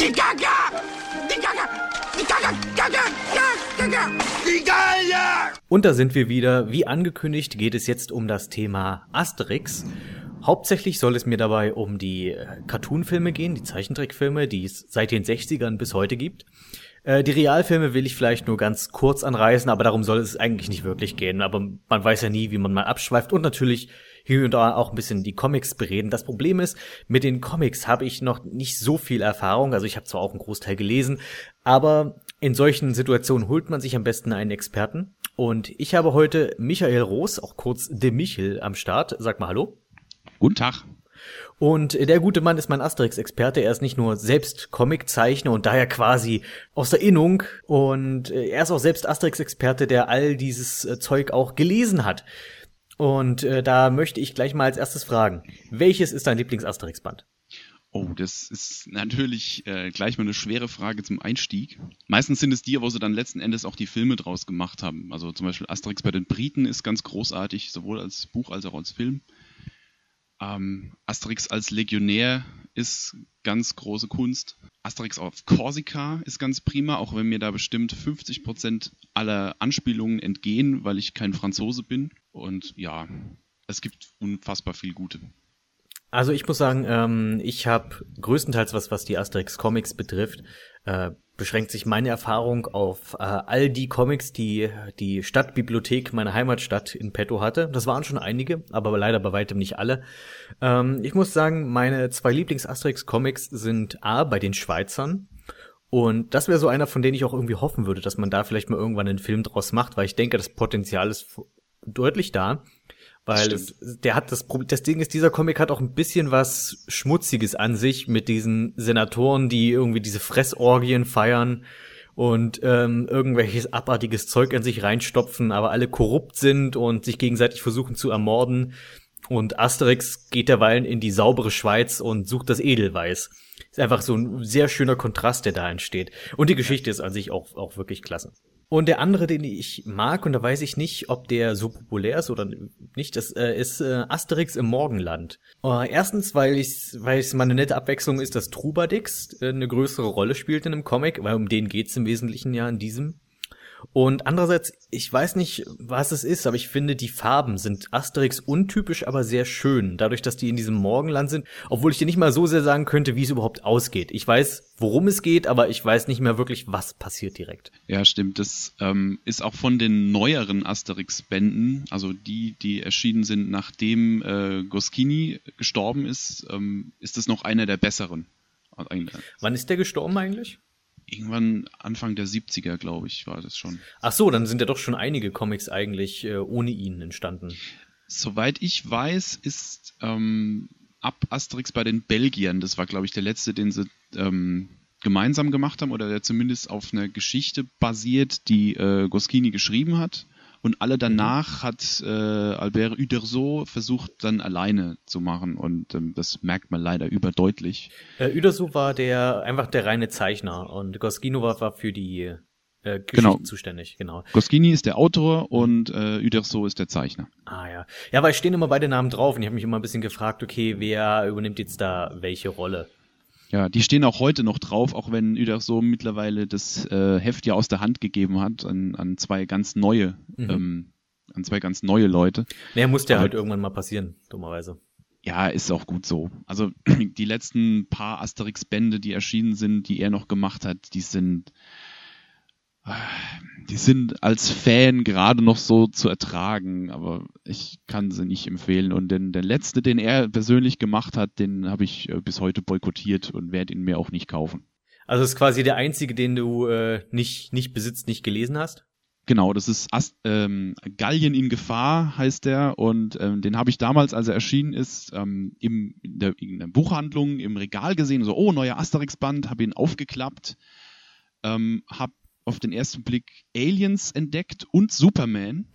Die Gaga! Die Gaga! Die Gaga! Gaga! Gaga! Die Gaga! Und da sind wir wieder. Wie angekündigt geht es jetzt um das Thema Asterix. Hauptsächlich soll es mir dabei um die Cartoon-Filme gehen, die Zeichentrickfilme, die es seit den 60ern bis heute gibt. Die Realfilme will ich vielleicht nur ganz kurz anreißen, aber darum soll es eigentlich nicht wirklich gehen. Aber man weiß ja nie, wie man mal abschweift. Und natürlich hier und da auch ein bisschen die Comics bereden. Das Problem ist, mit den Comics habe ich noch nicht so viel Erfahrung. Also ich habe zwar auch einen Großteil gelesen, aber in solchen Situationen holt man sich am besten einen Experten. Und ich habe heute Michael Roos, auch kurz De Michel, am Start. Sag mal hallo. Guten Tag. Und der gute Mann ist mein Asterix-Experte. Er ist nicht nur selbst Comiczeichner und daher quasi aus der Innung. Und er ist auch selbst Asterix-Experte, der all dieses Zeug auch gelesen hat. Und da möchte ich gleich mal als erstes fragen, welches ist dein Lieblings-Asterix-Band? Oh, das ist natürlich gleich mal eine schwere Frage zum Einstieg. Meistens sind es die, wo sie dann letzten Endes auch die Filme draus gemacht haben. Also zum Beispiel Asterix bei den Briten ist ganz großartig, sowohl als Buch als auch als Film. Asterix als Legionär ist ganz große Kunst. Asterix auf Korsika ist ganz prima, auch wenn mir da bestimmt 50% aller Anspielungen entgehen, weil ich kein Franzose bin. Und ja, es gibt unfassbar viel Gute. Also ich muss sagen, ich habe größtenteils, was die Asterix-Comics betrifft, beschränkt sich meine Erfahrung auf all die Comics, die die Stadtbibliothek meiner Heimatstadt in petto hatte. Das waren schon einige, aber leider bei weitem nicht alle. Ich muss sagen, meine zwei Lieblings-Asterix-Comics sind A, bei den Schweizern. Und das wäre so einer, von denen ich auch irgendwie hoffen würde, dass man da vielleicht mal irgendwann einen Film draus macht, weil ich denke, das Potenzial ist deutlich da. Weil das Ding ist, dieser Comic hat auch ein bisschen was Schmutziges an sich mit diesen Senatoren, die irgendwie diese Fressorgien feiern und irgendwelches abartiges Zeug in sich reinstopfen, aber alle korrupt sind und sich gegenseitig versuchen zu ermorden. Und Asterix geht derweilen in die saubere Schweiz und sucht das Edelweiß. Ist einfach so ein sehr schöner Kontrast, der da entsteht. Und die Geschichte ist an sich auch wirklich klasse. Und der andere, den ich mag, und da weiß ich nicht, ob der so populär ist oder nicht, das ist Asterix im Morgenland. Erstens, weil es mal eine nette Abwechslung ist, dass Trubadix eine größere Rolle spielt in einem Comic, weil um den geht's im Wesentlichen ja in diesem. Und andererseits, ich weiß nicht, was es ist, aber ich finde, die Farben sind Asterix untypisch, aber sehr schön. Dadurch, dass die in diesem Morgenland sind, obwohl ich dir nicht mal so sehr sagen könnte, wie es überhaupt ausgeht. Ich weiß, worum es geht, aber ich weiß nicht mehr wirklich, was passiert direkt. Ja, stimmt. Das ist auch von den neueren Asterix-Bänden, also die erschienen sind, nachdem Goscinny gestorben ist, ist das noch einer der besseren. Wann ist der gestorben eigentlich? Irgendwann Anfang der 70er, glaube ich, war das schon. Ach so, dann sind ja doch schon einige Comics eigentlich ohne ihn entstanden. Soweit ich weiß, ist ab Asterix bei den Belgiern, das war, glaube ich, der letzte, den sie gemeinsam gemacht haben oder der zumindest auf einer Geschichte basiert, die Goscinny geschrieben hat. Und alle danach hat Albert Uderzo versucht, dann alleine zu machen. Und das merkt man leider überdeutlich. Uderzo war einfach der reine Zeichner. Und Goscinny war für die Geschichte zuständig. Genau. Goscinny ist der Autor und Uderzo ist der Zeichner. Ah ja. Ja, weil stehen immer beide Namen drauf. Und ich habe mich immer ein bisschen gefragt, okay, wer übernimmt jetzt da welche Rolle? Ja, die stehen auch heute noch drauf, auch wenn Uderzo mittlerweile das Heft ja aus der Hand gegeben hat an zwei ganz neue Leute. Naja, muss der halt irgendwann mal passieren, dummerweise. Ja, ist auch gut so. Also die letzten paar Asterix-Bände, die erschienen sind, die er noch gemacht hat, die sind als Fan gerade noch so zu ertragen, aber ich kann sie nicht empfehlen. Und der letzte, den er persönlich gemacht hat, den habe ich bis heute boykottiert und werde ihn mir auch nicht kaufen. Also ist quasi der einzige, den du nicht besitzt, nicht gelesen hast? Genau, das ist Gallien in Gefahr, heißt der. Und den habe ich damals, als er erschienen ist, in der Buchhandlung im Regal gesehen. So, neuer Asterix-Band, habe ihn aufgeklappt, habe auf den ersten Blick Aliens entdeckt und Superman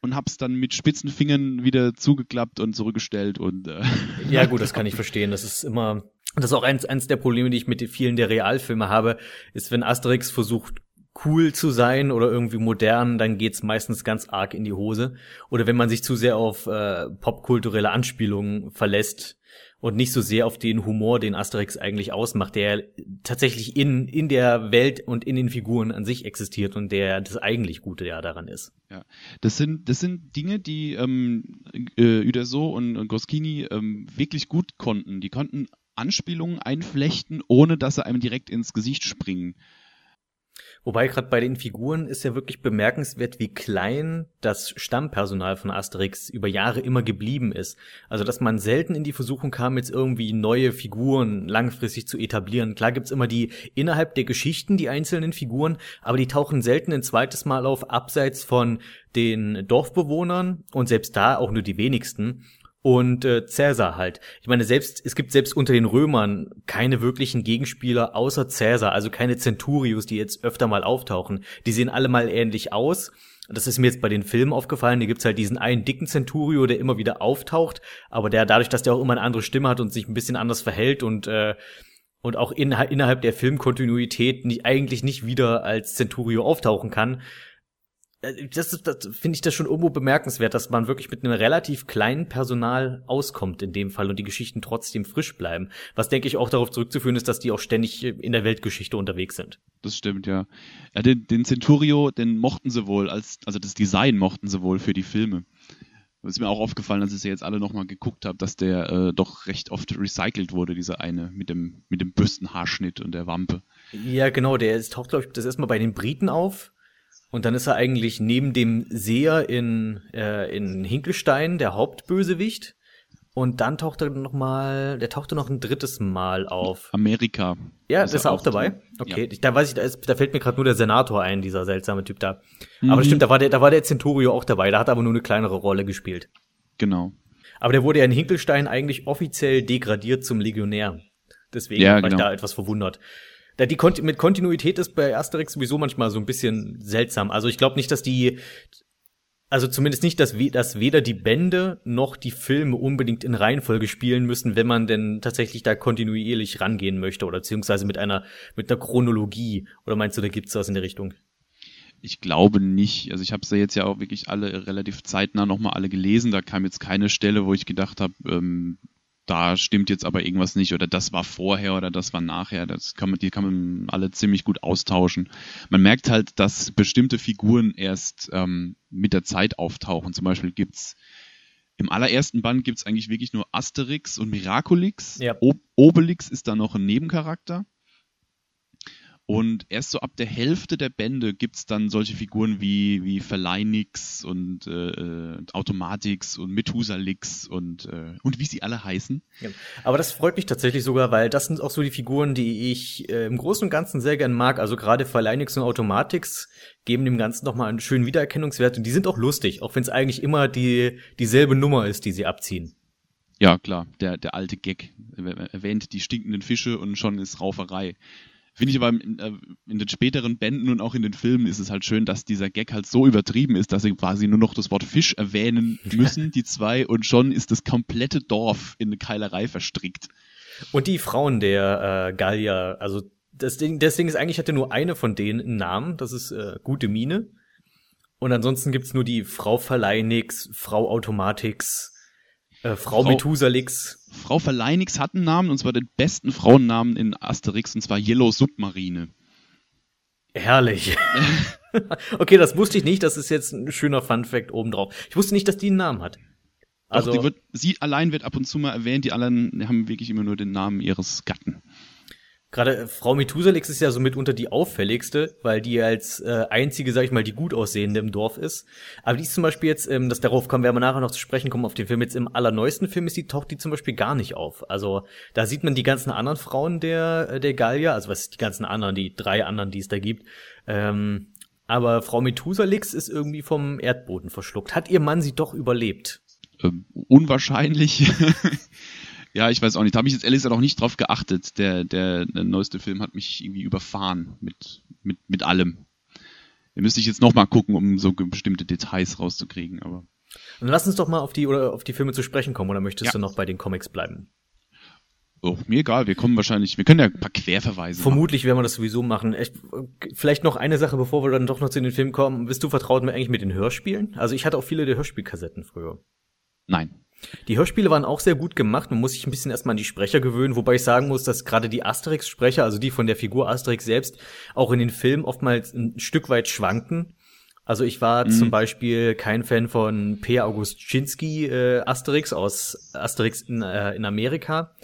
und hab's dann mit spitzen Fingern wieder zugeklappt und zurückgestellt und ja gut, das kann ich verstehen. Das ist auch eins der Probleme, die ich mit vielen der Realfilme habe, ist, wenn Asterix versucht, cool zu sein oder irgendwie modern, dann geht's meistens ganz arg in die Hose. Oder wenn man sich zu sehr auf popkulturelle Anspielungen verlässt und nicht so sehr auf den Humor, den Asterix eigentlich ausmacht, der tatsächlich in der Welt und in den Figuren an sich existiert und der das eigentlich Gute ja daran ist. Ja, das sind Dinge, die Uderzo und Goscinny wirklich gut konnten. Die konnten Anspielungen einflechten, ohne dass sie einem direkt ins Gesicht springen. Wobei gerade bei den Figuren ist ja wirklich bemerkenswert, wie klein das Stammpersonal von Asterix über Jahre immer geblieben ist. Also dass man selten in die Versuchung kam, jetzt irgendwie neue Figuren langfristig zu etablieren. Klar gibt's immer die innerhalb der Geschichten, die einzelnen Figuren, aber die tauchen selten ein zweites Mal auf, abseits von den Dorfbewohnern und selbst da auch nur die wenigsten. Und Caesar halt. Ich meine, es gibt unter den Römern keine wirklichen Gegenspieler außer Caesar, also keine Centurios, die jetzt öfter mal auftauchen. Die sehen alle mal ähnlich aus. Das ist mir jetzt bei den Filmen aufgefallen. Da gibt's halt diesen einen dicken Centurio, der immer wieder auftaucht, aber der dadurch, dass der auch immer eine andere Stimme hat und sich ein bisschen anders verhält und auch innerhalb der Filmkontinuität eigentlich nicht wieder als Centurio auftauchen kann. Das finde ich das schon irgendwo bemerkenswert, dass man wirklich mit einem relativ kleinen Personal auskommt in dem Fall und die Geschichten trotzdem frisch bleiben. Was, denke ich, auch darauf zurückzuführen ist, dass die auch ständig in der Weltgeschichte unterwegs sind. Das stimmt, ja. Ja, den Centurio, den mochten sie wohl, also das Design mochten sie wohl für die Filme. Das ist mir auch aufgefallen, als ich sie jetzt alle nochmal geguckt habe, dass der doch recht oft recycelt wurde, dieser eine mit dem Bürstenhaarschnitt und der Wampe. Ja, genau, der taucht, glaube ich, das erstmal bei den Briten auf. Und dann ist er eigentlich neben dem Seher in Hinkelstein der Hauptbösewicht. Und dann tauchte noch ein drittes Mal auf. Amerika. Ja, ist er auch dabei? Okay, ja. Da weiß ich, da fällt mir gerade nur der Senator ein, dieser seltsame Typ da. Mhm. Aber stimmt, da war der Centurio auch dabei, der hat aber nur eine kleinere Rolle gespielt. Genau. Aber der wurde ja in Hinkelstein eigentlich offiziell degradiert zum Legionär. Deswegen war ich da etwas verwundert. Da die mit Kontinuität ist bei Asterix sowieso manchmal so ein bisschen seltsam. Also ich glaube nicht, dass dass weder die Bände noch die Filme unbedingt in Reihenfolge spielen müssen, wenn man denn tatsächlich da kontinuierlich rangehen möchte oder beziehungsweise mit einer Chronologie. Oder meinst du, da gibt's was in der Richtung? Ich glaube nicht. Also ich habe sie ja jetzt ja auch wirklich alle relativ zeitnah nochmal alle gelesen. Da kam jetzt keine Stelle, wo ich gedacht habe, da stimmt jetzt aber irgendwas nicht oder das war vorher oder das war nachher. Die kann man alle ziemlich gut austauschen. Man merkt halt, dass bestimmte Figuren erst mit der Zeit auftauchen. Zum Beispiel gibt's im allerersten Band gibt's eigentlich wirklich nur Asterix und Miraculix. Ja. Obelix ist da noch ein Nebencharakter. Und erst so ab der Hälfte der Bände gibt's dann solche Figuren wie Verleinix und Automatix und Methusalix und wie sie alle heißen. Ja. Aber das freut mich tatsächlich sogar, weil das sind auch so die Figuren, die ich im Großen und Ganzen sehr gern mag. Also gerade Verleinix und Automatix geben dem Ganzen nochmal einen schönen Wiedererkennungswert. Und die sind auch lustig, auch wenn es eigentlich immer dieselbe Nummer ist, die sie abziehen. Ja, klar, der alte Gag. Erwähnt die stinkenden Fische und schon ist Rauferei. Finde ich aber in den späteren Bänden und auch in den Filmen ist es halt schön, dass dieser Gag halt so übertrieben ist, dass sie quasi nur noch das Wort Fisch erwähnen müssen, die zwei, und schon ist das komplette Dorf in eine Keilerei verstrickt. Und die Frauen der Gallier, also das Ding ist eigentlich, hatte nur eine von denen einen Namen, das ist Gute Mine. Und ansonsten gibt's nur die Frau Verleinix, Frau Automatix, Frau Methusalix. Frau Verleinix hat einen Namen, und zwar den besten Frauennamen in Asterix, und zwar Yellow Submarine. Herrlich. Okay, das wusste ich nicht, das ist jetzt ein schöner Funfact obendrauf. Ich wusste nicht, dass die einen Namen hat. Also doch, sie allein wird ab und zu mal erwähnt, die anderen haben wirklich immer nur den Namen ihres Gatten. Gerade Frau Methusalix ist ja so mitunter die auffälligste, weil die als einzige, sag ich mal, die gut aussehende im Dorf ist. Aber die ist zum Beispiel jetzt, darauf kommen wir aber nachher noch zu sprechen kommen, auf den Film, jetzt im allerneuesten Film taucht die zum Beispiel gar nicht auf. Also da sieht man die ganzen anderen Frauen der Gallier, also was die ganzen anderen, die drei anderen, die es da gibt. Aber Frau Methusalix ist irgendwie vom Erdboden verschluckt. Hat ihr Mann sie doch überlebt? Unwahrscheinlich. Ja, ich weiß auch nicht. Da habe ich jetzt ehrlich gesagt auch nicht drauf geachtet. Der neueste Film hat mich irgendwie überfahren mit allem. Da müsste ich jetzt nochmal gucken, um so bestimmte Details rauszukriegen. Aber dann lass uns doch mal auf die Filme zu sprechen kommen, oder möchtest du noch bei den Comics bleiben? Oh, mir egal, wir kommen wahrscheinlich, wir können ja ein paar Querverweise vermutlich machen. Werden wir das sowieso machen. Vielleicht noch eine Sache, bevor wir dann doch noch zu den Filmen kommen. Bist du vertraut eigentlich mit den Hörspielen? Also ich hatte auch viele der Hörspielkassetten früher. Nein. Die Hörspiele waren auch sehr gut gemacht. Man muss sich ein bisschen erstmal an die Sprecher gewöhnen, wobei ich sagen muss, dass gerade die Asterix-Sprecher, also die von der Figur Asterix selbst, auch in den Filmen oftmals ein Stück weit schwanken. Also ich war zum Beispiel kein Fan von Peer Augustinski, Asterix aus Asterix in Amerika.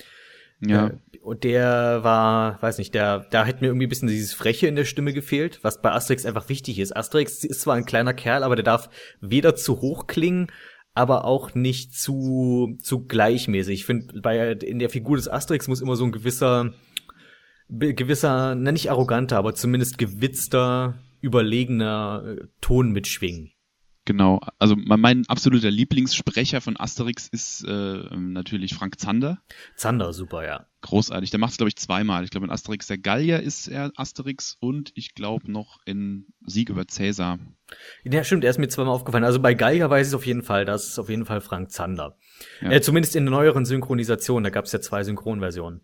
Ja. Und der war, weiß nicht, da hätte mir irgendwie ein bisschen dieses Freche in der Stimme gefehlt, was bei Asterix einfach wichtig ist. Asterix ist zwar ein kleiner Kerl, aber der darf weder zu hoch klingen, aber auch nicht zu gleichmäßig. Ich finde, in der Figur des Asterix muss immer so ein gewisser, na nicht arroganter, aber zumindest gewitzter, überlegener Ton mitschwingen. Genau, also mein absoluter Lieblingssprecher von Asterix ist natürlich Frank Zander. Zander, super, ja. Großartig, der macht es, glaube ich, zweimal. Ich glaube, in Asterix der Gallier ist er Asterix und ich glaube noch in Sieg über Cäsar. Ja, stimmt, er ist mir zweimal aufgefallen. Also bei Gallier weiß ich es auf jeden Fall, das ist auf jeden Fall Frank Zander. Ja. Zumindest in der neueren Synchronisation, da gab es ja 2 Synchronversionen.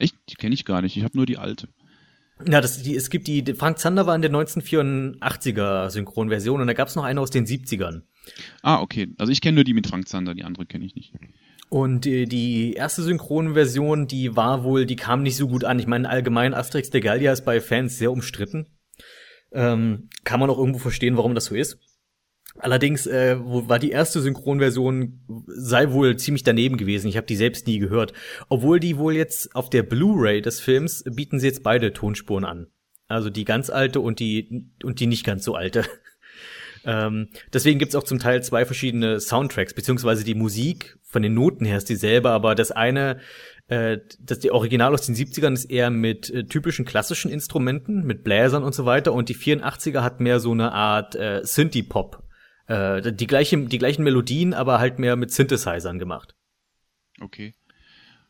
Echt? Die kenne ich gar nicht, ich habe nur die alte. Na, es gibt Frank Zander war in der 1984er Synchronversion und da gab's noch eine aus den 70ern. Ah, okay. Also ich kenne nur die mit Frank Zander, die andere kenne ich nicht. Und die erste Synchronversion, die kam nicht so gut an. Ich meine, allgemein Asterix der Gallier ist bei Fans sehr umstritten. Kann man auch irgendwo verstehen, warum das so ist. Allerdings war die erste Synchronversion sei wohl ziemlich daneben gewesen. Ich habe die selbst nie gehört. Obwohl die wohl jetzt auf der Blu-ray des Films bieten sie jetzt beide Tonspuren an. Also die ganz alte und die nicht ganz so alte. Deswegen gibt's auch zum Teil 2 verschiedene Soundtracks, beziehungsweise die Musik von den Noten her ist dieselbe, aber das eine, das die Original aus den 70ern ist eher mit typischen klassischen Instrumenten, mit Bläsern und so weiter und die 84er hat mehr so eine Art Synthie-Pop. Die gleichen Melodien, aber halt mehr mit Synthesizern gemacht. Okay.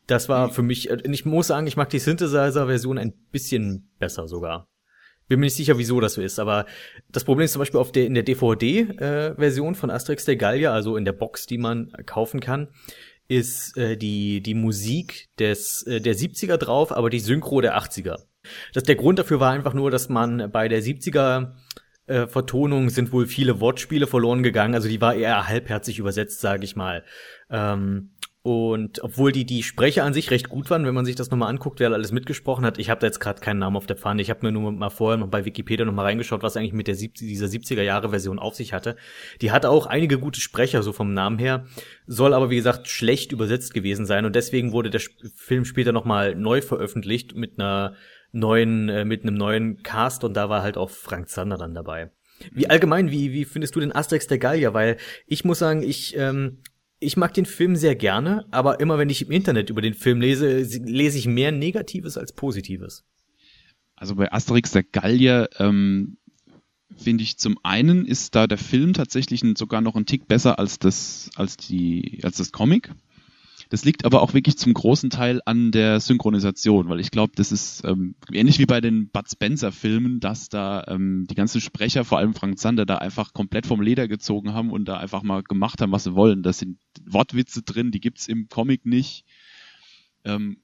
Das war für mich, ich muss sagen, ich mag die Synthesizer-Version ein bisschen besser sogar. Bin mir nicht sicher, wieso das so ist, aber das Problem ist zum Beispiel in der DVD-Version von Asterix der Gallier, also in der Box, die man kaufen kann, ist die Musik der 70er drauf, aber die Synchro der 80er. Der Grund dafür war einfach nur, dass man bei der 70er Vertonung sind wohl viele Wortspiele verloren gegangen, also die war eher halbherzig übersetzt, sage ich mal. Und obwohl die Sprecher an sich recht gut waren, wenn man sich das nochmal anguckt, wer alles mitgesprochen hat, ich habe da jetzt gerade keinen Namen auf der Pfanne, ich habe mir nur mal vorher noch bei Wikipedia nochmal reingeschaut, was eigentlich mit dieser 70er-Jahre-Version auf sich hatte. Die hatte auch einige gute Sprecher, so vom Namen her, soll aber, wie gesagt, schlecht übersetzt gewesen sein und deswegen wurde der Film später nochmal neu veröffentlicht mit einem neuen Cast und da war halt auch Frank Zander dann dabei. Wie findest du den Asterix der Gallier? Weil ich muss sagen, ich mag den Film sehr gerne, aber immer wenn ich im Internet über den Film lese ich mehr Negatives als Positives. Also bei Asterix der Gallier finde ich zum einen ist da der Film tatsächlich sogar noch einen Tick besser als das Comic. Das liegt aber auch wirklich zum großen Teil an der Synchronisation, weil ich glaube, das ist ähnlich wie bei den Bud Spencer-Filmen, dass da die ganzen Sprecher, vor allem Frank Zander, da einfach komplett vom Leder gezogen haben und da einfach mal gemacht haben, was sie wollen. Da sind Wortwitze drin, die gibt's im Comic nicht.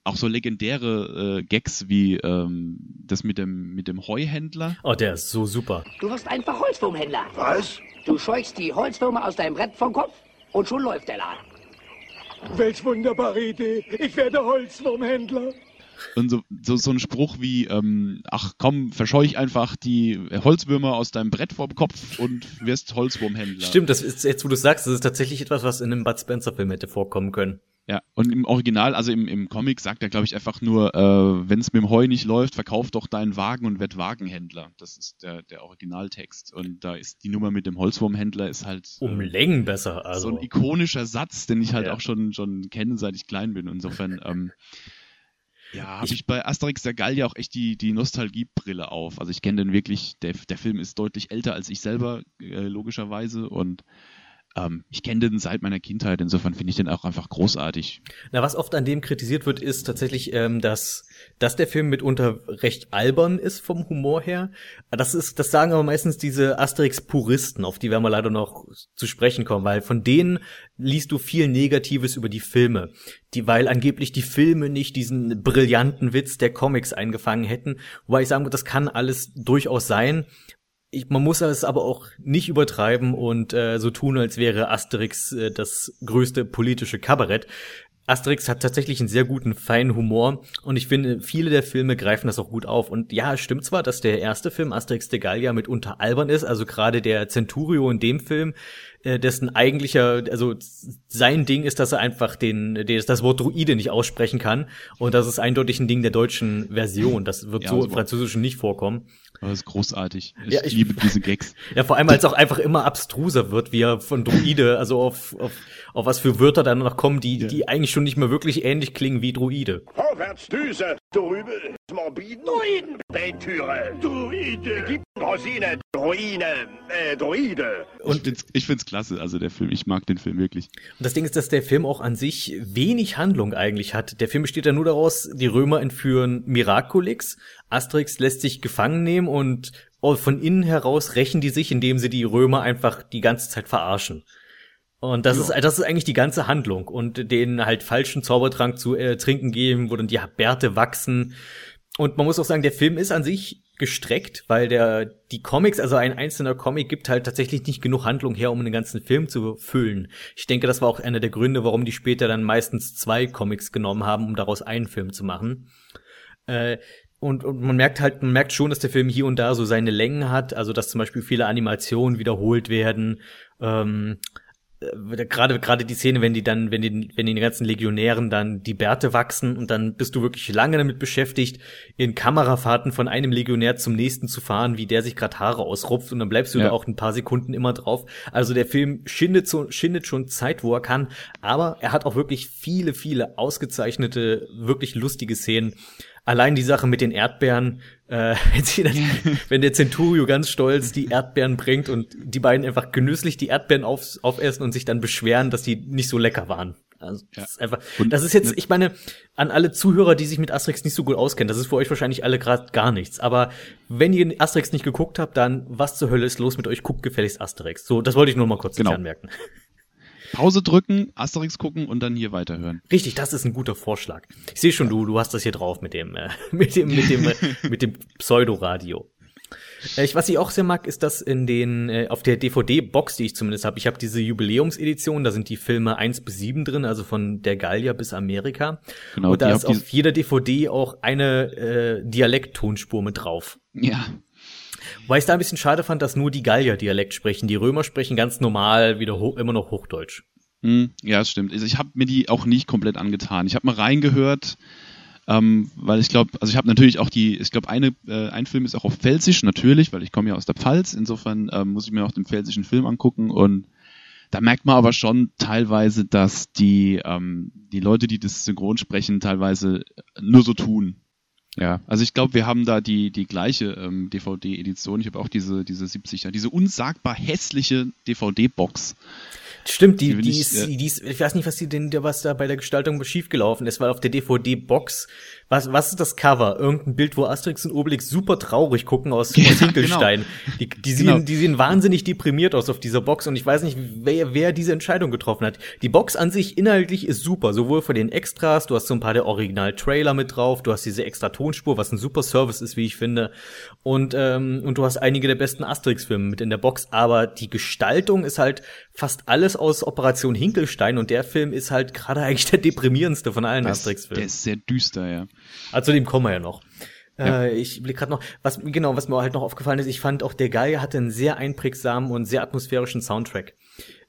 Auch so legendäre Gags wie das mit dem Heuhändler. Oh, der ist so super. Du wirst einfach Holzwurmhändler. Was? Du scheuchst die Holzwürmer aus deinem Brett vom Kopf und schon läuft der Laden. Welch wunderbare Idee. Ich werde Holzwurmhändler. Und so ein Spruch wie, ach komm, verscheuch einfach die Holzwürmer aus deinem Brett vorm Kopf und wirst Holzwurmhändler. Stimmt, das ist jetzt, wo du es sagst, das ist tatsächlich etwas, was in einem Bud Spencer-Film hätte vorkommen können. Ja, und im Original, also im Comic sagt er, glaube ich, einfach nur, wenn es mit dem Heu nicht läuft, verkauf doch deinen Wagen und werd Wagenhändler. Das ist der Originaltext. Und da ist die Nummer mit dem Holzwurmhändler ist halt um Längen besser. Also so ein ikonischer Satz, den ich halt auch schon kenne, seit ich klein bin. Insofern habe ich bei Asterix der Gallier auch echt die Nostalgiebrille auf. Also ich kenne den wirklich, der Film ist deutlich älter als ich selber, logischerweise. Und ich kenne den seit meiner Kindheit, insofern finde ich den auch einfach großartig. Na, was oft an dem kritisiert wird, ist tatsächlich, dass der Film mitunter recht albern ist vom Humor her. Das sagen aber meistens diese Asterix-Puristen, auf die werden wir leider noch zu sprechen kommen, weil von denen liest du viel Negatives über die Filme, weil angeblich die Filme nicht diesen brillanten Witz der Comics eingefangen hätten. Wobei ich sagen würde, das kann alles durchaus sein. Man muss es aber auch nicht übertreiben und so tun, als wäre Asterix das größte politische Kabarett. Asterix hat tatsächlich einen sehr guten, feinen Humor und ich finde, viele der Filme greifen das auch gut auf. Und ja, es stimmt zwar, dass der erste Film, Asterix de Gallia, mitunter albern ist, also gerade der Centurio in dem Film, dessen eigentlicher, also sein Ding ist, dass er einfach das Wort Druide nicht aussprechen kann, und das ist eindeutig ein Ding der deutschen Version, das wird ja, so im Französischen nicht vorkommen. Das ist großartig. Ich liebe diese Gags. Ja, vor allem, als es auch einfach immer abstruser wird, wie er von Druide, also auf was für Wörter dann noch kommen, die eigentlich schon nicht mehr wirklich ähnlich klingen wie Druide. Vorwärts, Düse, Drübel, Morbiden, Druiden, Bettüre, Druide, Gib, Rosine, Ruine, Druide. Und ich find's klasse, also der Film, ich mag den Film wirklich. Und das Ding ist, dass der Film auch an sich wenig Handlung eigentlich hat. Der Film besteht ja nur daraus, die Römer entführen Miraculix, Asterix lässt sich gefangen nehmen und von innen heraus rächen die sich, indem sie die Römer einfach die ganze Zeit verarschen. Und das ist eigentlich die ganze Handlung. Und denen halt falschen Zaubertrank zu trinken geben, wo dann die Bärte wachsen. Und man muss auch sagen, der Film ist an sich gestreckt, weil die Comics, also ein einzelner Comic, gibt halt tatsächlich nicht genug Handlung her, um einen ganzen Film zu füllen. Ich denke, das war auch einer der Gründe, warum die später dann meistens 2 Comics genommen haben, um daraus einen Film zu machen. Und man merkt schon, dass der Film hier und da so seine Längen hat, also dass zum Beispiel viele Animationen wiederholt werden. Gerade die Szene, wenn den ganzen Legionären dann die Bärte wachsen, und dann bist du wirklich lange damit beschäftigt, in Kamerafahrten von einem Legionär zum nächsten zu fahren, wie der sich gerade Haare ausrupft, und dann bleibst du da auch ein paar Sekunden immer drauf. Also der Film schindet schon Zeit, wo er kann, aber er hat auch wirklich viele, viele ausgezeichnete, wirklich lustige Szenen. Allein die Sache mit den Erdbeeren, wenn der Centurio ganz stolz die Erdbeeren bringt und die beiden einfach genüsslich die Erdbeeren aufessen und sich dann beschweren, dass die nicht so lecker waren. Also das ist einfach. Und das ist jetzt, ich meine, an alle Zuhörer, die sich mit Asterix nicht so gut auskennen, das ist für euch wahrscheinlich alle gerade gar nichts. Aber wenn ihr Asterix nicht geguckt habt, dann was zur Hölle ist los mit euch? Guckt gefälligst Asterix. So, das wollte ich nur mal kurz anmerken. Pause drücken, Asterix gucken und dann hier weiterhören. Richtig, das ist ein guter Vorschlag. Ich sehe schon, du hast das hier drauf mit dem Pseudoradio. Was ich auch sehr mag, ist, dass auf der DVD-Box, die ich zumindest habe, ich habe diese Jubiläumsedition, da sind die Filme 1-7 drin, also von der Gallia bis Amerika. Genau, und da ist auf jeder DVD auch eine Dialekt-Tonspur mit drauf. Ja. Weil ich da ein bisschen schade fand, dass nur die Gallier Dialekt sprechen. Die Römer sprechen ganz normal wieder immer noch Hochdeutsch. Ja, das stimmt. Also ich habe mir die auch nicht komplett angetan. Ich habe mal reingehört, weil ich glaube, also ich habe natürlich auch ein Film ist auch auf Pfälzisch, natürlich, weil ich komme ja aus der Pfalz. Insofern muss ich mir auch den pfälzischen Film angucken, und da merkt man aber schon teilweise, dass die Leute, die das synchron sprechen, teilweise nur so tun. Ja, also ich glaube, wir haben da die gleiche DVD-Edition. Ich habe auch diese 70er, diese unsagbar hässliche DVD-Box. Stimmt, ich weiß nicht, was da bei der Gestaltung schiefgelaufen ist, weil auf der DVD-Box, was ist das Cover? Irgendein Bild, wo Asterix und Obelix super traurig gucken aus Hinkelstein. Genau. Die sehen wahnsinnig deprimiert aus auf dieser Box, und ich weiß nicht, wer diese Entscheidung getroffen hat. Die Box an sich inhaltlich ist super, sowohl von den Extras, du hast so ein paar der Original-Trailer mit drauf, du hast diese extra Tonspur, was ein super Service ist, wie ich finde, und du hast einige der besten Asterix-Filme mit in der Box, aber die Gestaltung ist halt fast alles aus Operation Hinkelstein, und der Film ist halt gerade eigentlich der deprimierendste von allen Asterix-Filmen. Der ist sehr düster, ja. Also dem kommen wir ja noch. Ja. Ich blick gerade noch, was mir halt noch aufgefallen ist, ich fand auch, der Gallier hatte einen sehr einprägsamen und sehr atmosphärischen Soundtrack.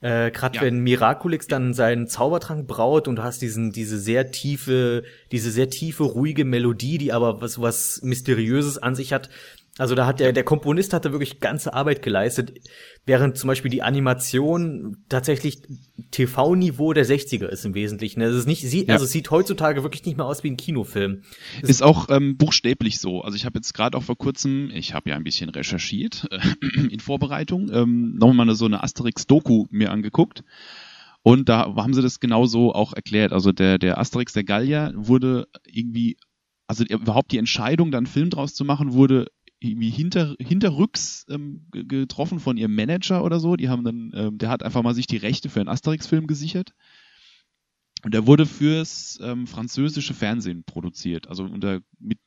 Gerade wenn Miraculix dann seinen Zaubertrank braut und du hast diese sehr tiefe, ruhige Melodie, die aber was Mysteriöses an sich hat, Also da hat der Komponist hat da wirklich ganze Arbeit geleistet, während zum Beispiel die Animation tatsächlich TV-Niveau der 60er ist im Wesentlichen. Also es sieht heutzutage wirklich nicht mehr aus wie ein Kinofilm. Ist auch buchstäblich so. Also ich habe jetzt gerade auch vor kurzem, ich habe ja ein bisschen recherchiert in Vorbereitung, nochmal so eine Asterix-Doku mir angeguckt. Und da haben sie das genauso auch erklärt. Also der Asterix, der Gallier, wurde irgendwie, also überhaupt die Entscheidung, da einen Film draus zu machen, wurde irgendwie hinterrücks getroffen von ihrem Manager oder so. Die haben dann, der hat einfach mal sich die Rechte für einen Asterix-Film gesichert. Und der wurde fürs französische Fernsehen produziert. Also mit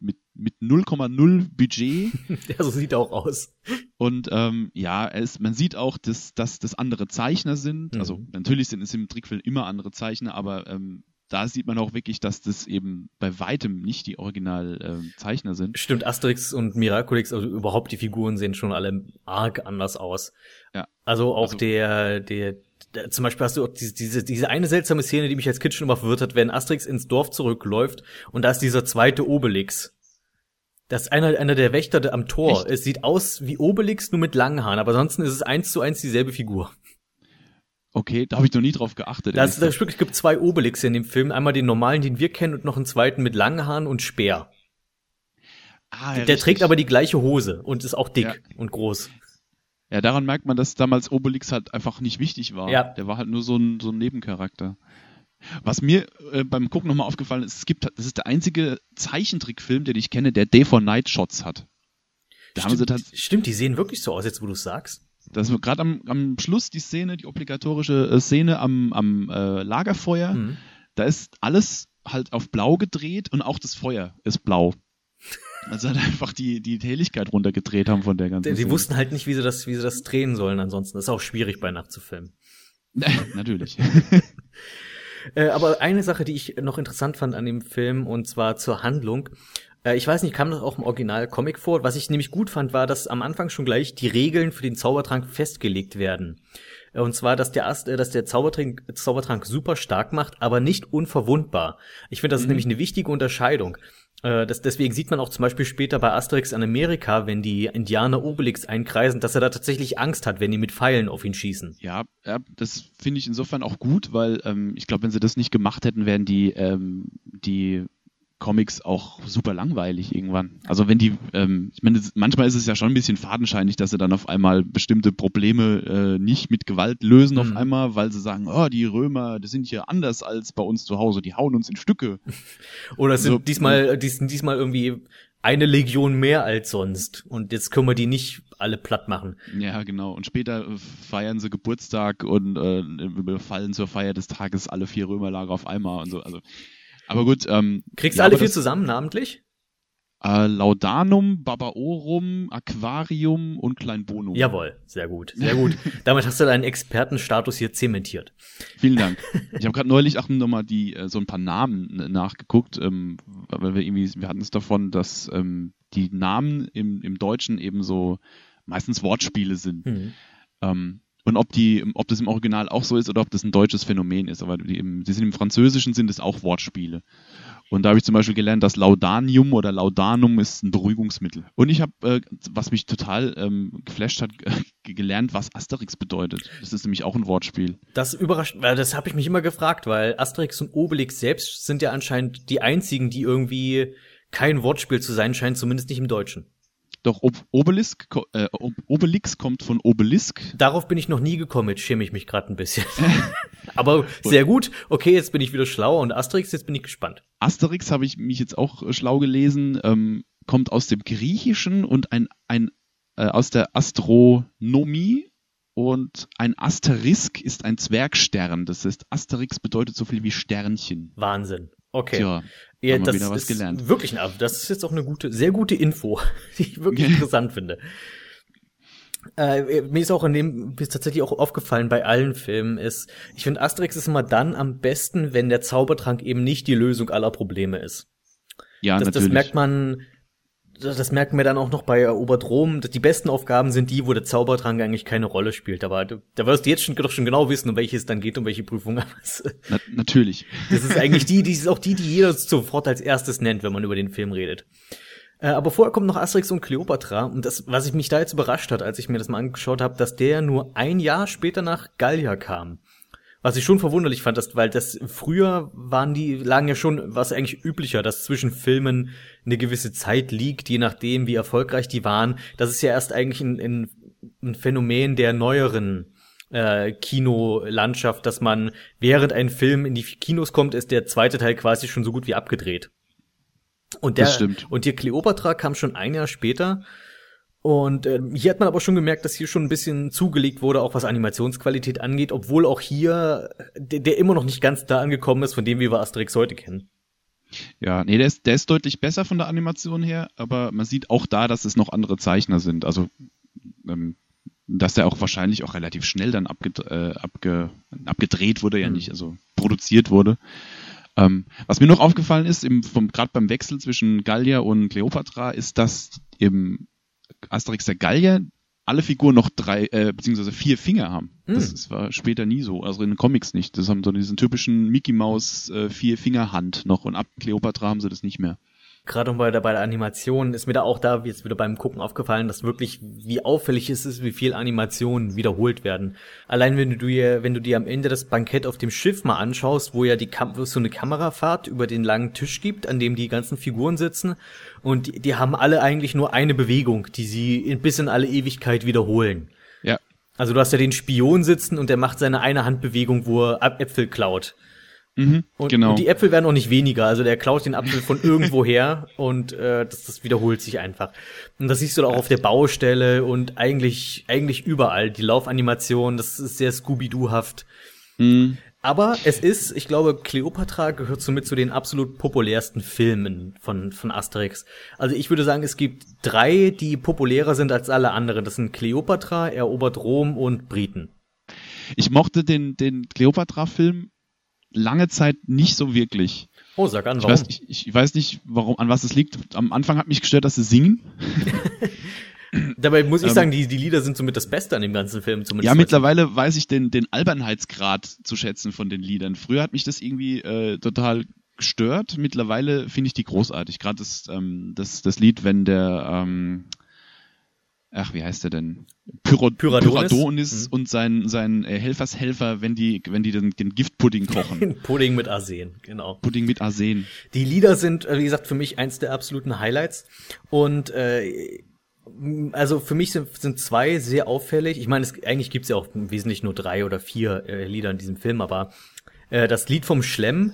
0,0 Budget. Ja, so sieht er auch aus. Und man sieht auch, dass das andere Zeichner sind. Mhm. Also natürlich sind es im Trickfilm immer andere Zeichner, aber da sieht man auch wirklich, dass das eben bei weitem nicht die Originalzeichner sind. Stimmt, Asterix und Miraculix, also überhaupt die Figuren sehen schon alle arg anders aus. Ja. Also auch der zum Beispiel hast du auch diese eine seltsame Szene, die mich als Kind schon immer verwirrt hat, wenn Asterix ins Dorf zurückläuft und da ist dieser zweite Obelix. Das ist einer der Wächter am Tor. Echt? Es sieht aus wie Obelix, nur mit langen Haaren, aber ansonsten ist es 1:1 dieselbe Figur. Okay, da habe ich noch nie drauf geachtet. Es gibt zwei Obelixe in dem Film. Einmal den normalen, den wir kennen, und noch einen zweiten mit langen Haaren und Speer. Ah, ja, der trägt aber die gleiche Hose und ist auch dick und groß. Ja, daran merkt man, dass damals Obelix halt einfach nicht wichtig war. Ja. Der war halt nur so ein Nebencharakter. Was mir beim Gucken nochmal aufgefallen ist, das ist der einzige Zeichentrickfilm, den ich kenne, der Day-for-Night-Shots hat. Stimmt, die sehen wirklich so aus, jetzt wo du es sagst. Das war gerade am Schluss die Szene, die obligatorische Szene am Lagerfeuer. Mhm. Da ist alles halt auf blau gedreht und auch das Feuer ist blau. Also hat einfach die Helligkeit runtergedreht haben von der ganzen Szene. Die wussten halt nicht, wie sie das drehen sollen ansonsten. Das ist auch schwierig bei Nacht zu filmen. Natürlich. Aber eine Sache, die ich noch interessant fand an dem Film, und zwar zur Handlung. Ich weiß nicht, kam das auch im Original-Comic vor? Was ich nämlich gut fand, war, dass am Anfang schon gleich die Regeln für den Zaubertrank festgelegt werden. Und zwar, dass der Zaubertrank super stark macht, aber nicht unverwundbar. Ich finde, das ist nämlich eine wichtige Unterscheidung. Deswegen sieht man auch zum Beispiel später bei Asterix in Amerika, wenn die Indianer Obelix einkreisen, dass er da tatsächlich Angst hat, wenn die mit Pfeilen auf ihn schießen. Ja, das finde ich insofern auch gut, weil ich glaube, wenn sie das nicht gemacht hätten, wären die Comics auch super langweilig irgendwann. Also wenn die, ich meine, manchmal ist es ja schon ein bisschen fadenscheinig, dass sie dann auf einmal bestimmte Probleme nicht mit Gewalt lösen auf einmal, weil sie sagen, oh, die Römer, die sind hier anders als bei uns zu Hause, die hauen uns in Stücke. Oder es sind diesmal irgendwie eine Legion mehr als sonst und jetzt können wir die nicht alle platt machen. Ja, genau. Und später feiern sie Geburtstag und überfallen zur Feier des Tages alle 4 Römerlager auf einmal und so. Also aber gut, kriegst du alle 4 zusammen, namentlich? Laudanum, Barbarorum, Aquarium und Kleinbonum. Jawohl, sehr gut, sehr gut. Damit hast du deinen Expertenstatus hier zementiert. Vielen Dank. Ich habe gerade neulich auch nochmal so ein paar Namen nachgeguckt, weil wir hatten es davon, dass die Namen im Deutschen eben so meistens Wortspiele sind. Mhm. Und ob das im Original auch so ist oder ob das ein deutsches Phänomen ist. Aber im Französischen sind es auch Wortspiele. Und da habe ich zum Beispiel gelernt, dass Laudanium oder Laudanum ist ein Beruhigungsmittel. Und ich habe, was mich total geflasht hat, gelernt, was Asterix bedeutet. Das ist nämlich auch ein Wortspiel. Das überrascht, weil das habe ich mich immer gefragt, weil Asterix und Obelix selbst sind ja anscheinend die einzigen, die irgendwie kein Wortspiel zu sein scheinen, zumindest nicht im Deutschen. Doch, Obelix kommt von Obelisk. Darauf bin ich noch nie gekommen, jetzt schäme ich mich gerade ein bisschen. Aber sehr gut, okay, jetzt bin ich wieder schlauer und Asterix, jetzt bin ich gespannt. Asterix, habe ich mich jetzt auch schlau gelesen, kommt aus dem Griechischen und aus der Astronomie. Und ein Asterisk ist ein Zwergstern. Das heißt, Asterix bedeutet so viel wie Sternchen. Wahnsinn. Okay. Tja, haben wir wieder was gelernt. Wirklich, das ist jetzt auch eine sehr gute Info, die ich wirklich interessant finde. Mir ist auch tatsächlich auch aufgefallen bei allen Filmen ist, ich finde, Asterix ist immer dann am besten, wenn der Zaubertrank eben nicht die Lösung aller Probleme ist. Ja, natürlich. Das merken wir dann auch noch bei Erobert Rom. Die besten Aufgaben sind die, wo der Zaubertrank eigentlich keine Rolle spielt. Aber da wirst du jetzt doch schon genau wissen, um welches es dann geht, um welche Prüfung. Natürlich. Das ist eigentlich die, die ist auch die jeder sofort als erstes nennt, wenn man über den Film redet. Aber vorher kommt noch Asterix und Kleopatra. Und das, was ich mich da jetzt überrascht hat, als ich mir das mal angeschaut habe, dass der nur ein Jahr später nach Gallia kam. Was ich schon verwunderlich fand, dass, weil das früher waren die, lagen ja schon, was eigentlich üblicher, dass zwischen Filmen eine gewisse Zeit liegt, je nachdem, wie erfolgreich die waren. Das ist ja erst eigentlich ein Phänomen der neueren Kinolandschaft, dass man, während ein Film in die Kinos kommt, ist der zweite Teil quasi schon so gut wie abgedreht. Und hier Kleopatra kam schon ein Jahr später. Und hier hat man aber schon gemerkt, dass hier schon ein bisschen zugelegt wurde, auch was Animationsqualität angeht, obwohl auch hier der immer noch nicht ganz da angekommen ist, von dem wir Asterix heute kennen. Ja, nee, der ist deutlich besser von der Animation her, aber man sieht auch da, dass es noch andere Zeichner sind. Also, dass der auch wahrscheinlich auch relativ schnell dann abgedreht wurde, ja nicht, also produziert wurde. Was mir noch aufgefallen ist, gerade beim Wechsel zwischen Gallia und Kleopatra, ist, dass im Asterix der Gallier alle Figuren noch 4 Finger haben. Das war später nie so, also in den Comics nicht. Das haben so diesen typischen Mickey Maus 4 Finger Hand noch, und ab Kleopatra haben sie das nicht mehr. Gerade bei der Animation ist mir da auch jetzt wieder beim Gucken aufgefallen, dass wirklich, wie auffällig es ist, wie viel Animationen wiederholt werden. Allein wenn du dir am Ende das Bankett auf dem Schiff mal anschaust, wo ja so eine Kamerafahrt über den langen Tisch gibt, an dem die ganzen Figuren sitzen, und die haben alle eigentlich nur eine Bewegung, die sie bis in alle Ewigkeit wiederholen. Ja. Also du hast ja den Spion sitzen und der macht seine eine Handbewegung, wo er Äpfel klaut. Mhm, und die Äpfel werden auch nicht weniger, also der klaut den Apfel von irgendwoher und das wiederholt sich einfach. Und das siehst du auch auf der Baustelle und eigentlich überall, die Laufanimation, das ist sehr Scooby-Doo-haft. Mhm. Aber es ist, ich glaube, Kleopatra gehört somit zu den absolut populärsten Filmen von Asterix. Also ich würde sagen, es gibt 3, die populärer sind als alle anderen. Das sind Kleopatra, erobert Rom und Briten. Ich mochte den Kleopatra-Film lange Zeit nicht so wirklich. Oh, sag an, warum? Ich weiß nicht, warum, an was es liegt. Am Anfang hat mich gestört, dass sie singen. Dabei muss ich sagen, die Lieder sind somit das Beste an dem ganzen Film. Zumindest ja, mittlerweile weiß ich den Albernheitsgrad zu schätzen von den Liedern. Früher hat mich das irgendwie total gestört. Mittlerweile finde ich die großartig. Gerade das Lied, wenn der wie heißt der denn? Pyradonis und sein Helfershelfer, wenn die den Giftpudding kochen. Pudding mit Arsen, genau. Pudding mit Arsen. Die Lieder sind, wie gesagt, für mich eins der absoluten Highlights. Und also für mich sind 2 sehr auffällig. Ich meine, eigentlich gibt's ja auch im Wesentlichen nur 3 oder 4 Lieder in diesem Film, aber das Lied vom Schlemm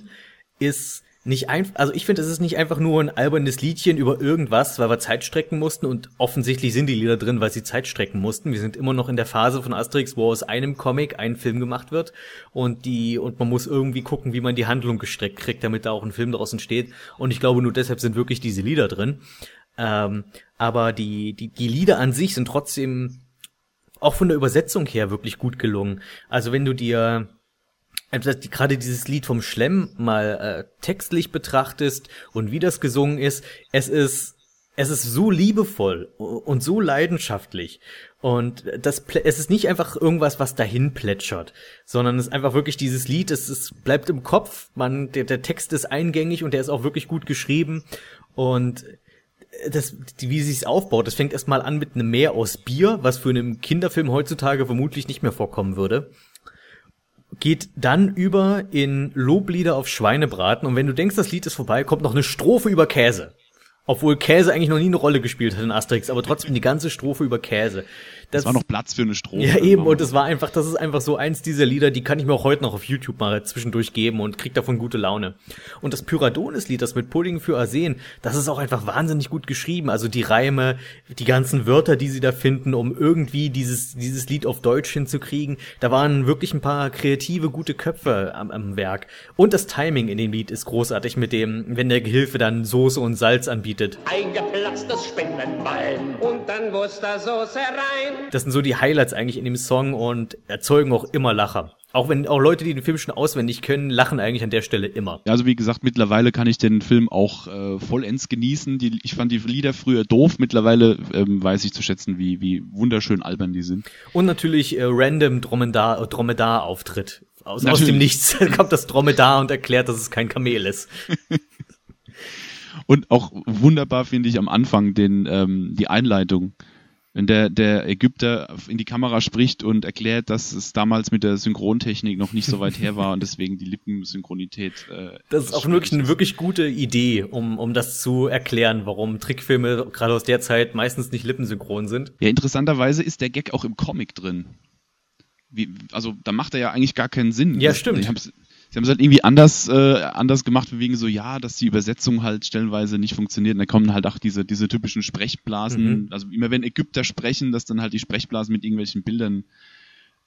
ist nicht einfach, also ich finde, es ist nicht einfach nur ein albernes Liedchen über irgendwas, weil wir Zeit strecken mussten, und offensichtlich sind die Lieder drin, weil sie Zeit strecken mussten. Wir sind immer noch in der Phase von Asterix, wo aus einem Comic ein Film gemacht wird und man muss irgendwie gucken, wie man die Handlung gestreckt kriegt, damit da auch ein Film daraus entsteht. Und ich glaube, nur deshalb sind wirklich diese Lieder drin. Aber die Lieder an sich sind trotzdem auch von der Übersetzung her wirklich gut gelungen. Also wenn du dir gerade dieses Lied vom Schlemm mal textlich betrachtest und wie das gesungen ist, es ist so liebevoll und so leidenschaftlich, und es ist nicht einfach irgendwas, was dahin plätschert, sondern es ist einfach wirklich dieses Lied, es bleibt im Kopf, der Text ist eingängig und der ist auch wirklich gut geschrieben, und wie sie es aufbaut, das fängt erstmal an mit einem Meer aus Bier, was für einen Kinderfilm heutzutage vermutlich nicht mehr vorkommen würde. Geht dann über in Loblieder auf Schweinebraten, und wenn du denkst, das Lied ist vorbei, kommt noch eine Strophe über Käse. Obwohl Käse eigentlich noch nie eine Rolle gespielt hat in Asterix, aber trotzdem die ganze Strophe über Käse. Das war noch Platz für eine Strophe. Ja, eben, und das ist einfach so eins dieser Lieder, die kann ich mir auch heute noch auf YouTube mal zwischendurch geben und krieg davon gute Laune. Und das Pyradonis-Lied, das mit Pudding für Arsen, das ist auch einfach wahnsinnig gut geschrieben. Also die Reime, die ganzen Wörter, die sie da finden, um irgendwie dieses Lied auf Deutsch hinzukriegen, da waren wirklich ein paar kreative, gute Köpfe am Werk. Und das Timing in dem Lied ist großartig mit dem, wenn der Gehilfe dann Soße und Salz anbietet. Eingeplatztes Spinnenbein und dann Wustersoße rein. Das sind so die Highlights eigentlich in dem Song und erzeugen auch immer Lacher. Auch wenn auch Leute, die den Film schon auswendig können, lachen eigentlich an der Stelle immer. Ja, also wie gesagt, mittlerweile kann ich den Film auch vollends genießen. Ich fand die Lieder früher doof. Mittlerweile weiß ich zu schätzen, wie wunderschön albern die sind. Und natürlich random Dromedar-Auftritt. Aus dem Nichts kommt das Dromedar und erklärt, dass es kein Kamel ist. Und auch wunderbar finde ich am Anfang die Einleitung, wenn der Ägypter in die Kamera spricht und erklärt, dass es damals mit der Synchrontechnik noch nicht so weit her war und deswegen die Lippensynchronität. Das ist auch wirklich eine wirklich gute Idee, um das zu erklären, warum Trickfilme gerade aus der Zeit meistens nicht lippensynchron sind. Ja, interessanterweise ist der Gag auch im Comic drin. Da macht er ja eigentlich gar keinen Sinn. Ja, stimmt. Sie haben es halt irgendwie anders gemacht, wegen so, ja, dass die Übersetzung halt stellenweise nicht funktioniert. Und da kommen halt auch diese typischen Sprechblasen. Mhm. Also immer wenn Ägypter sprechen, dass dann halt die Sprechblasen mit irgendwelchen Bildern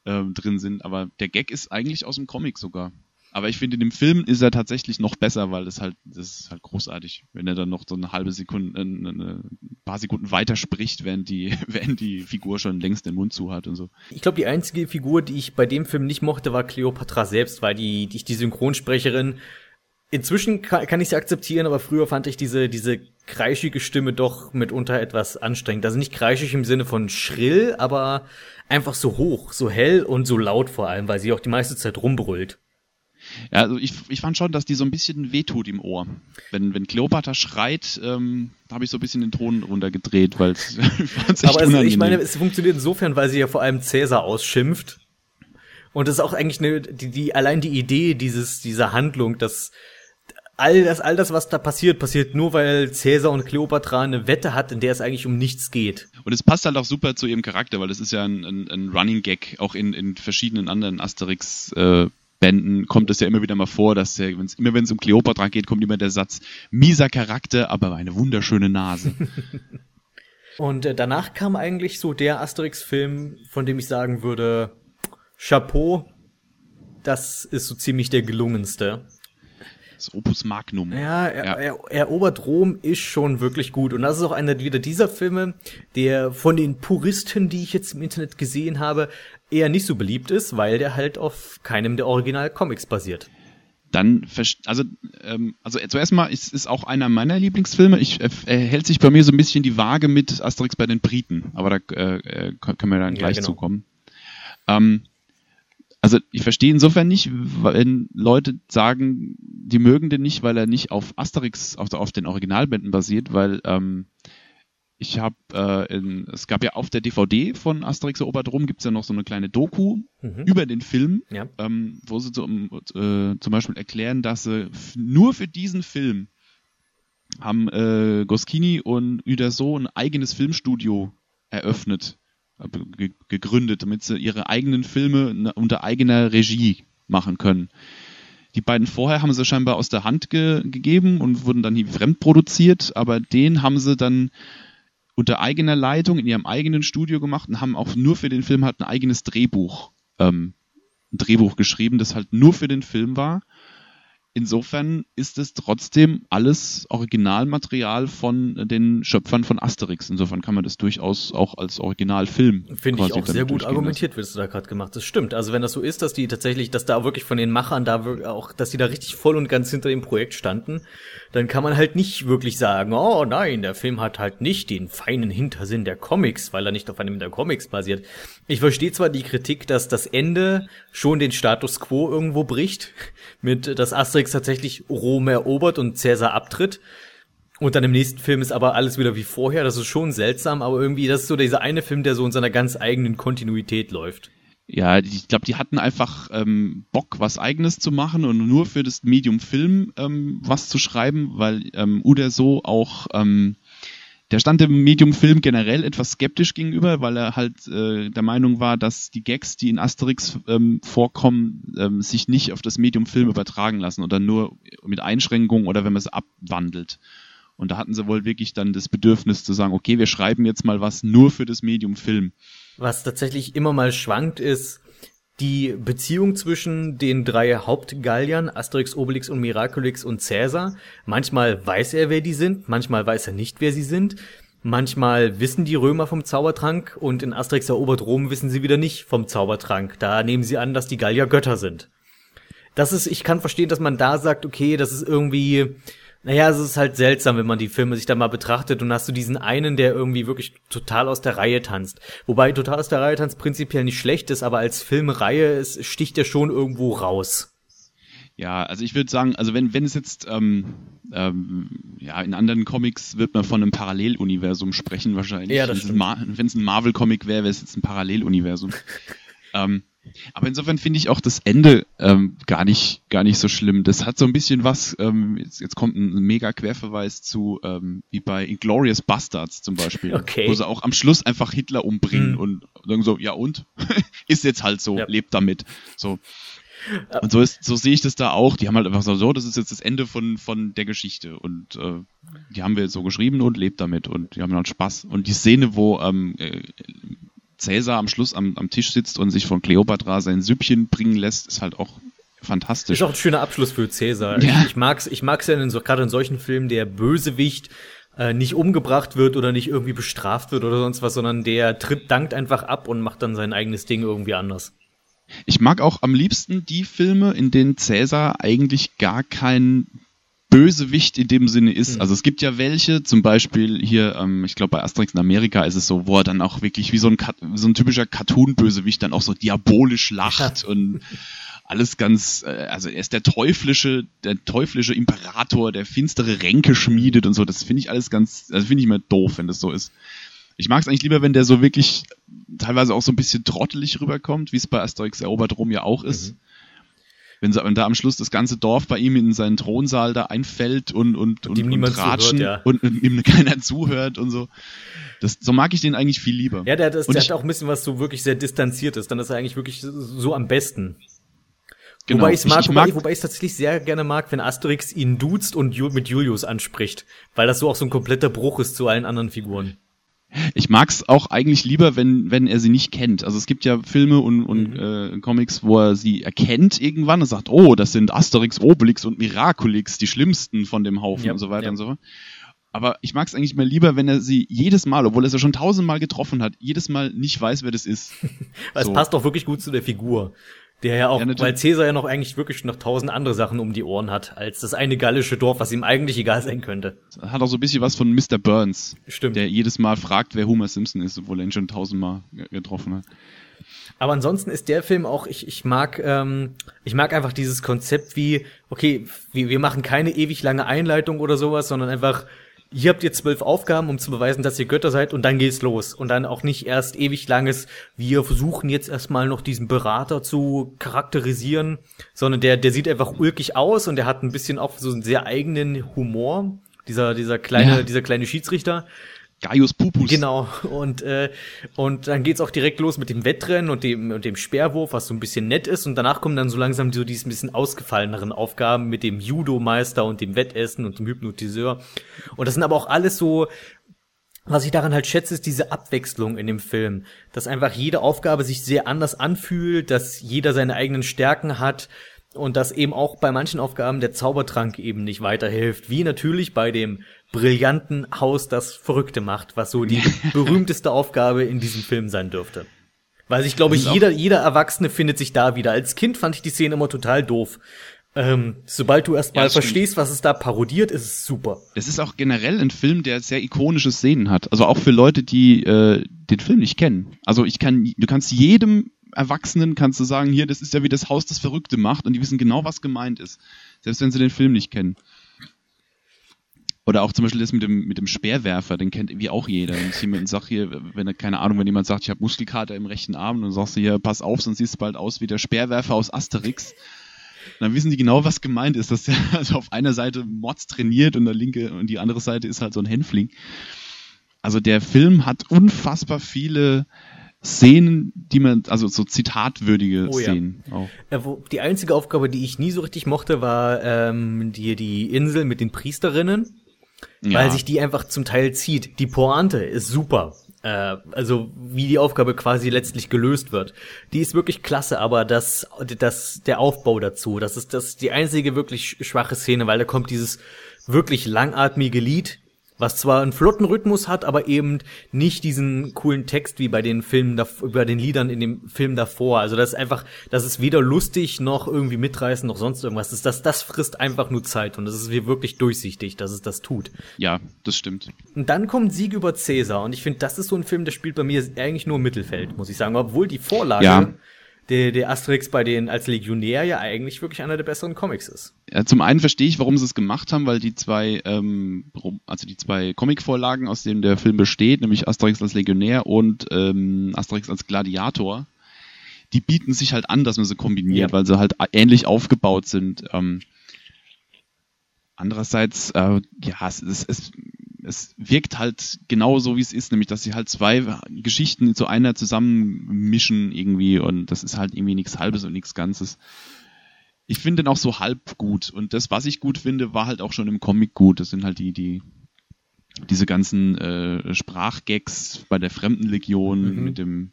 drin sind. Aber der Gag ist eigentlich aus dem Comic sogar. Aber ich finde, in dem Film ist er tatsächlich noch besser, weil das ist halt großartig, wenn er dann noch so ein paar Sekunden weiter spricht, während die Figur schon längst den Mund zu hat und so. Ich glaube, die einzige Figur, die ich bei dem Film nicht mochte, war Cleopatra selbst, weil die Synchronsprecherin, inzwischen kann ich sie akzeptieren, aber früher fand ich diese kreischige Stimme doch mitunter etwas anstrengend. Also nicht kreischig im Sinne von schrill, aber einfach so hoch, so hell und so laut vor allem, weil sie auch die meiste Zeit rumbrüllt. Ja, also ich fand schon, dass die so ein bisschen wehtut im Ohr. Wenn Kleopatra schreit, habe ich so ein bisschen den Ton runtergedreht, weil es echt unangenehm. Aber ich meine, es funktioniert insofern, weil sie ja vor allem Cäsar ausschimpft. Und das ist auch eigentlich allein die Idee dieser Handlung, dass all das, was da passiert nur, weil Cäsar und Kleopatra eine Wette hat, in der es eigentlich um nichts geht. Und es passt halt auch super zu ihrem Charakter, weil das ist ja ein Running Gag, auch in verschiedenen anderen Asterix Bänden kommt es ja immer wieder mal vor, dass wenn es um Kleopatra geht, kommt immer der Satz, mieser Charakter, aber eine wunderschöne Nase. Und danach kam eigentlich so der Asterix-Film, von dem ich sagen würde, Chapeau, das ist so ziemlich der gelungenste. Das Opus Magnum. Ja, erobert Rom ist schon wirklich gut. Und das ist auch einer wieder dieser Filme, der von den Puristen, die ich jetzt im Internet gesehen habe, eher nicht so beliebt ist, weil der halt auf keinem der Original-Comics basiert. Also zuerst mal, es ist auch einer meiner Lieblingsfilme. Er hält sich bei mir so ein bisschen die Waage mit Asterix bei den Briten. Aber da können wir dann gleich zukommen. Also ich verstehe insofern nicht, wenn Leute sagen, die mögen den nicht, weil er nicht auf Asterix, auf den Originalbänden basiert, weil es gab ja auf der DVD von Asterix erobert Rom, gibt es ja noch so eine kleine Doku über den Film, wo sie zum Beispiel erklären, dass sie nur für diesen Film haben Goscinny und Uderzo ein eigenes Filmstudio eröffnet, gegründet, damit sie ihre eigenen Filme unter eigener Regie machen können. Die beiden vorher haben sie scheinbar aus der Hand gegeben und wurden dann hier fremdproduziert, aber den haben sie dann unter eigener Leitung in ihrem eigenen Studio gemacht und haben auch nur für den Film halt ein eigenes Drehbuch, geschrieben, das halt nur für den Film war. Insofern ist es trotzdem alles Originalmaterial von den Schöpfern von Asterix. Insofern kann man das durchaus auch als Originalfilm. Finde ich auch sehr gut argumentiert, wirst du da gerade gemacht. Das stimmt. Also wenn das so ist, dass die tatsächlich, dass da wirklich von den Machern da auch, dass die da richtig voll und ganz hinter dem Projekt standen, dann kann man halt nicht wirklich sagen, oh nein, der Film hat halt nicht den feinen Hintersinn der Comics, weil er nicht auf einem der Comics basiert. Ich verstehe zwar die Kritik, dass das Ende schon den Status Quo irgendwo bricht, mit dass Asterix tatsächlich Rom erobert und Cäsar abtritt. Und dann im nächsten Film ist aber alles wieder wie vorher. Das ist schon seltsam, aber irgendwie, das ist so dieser eine Film, der so in seiner ganz eigenen Kontinuität läuft. Ja, ich glaube, die hatten einfach Bock, was Eigenes zu machen und nur für das Medium Film was zu schreiben, weil Uderzo auch, der stand dem Medium Film generell etwas skeptisch gegenüber, weil er halt der Meinung war, dass die Gags, die in Asterix vorkommen, sich nicht auf das Medium Film übertragen lassen oder nur mit Einschränkungen oder wenn man es abwandelt. Und da hatten sie wohl wirklich dann das Bedürfnis zu sagen, okay, wir schreiben jetzt mal was nur für das Medium Film. Was tatsächlich immer mal schwankt, ist die Beziehung zwischen den drei Hauptgalliern, Asterix, Obelix und Miraculix und Cäsar. Manchmal weiß er, wer die sind, manchmal weiß er nicht, wer sie sind. Manchmal wissen die Römer vom Zaubertrank und in Asterix erobert Rom wissen sie wieder nicht vom Zaubertrank. Da nehmen sie an, dass die Gallier Götter sind. Ich kann verstehen, dass man da sagt, okay, das ist irgendwie, naja, es ist halt seltsam, wenn man die Filme sich da mal betrachtet und hast du diesen einen, der irgendwie wirklich total aus der Reihe tanzt. Wobei total aus der Reihe tanzt prinzipiell nicht schlecht ist, aber als Filmreihe sticht er schon irgendwo raus. Ja, also ich würde sagen, also wenn es jetzt, ja, in anderen Comics wird man von einem Paralleluniversum sprechen wahrscheinlich. Ja, das stimmt. Wenn es ein Marvel-Comic wäre, wäre es jetzt ein Paralleluniversum. Aber insofern finde ich auch das Ende gar nicht so schlimm. Das hat so ein bisschen was, jetzt kommt ein mega Querverweis zu, wie bei Inglourious Bastards zum Beispiel, okay, wo sie auch am Schluss einfach Hitler umbringen und sagen so, ja und? Ist jetzt halt so, ja, lebt damit. So. Und so sehe ich das da auch. Die haben halt einfach so, das ist jetzt das Ende von der Geschichte. Und die haben wir jetzt so geschrieben und lebt damit. Und die haben dann Spaß. Und die Szene, wo Cäsar am Schluss am Tisch sitzt und sich von Kleopatra sein Süppchen bringen lässt, ist halt auch fantastisch. Ist auch ein schöner Abschluss für Cäsar. Ja. Ich mag's ja gerade in solchen Filmen, der Bösewicht nicht umgebracht wird oder nicht irgendwie bestraft wird oder sonst was, sondern der dankt einfach ab und macht dann sein eigenes Ding irgendwie anders. Ich mag auch am liebsten die Filme, in denen Cäsar eigentlich gar kein Bösewicht in dem Sinne ist. Also es gibt ja welche, zum Beispiel hier, ich glaube bei Asterix in Amerika ist es so, wo er dann auch wirklich wie so ein typischer Cartoon-Bösewicht dann auch so diabolisch lacht und alles ganz, also er ist der teuflische Imperator, der finstere Ränke schmiedet und so. Das finde ich alles ganz, also finde ich immer doof, wenn das so ist. Ich mag es eigentlich lieber, wenn der so wirklich teilweise auch so ein bisschen trottelig rüberkommt, wie es bei Asterix erobert Rom ja auch ist. Mhm. Wenn da am Schluss das ganze Dorf bei ihm in seinen Thronsaal da einfällt und ratschen zuhört, ja, und ihm keiner zuhört und so. So mag ich den eigentlich viel lieber. Ja, der hat auch ein bisschen was so wirklich sehr Distanziertes. Dann ist er eigentlich wirklich so am besten. Genau. Wobei ich es tatsächlich sehr gerne mag, wenn Asterix ihn duzt und mit Julius anspricht. Weil das so auch so ein kompletter Bruch ist zu allen anderen Figuren. Ich mag's auch eigentlich lieber, wenn er sie nicht kennt. Also es gibt ja Filme und Comics, wo er sie erkennt irgendwann und sagt, oh, das sind Asterix, Obelix und Miraculix, die schlimmsten von dem Haufen, ja, und so weiter, ja, und so fort. Aber ich mag's eigentlich mehr lieber, wenn er sie jedes Mal, obwohl er sie schon 1000-mal getroffen hat, jedes Mal nicht weiß, wer das ist. Weil so. Es passt doch wirklich gut zu der Figur. Der ja auch, ja, weil Cäsar ja noch eigentlich wirklich noch 1000 andere Sachen um die Ohren hat, als das eine gallische Dorf, was ihm eigentlich egal sein könnte. Hat auch so ein bisschen was von Mr. Burns. Stimmt. Der jedes Mal fragt, wer Homer Simpson ist, obwohl er ihn schon 1000-mal getroffen hat. Aber ansonsten ist der Film auch, ich mag einfach dieses Konzept wie, okay, wir machen keine ewig lange Einleitung oder sowas, sondern einfach, hier habt ihr 12 Aufgaben, um zu beweisen, dass ihr Götter seid, und dann geht's los. Und dann auch nicht erst ewig langes, wir versuchen jetzt erstmal noch diesen Berater zu charakterisieren, sondern der sieht einfach ulkig aus und der hat ein bisschen auch so einen sehr eigenen Humor, dieser kleine Schiedsrichter. Gaius Pupus. Genau, und dann geht's auch direkt los mit dem Wettrennen und dem Speerwurf, was so ein bisschen nett ist, und danach kommen dann so langsam so diese ein bisschen ausgefalleneren Aufgaben mit dem Judo-Meister und dem Wettessen und dem Hypnotiseur. Und das sind aber auch alles so, was ich daran halt schätze, ist diese Abwechslung in dem Film, dass einfach jede Aufgabe sich sehr anders anfühlt, dass jeder seine eigenen Stärken hat und dass eben auch bei manchen Aufgaben der Zaubertrank eben nicht weiterhilft, wie natürlich bei dem brillanten Haus, das Verrückte macht, was so die berühmteste Aufgabe in diesem Film sein dürfte. Weil ich glaube, jeder Erwachsene findet sich da wieder. Als Kind fand ich die Szene immer total doof. Sobald du erstmal verstehst, was es da parodiert, ist es super. Es ist auch generell ein Film, der sehr ikonische Szenen hat. Also auch für Leute, die den Film nicht kennen. Also du kannst jedem Erwachsenen kannst du sagen, hier, das ist ja wie das Haus, das Verrückte macht, und die wissen genau, was gemeint ist. Selbst wenn sie den Film nicht kennen. Oder auch zum Beispiel das mit dem Speerwerfer, den kennt irgendwie auch jeder. Wenn ich jemanden sag hier, wenn jemand sagt, ich habe Muskelkater im rechten Arm, und dann sagst du hier, pass auf, sonst siehst du bald aus wie der Speerwerfer aus Asterix. Und dann wissen die genau, was gemeint ist, dass der also auf einer Seite Mods trainiert und die andere Seite ist halt so ein Hänfling. Also der Film hat unfassbar viele Szenen, also so zitatwürdige Szenen. Auch. Die einzige Aufgabe, die ich nie so richtig mochte, war die Insel mit den Priesterinnen. Ja. Weil sich die einfach zum Teil zieht. Die Pointe ist super. Also wie die Aufgabe quasi letztlich gelöst wird. Die ist wirklich klasse, aber der Aufbau dazu, das ist die einzige wirklich schwache Szene, weil da kommt dieses wirklich langatmige Lied, was zwar einen flotten Rhythmus hat, aber eben nicht diesen coolen Text wie bei den Filmen, über den Liedern in dem Film davor. Also das ist einfach, das ist weder lustig noch irgendwie mitreißend noch sonst irgendwas. Das frisst einfach nur Zeit, und das ist wirklich durchsichtig, dass es das tut. Ja, das stimmt. Und dann kommt Sieg über Cäsar, und ich finde, das ist so ein Film, der spielt bei mir eigentlich nur im Mittelfeld, muss ich sagen. Obwohl die Vorlage der Asterix bei denen als Legionär ja eigentlich wirklich einer der besseren Comics ist. Ja, zum einen verstehe ich, warum sie es gemacht haben, weil die zwei Comicvorlagen, aus denen der Film besteht, nämlich Asterix als Legionär und Asterix als Gladiator, die bieten sich halt an, dass man sie kombiniert, ja, weil sie halt ähnlich aufgebaut sind. Andererseits, ja, es wirkt halt genau so, wie es ist, nämlich dass sie halt zwei Geschichten zu einer zusammenmischen irgendwie, und das ist halt irgendwie nichts Halbes und nichts Ganzes. Ich finde den auch so halb gut, und das, was ich gut finde, war halt auch schon im Comic gut. Das sind halt diese ganzen Sprachgags bei der Fremdenlegion, mhm, mit dem...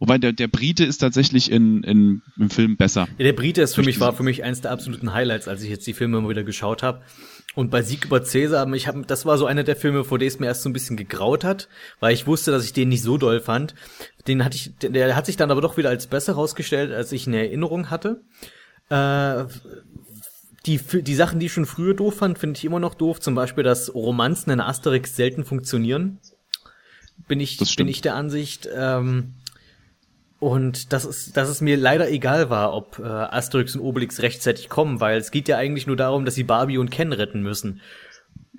Wobei der Brite ist tatsächlich im Film besser. Ja, der Brite ist für mich eins der absoluten Highlights, als ich jetzt die Filme mal wieder geschaut habe. Und bei Sieg über Cäsar, das war so einer der Filme, vor dem es mir erst so ein bisschen gegraut hat, weil ich wusste, dass ich den nicht so doll fand. Der hat sich dann aber doch wieder als besser rausgestellt, als ich eine Erinnerung hatte. Die Sachen, die ich schon früher doof fand, finde ich immer noch doof. Zum Beispiel, dass Romanzen in Asterix selten funktionieren. Bin ich der Ansicht. Und dass es mir leider egal war, ob Asterix und Obelix rechtzeitig kommen, weil es geht ja eigentlich nur darum, dass sie Barbie und Ken retten müssen.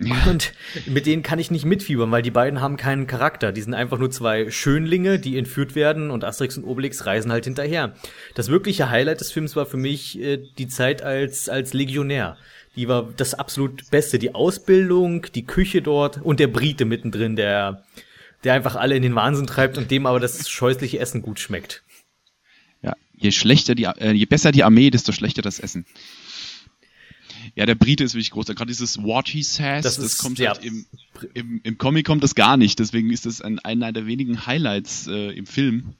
Ja. Und mit denen kann ich nicht mitfiebern, weil die beiden haben keinen Charakter. Die sind einfach nur zwei Schönlinge, die entführt werden, und Asterix und Obelix reisen halt hinterher. Das wirkliche Highlight des Films war für mich die Zeit als Legionär. Die war das absolut Beste. Die Ausbildung, die Küche dort und der Brite mittendrin, der einfach alle in den Wahnsinn treibt und dem aber das scheußliche Essen gut schmeckt. Ja, je besser die Armee, desto schlechter das Essen. Ja, der Brite ist wirklich groß. Gerade dieses What He Says, das kommt ja halt im Comic kommt das gar nicht. Deswegen ist das einer der wenigen Highlights im Film.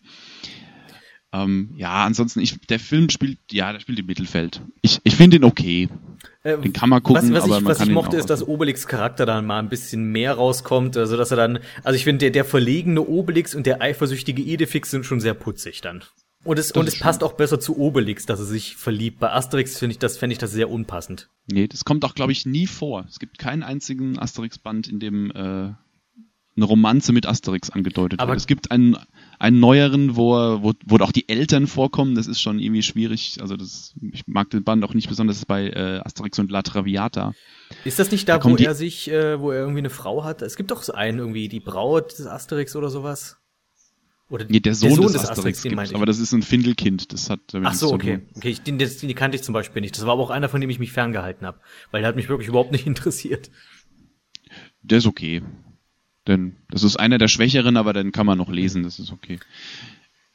Ja, ansonsten, der Film spielt im Mittelfeld. Ich finde ihn okay. Den kann man gucken, Was ich mochte, ist, dass Obelix' Charakter dann mal ein bisschen mehr rauskommt, also dass er dann, also ich finde, der verlegene Obelix und der eifersüchtige Idefix sind schon sehr putzig dann. Und es passt auch besser zu Obelix, dass er sich verliebt. Bei Asterix fände ich das sehr unpassend. Nee, das kommt auch, glaube ich, nie vor. Es gibt keinen einzigen Asterix-Band, in dem eine Romanze mit Asterix angedeutet wird. Es gibt einen neueren, wo auch die Eltern vorkommen. Das ist schon irgendwie schwierig. Also ich mag den Band auch nicht besonders bei Asterix und La Traviata. Ist das nicht da, da wo er irgendwie eine Frau hat? Es gibt doch so einen irgendwie, die Braut des Asterix oder sowas. Oder nee, der Sohn des Asterix meinte ich. Aber das ist ein Findelkind. Das hat. Ach so, okay. Den kannte ich zum Beispiel nicht. Das war aber auch einer, von dem ich mich ferngehalten habe, weil der hat mich wirklich überhaupt nicht interessiert. Der ist okay. Denn das ist einer der Schwächeren, aber den kann man noch lesen, das ist okay.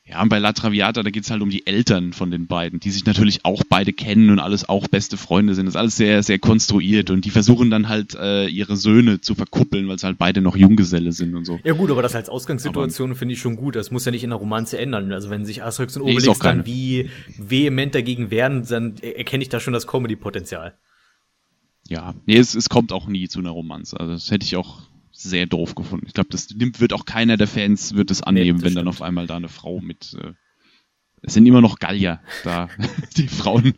Ja, und bei La Traviata, da geht's halt um die Eltern von den beiden, die sich natürlich auch beide kennen und alles auch beste Freunde sind. Das ist alles sehr, sehr konstruiert, und die versuchen dann halt ihre Söhne zu verkuppeln, weil es halt beide noch Junggeselle sind und so. Ja gut, aber das als Ausgangssituation finde ich schon gut. Das muss ja nicht in der Romanze ändern. Also wenn sich Asterix und Obelix dann wie vehement dagegen wehren, dann erkenne ich da schon das Comedy-Potenzial. Ja, nee, es kommt auch nie zu einer Romanze. Also das hätte ich auch sehr doof gefunden. Ich glaube, wird auch keiner der Fans wird es annehmen, wenn stimmt. Dann auf einmal da eine Frau mit... es sind immer noch Gallier da. Die Frauen,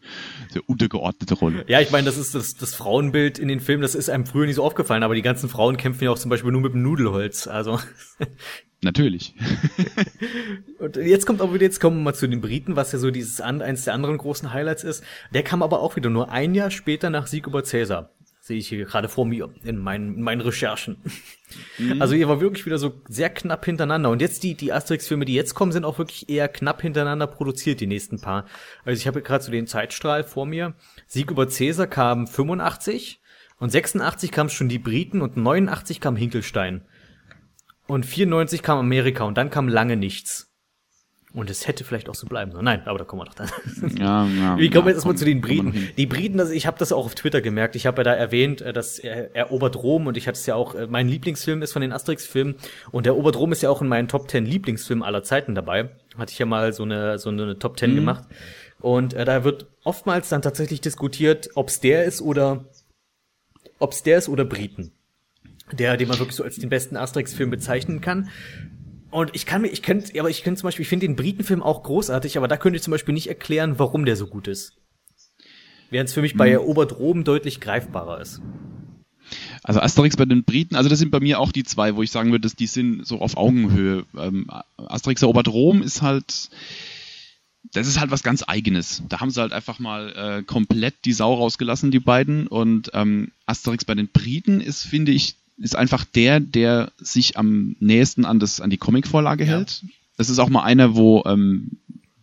sehr untergeordnete Rolle. Ja, ich meine, das ist das Frauenbild in den Filmen, das ist einem früher nicht so aufgefallen, aber die ganzen Frauen kämpfen ja auch zum Beispiel nur mit dem Nudelholz. Also natürlich. Und jetzt kommen wir mal zu den Briten, was ja so eins der anderen großen Highlights ist. Der kam aber auch wieder nur ein Jahr später nach Sieg über Cäsar. Sehe ich hier gerade vor mir in meinen Recherchen. Mhm. Also hier war wirklich wieder so sehr knapp hintereinander. Und jetzt die Asterix-Filme, die jetzt kommen, sind auch wirklich eher knapp hintereinander produziert, die nächsten paar. Also ich habe gerade so den Zeitstrahl vor mir. Sieg über Cäsar kam 85 und 86 kamen schon die Briten und 89 kam Hinkelstein. Und 94 kam Amerika und dann kam lange nichts. Und es hätte vielleicht auch so bleiben sollen. Nein, aber da kommen wir doch dann. Ja, wir kommen jetzt erstmal zu den Briten. Die Briten, ich habe das auch auf Twitter gemerkt. Ich habe ja da erwähnt, dass erobert Rom, und ich hatte es ja auch, mein Lieblingsfilm ist von den Asterix-Filmen, und erobert Rom ist ja auch in meinen Top 10 Lieblingsfilmen aller Zeiten dabei. Hatte ich ja mal so eine Top 10 gemacht. Und da wird oftmals dann tatsächlich diskutiert, ob es der ist oder Briten. Den man wirklich so als den besten Asterix-Film bezeichnen kann. Und ich finde den Britenfilm auch großartig, aber da könnte ich zum Beispiel nicht erklären, warum der so gut ist. Während es für mich bei Erobert Rom deutlich greifbarer ist. Also Asterix bei den Briten, also das sind bei mir auch die zwei, wo ich sagen würde, dass die sind so auf Augenhöhe. Asterix Erobert Rom ist halt, das ist halt was ganz Eigenes. Da haben sie halt einfach mal komplett die Sau rausgelassen, die beiden. Und Asterix bei den Briten ist, finde ich, ist einfach der sich am nächsten an die Comic-Vorlage hält. Das ist auch mal einer, wo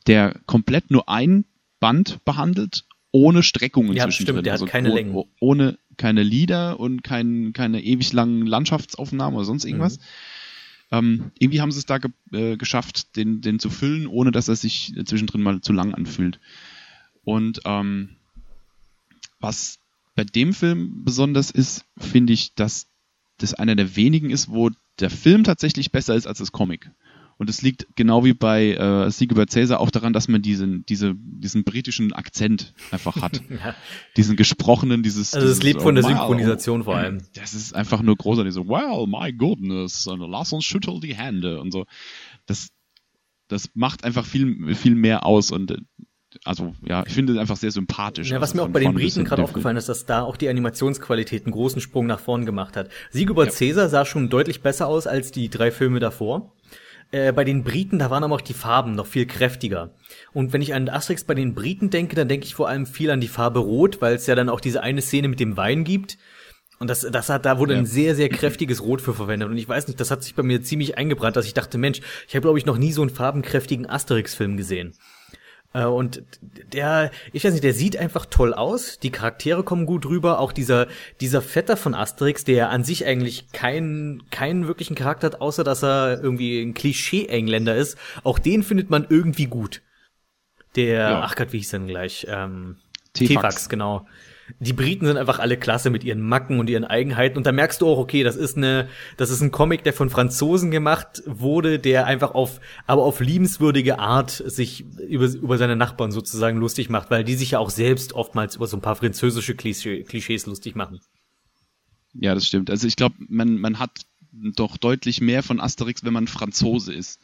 der komplett nur ein Band behandelt, ohne Streckungen zwischendrin. Stimmt, der hat keine Längen. Ohne keine Lieder und keine ewig langen Landschaftsaufnahmen oder sonst irgendwas. Irgendwie haben sie es da geschafft, den zu füllen, ohne dass er sich zwischendrin mal zu lang anfühlt. Und was bei dem Film besonders ist, finde ich, dass das einer der wenigen ist, wo der Film tatsächlich besser ist als das Comic. Und es liegt genau wie bei Sieg über Cäsar auch daran, dass man diesen britischen Akzent einfach hat. Ja. Diesen gesprochenen, es lebt von der Synchronisation vor allem. Das ist einfach nur großartig. So, well, my goodness, lass uns schütteln die Hände und so. Das macht einfach viel, viel mehr aus und also, ja, ich finde es einfach sehr sympathisch. Ja, was mir auch bei den Briten gerade aufgefallen ist, dass da auch die Animationsqualität einen großen Sprung nach vorn gemacht hat. Sieg über Cäsar sah schon deutlich besser aus als die 3 Filme davor. Bei den Briten, da waren aber auch die Farben noch viel kräftiger. Und wenn ich an Asterix bei den Briten denke, dann denke ich vor allem viel an die Farbe Rot, weil es ja dann auch diese eine Szene mit dem Wein gibt. Und da wurde ein sehr, sehr kräftiges Rot für verwendet. Und ich weiß nicht, das hat sich bei mir ziemlich eingebrannt, dass ich dachte, Mensch, ich habe, glaube ich, noch nie so einen farbenkräftigen Asterix-Film gesehen. Und der sieht einfach toll aus, die Charaktere kommen gut rüber, auch dieser Vetter von Asterix, der an sich eigentlich keinen wirklichen Charakter hat, außer dass er irgendwie ein Klischee-Engländer ist, auch den findet man irgendwie gut. Ach Gott, wie hieß denn gleich? Tefax, genau. Die Briten sind einfach alle klasse mit ihren Macken und ihren Eigenheiten. Und da merkst du auch, okay, das ist ein Comic, der von Franzosen gemacht wurde, der einfach auf liebenswürdige Art sich über seine Nachbarn sozusagen lustig macht, weil die sich ja auch selbst oftmals über so ein paar französische Klischees lustig machen. Ja, das stimmt. Also ich glaube, man hat doch deutlich mehr von Asterix, wenn man Franzose ist.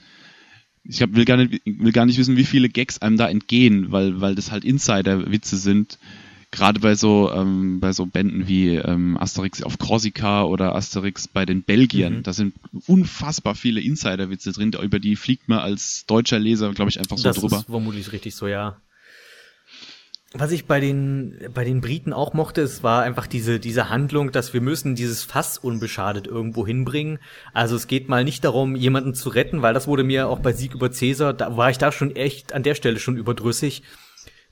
Ich will gar nicht wissen, wie viele Gags einem da entgehen, weil das halt Insider-Witze sind. Gerade bei so Bänden wie Asterix auf Korsika oder Asterix bei den Belgiern, da sind unfassbar viele Insider-Witze drin, über die fliegt man als deutscher Leser, glaube ich, einfach so das drüber. Das ist vermutlich richtig so, ja. Was ich bei den Briten auch mochte, es war einfach diese Handlung, dass wir müssen dieses Fass unbeschadet irgendwo hinbringen. Also es geht mal nicht darum, jemanden zu retten, weil das wurde mir auch bei Sieg über Cäsar, da war ich da schon echt an der Stelle schon überdrüssig,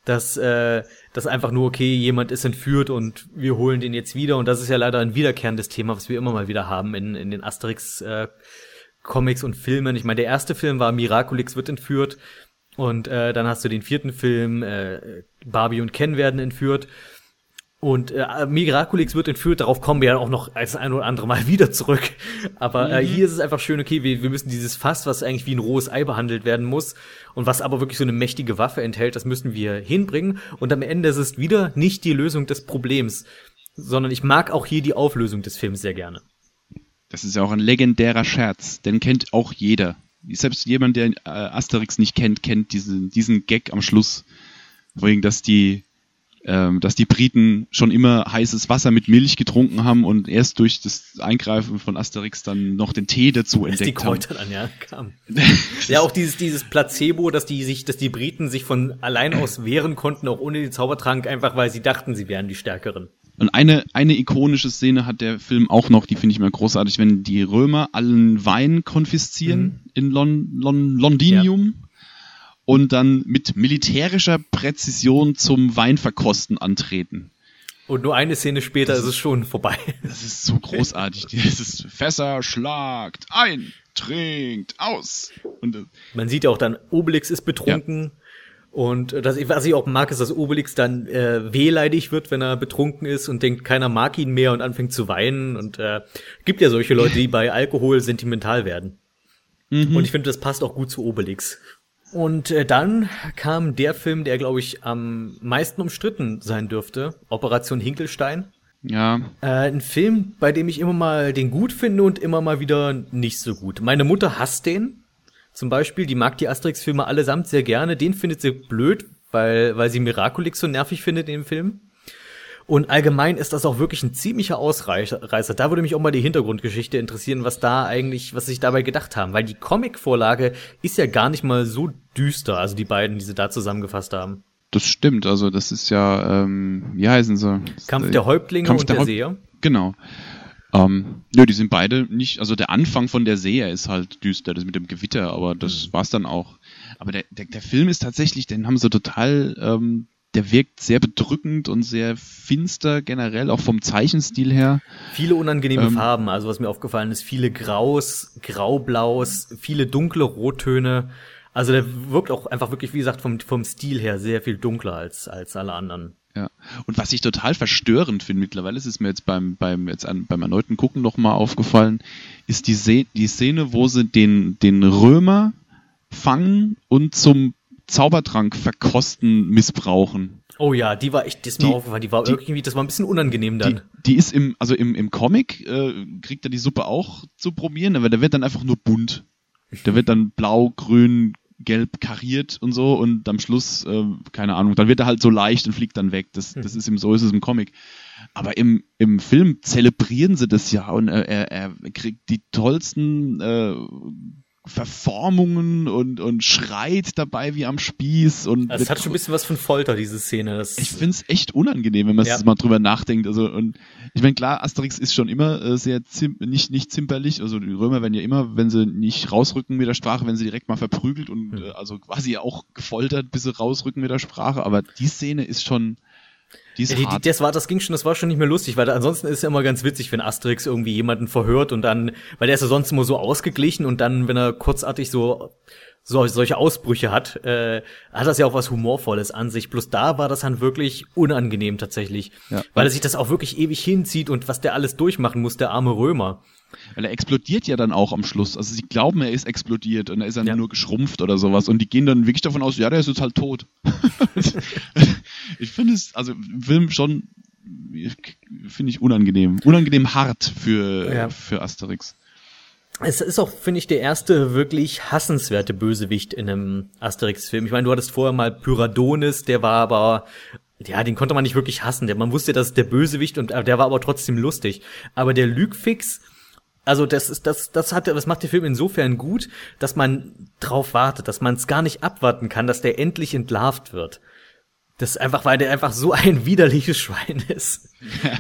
dass einfach nur, okay, jemand ist entführt und wir holen den jetzt wieder. Und das ist ja leider ein wiederkehrendes Thema, was wir immer mal wieder haben in den Asterix-Comics und Filmen. Ich meine, der erste Film war Miraculix wird entführt. Und dann hast du den 4. Film, Barbie und Ken werden entführt. Und Miraculix wird entführt, darauf kommen wir ja auch noch das ein oder andere Mal wieder zurück. Aber hier ist es einfach schön, okay, wir müssen dieses Fass, was eigentlich wie ein rohes Ei behandelt werden muss und was aber wirklich so eine mächtige Waffe enthält, das müssen wir hinbringen. Und am Ende ist es wieder nicht die Lösung des Problems, sondern ich mag auch hier die Auflösung des Films sehr gerne. Das ist ja auch ein legendärer Scherz, den kennt auch jeder. Selbst jemand, der Asterix nicht kennt, kennt diesen Gag am Schluss, wegen dass die Briten schon immer heißes Wasser mit Milch getrunken haben und erst durch das Eingreifen von Asterix dann noch den Tee dazu entdeckt haben. Die Kräuter dann, ja, kam. Ja, auch dieses Placebo, dass die Briten sich von allein aus wehren konnten, auch ohne den Zaubertrank, einfach weil sie dachten, sie wären die Stärkeren. Und eine ikonische Szene hat der Film auch noch, die finde ich mal großartig, wenn die Römer allen Wein konfiszieren in Londinium. Ja. Und dann mit militärischer Präzision zum Weinverkosten antreten. Und nur eine Szene später ist es schon vorbei. Das ist so großartig. Dieses Fässer schlagt ein, trinkt aus. Und man sieht ja auch dann, Obelix ist betrunken. Ja. Und was ich auch mag, ist, dass Obelix dann wehleidig wird, wenn er betrunken ist und denkt, keiner mag ihn mehr und anfängt zu weinen. Und gibt ja solche Leute, die bei Alkohol sentimental werden. Mhm. Und ich finde, das passt auch gut zu Obelix. Und dann kam der Film, der, glaube ich, am meisten umstritten sein dürfte, Operation Hinkelstein. Ja. Ein Film, bei dem ich immer mal den gut finde und immer mal wieder nicht so gut. Meine Mutter hasst den zum Beispiel, die mag die Asterix-Filme allesamt sehr gerne. Den findet sie blöd, weil sie Miraculix so nervig findet in dem Film. Und allgemein ist das auch wirklich ein ziemlicher Ausreißer. Da würde mich auch mal die Hintergrundgeschichte interessieren, was da eigentlich, was sie sich dabei gedacht haben. Weil die Comic-Vorlage ist ja gar nicht mal so düster, also die beiden, die sie da zusammengefasst haben. Das stimmt, also das ist ja, wie heißen sie? Kampf der Häuptlinge und der Seher. Genau. Nö, die sind beide nicht, also der Anfang von der Seher ist halt düster, das mit dem Gewitter, aber das war's dann auch. Aber der Film ist tatsächlich, den haben sie total, der wirkt sehr bedrückend und sehr finster generell, auch vom Zeichenstil her. Viele unangenehme Farben, also was mir aufgefallen ist, viele Graus, Graublaus, viele dunkle Rottöne. Also der wirkt auch einfach wirklich, wie gesagt, vom Stil her sehr viel dunkler als alle anderen. Ja. Und was ich total verstörend finde mittlerweile, ist es mir jetzt beim erneuten Gucken nochmal aufgefallen, ist die Szene, wo sie den Römer fangen und zum Zaubertrank verkosten missbrauchen. Oh ja, die war echt, das ist mir aufgefallen, die war irgendwie, das war ein bisschen unangenehm dann. Die ist im Comic, kriegt er die Suppe auch zu probieren, aber der wird dann einfach nur bunt. Der wird dann blau, grün, gelb kariert und so und am Schluss, keine Ahnung, dann wird er halt so leicht und fliegt dann weg. Das ist so ist es im Comic. Aber im Film zelebrieren sie das ja und er kriegt die tollsten Verformungen und schreit dabei wie am Spieß. Und also es hat schon ein bisschen was von Folter, diese Szene. Ich find's echt unangenehm, wenn man jetzt mal drüber nachdenkt. Also und ich meine, klar, Asterix ist schon immer nicht zimperlich. Also die Römer werden ja immer, wenn sie nicht rausrücken mit der Sprache, wenn sie direkt mal verprügelt und also quasi auch gefoltert, bis sie rausrücken mit der Sprache. Aber die Szene ist schon... Das war schon nicht mehr lustig, weil ansonsten ist es ja immer ganz witzig, wenn Asterix irgendwie jemanden verhört und dann, weil der ist ja sonst immer so ausgeglichen und dann, wenn er kurzartig so solche Ausbrüche hat, hat das ja auch was Humorvolles an sich. Bloß da war das dann wirklich unangenehm tatsächlich, weil er sich das auch wirklich ewig hinzieht und was der alles durchmachen muss, der arme Römer. Weil er explodiert ja dann auch am Schluss. Also sie glauben, er ist explodiert und er ist dann nur geschrumpft oder sowas. Und die gehen dann wirklich davon aus, ja, der ist jetzt halt tot. Ich finde es, also im Film schon, finde ich unangenehm. Unangenehm hart für Asterix. Es ist auch, finde ich, der erste wirklich hassenswerte Bösewicht in einem Asterix-Film. Ich meine, du hattest vorher mal Pyradonis, der war aber... Ja, den konnte man nicht wirklich hassen. Man wusste, das ist der Bösewicht und der war aber trotzdem lustig. Aber der Lügfix, also das macht den Film insofern gut, dass man drauf wartet, dass man es gar nicht abwarten kann, dass der endlich entlarvt wird. Das ist einfach, weil der einfach so ein widerliches Schwein ist. Ja.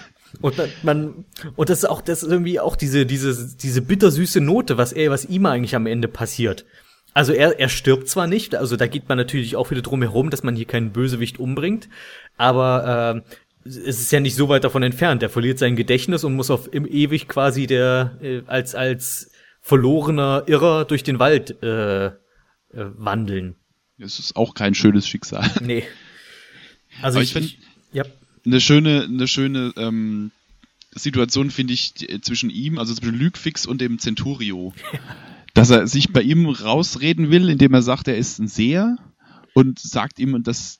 Und das ist auch, das ist irgendwie auch diese bittersüße Note, was ihm eigentlich am Ende passiert. Also er stirbt zwar nicht, also da geht man natürlich auch wieder drum herum, dass man hier keinen Bösewicht umbringt, aber es ist ja nicht so weit davon entfernt. Er verliert sein Gedächtnis und muss im ewig quasi als verlorener Irrer durch den Wald wandeln. Das ist auch kein schönes Schicksal. Nee. Also aber ich finde eine schöne Situation finde ich zwischen ihm, also zwischen Lügfix und dem Centurio. Dass er sich bei ihm rausreden will, indem er sagt, er ist ein Seher und sagt ihm das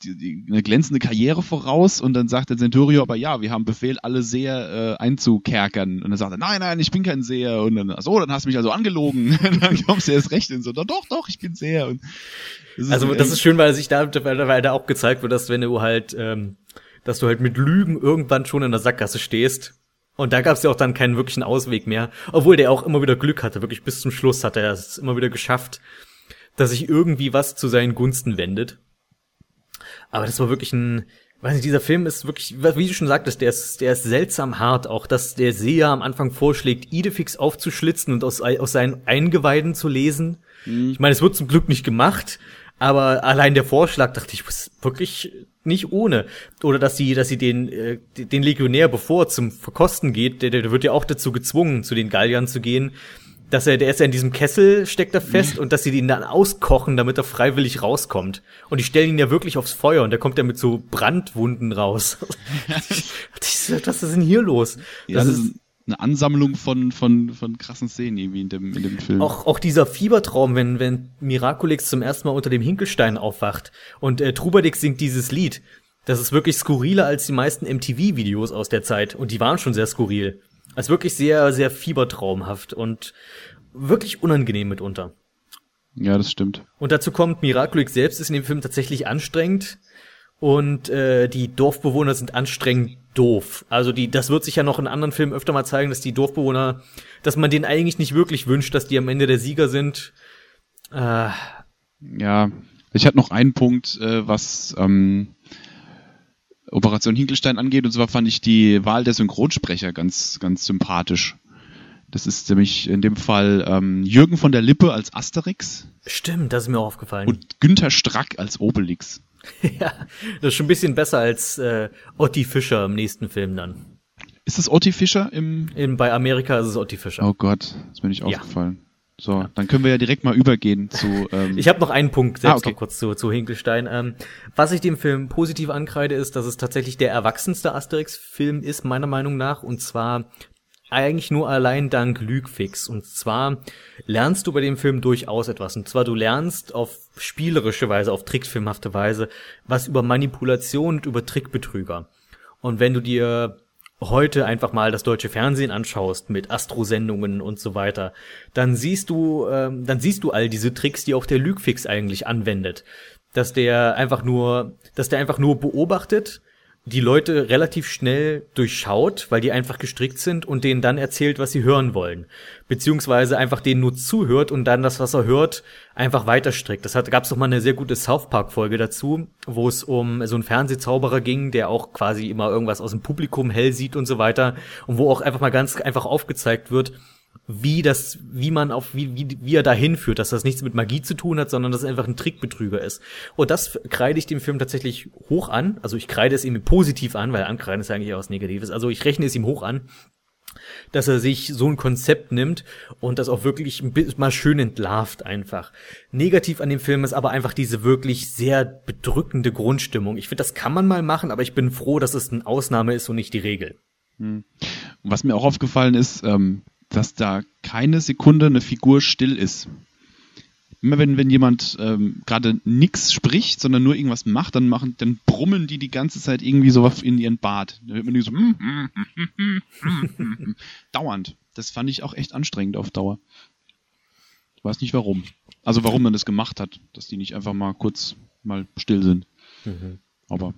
eine glänzende Karriere voraus und dann sagt der Centurio, aber ja, wir haben Befehl, alle Seher einzukerkern. Und dann sagt er, nein, ich bin kein Seher. Und dann, dann hast du mich also angelogen. Und dann kommst du erst recht hin. So, doch, ich bin Seher. Und das ist schön, weil da auch gezeigt wird, dass wenn du halt, dass du halt mit Lügen irgendwann schon in der Sackgasse stehst. Und da gab es ja auch dann keinen wirklichen Ausweg mehr, obwohl der auch immer wieder Glück hatte, wirklich bis zum Schluss hat er es immer wieder geschafft, dass sich irgendwie was zu seinen Gunsten wendet. Aber das war wirklich dieser Film ist wirklich, wie du schon sagtest, der ist seltsam hart, auch dass der Seher am Anfang vorschlägt, Idefix aufzuschlitzen und aus seinen Eingeweiden zu lesen. Mhm. Ich meine, es wird zum Glück nicht gemacht, aber allein der Vorschlag, dachte ich, was wirklich... nicht ohne. Oder dass sie den Legionär, bevor er zum Verkosten geht, der wird ja auch dazu gezwungen, zu den Galliern zu gehen, dass der ist ja in diesem Kessel, steckt er fest, und dass sie den dann auskochen, damit er freiwillig rauskommt. Und die stellen ihn ja wirklich aufs Feuer und da kommt er mit so Brandwunden raus. Was ist denn hier los? Das ist eine Ansammlung von krassen Szenen irgendwie in dem Film. Auch dieser Fiebertraum, wenn Miraculix zum ersten Mal unter dem Hinkelstein aufwacht und Trubadix singt dieses Lied. Das ist wirklich skurriler als die meisten MTV-Videos aus der Zeit. Und die waren schon sehr skurril. Also wirklich sehr, sehr fiebertraumhaft und wirklich unangenehm mitunter. Ja, das stimmt. Und dazu kommt, Miraculix selbst ist in dem Film tatsächlich anstrengend. und die Dorfbewohner sind anstrengend doof. Also das wird sich ja noch in anderen Filmen öfter mal zeigen, dass die Dorfbewohner, dass man denen eigentlich nicht wirklich wünscht, dass die am Ende der Sieger sind. Ja, ich hatte noch einen Punkt, was Operation Hinkelstein angeht, und zwar fand ich die Wahl der Synchronsprecher ganz, ganz sympathisch. Das ist nämlich in dem Fall Jürgen von der Lippe als Asterix. Stimmt, das ist mir auch aufgefallen. Und Günther Strack als Obelix. Ja, das ist schon ein bisschen besser als Otti Fischer im nächsten Film dann. Ist es Otti Fischer bei Amerika ist es Otti Fischer. Oh Gott, das ist mir nicht aufgefallen. So, dann können wir ja direkt mal übergehen zu... Ich habe noch einen Punkt, noch kurz zu Hinkelstein. Was ich dem Film positiv ankreide, ist, dass es tatsächlich der erwachsenste Asterix-Film ist, meiner Meinung nach. Und zwar eigentlich nur allein dank Lügfix. Und zwar lernst du bei dem Film durchaus etwas. Und zwar, du lernst auf spielerische Weise, auf trickfilmhafte Weise, was über Manipulation und über Trickbetrüger. Und wenn du dir heute einfach mal das deutsche Fernsehen anschaust mit Astro-Sendungen und so weiter, dann siehst du all diese Tricks, die auch der Lügfix eigentlich anwendet, dass der einfach nur beobachtet, die Leute relativ schnell durchschaut, weil die einfach gestrickt sind und denen dann erzählt, was sie hören wollen, beziehungsweise einfach denen nur zuhört und dann das, was er hört, einfach weiterstrickt. Das gab's doch mal eine sehr gute South Park Folge dazu, wo es um so einen Fernsehzauberer ging, der auch quasi immer irgendwas aus dem Publikum hell sieht und so weiter, und wo auch einfach mal ganz einfach aufgezeigt wird, wie er dahin führt, dass das nichts mit Magie zu tun hat, sondern dass er einfach ein Trickbetrüger ist. Und das kreide ich dem Film tatsächlich hoch an. Also ich kreide es ihm positiv an, weil ankreiden ist eigentlich eher was Negatives. Also ich rechne es ihm hoch an, dass er sich so ein Konzept nimmt und das auch wirklich mal schön entlarvt einfach. Negativ an dem Film ist aber einfach diese wirklich sehr bedrückende Grundstimmung. Ich finde, das kann man mal machen, aber ich bin froh, dass es eine Ausnahme ist und nicht die Regel. Was mir auch aufgefallen ist, dass da keine Sekunde eine Figur still ist. Immer wenn jemand gerade nichts spricht, sondern nur irgendwas macht, dann brummen die ganze Zeit irgendwie so in ihren Bart. Dann hört man die so dauernd. Das fand ich auch echt anstrengend auf Dauer. Ich weiß nicht warum. Also warum man das gemacht hat, dass die nicht einfach mal kurz mal still sind. Mhm. Aber.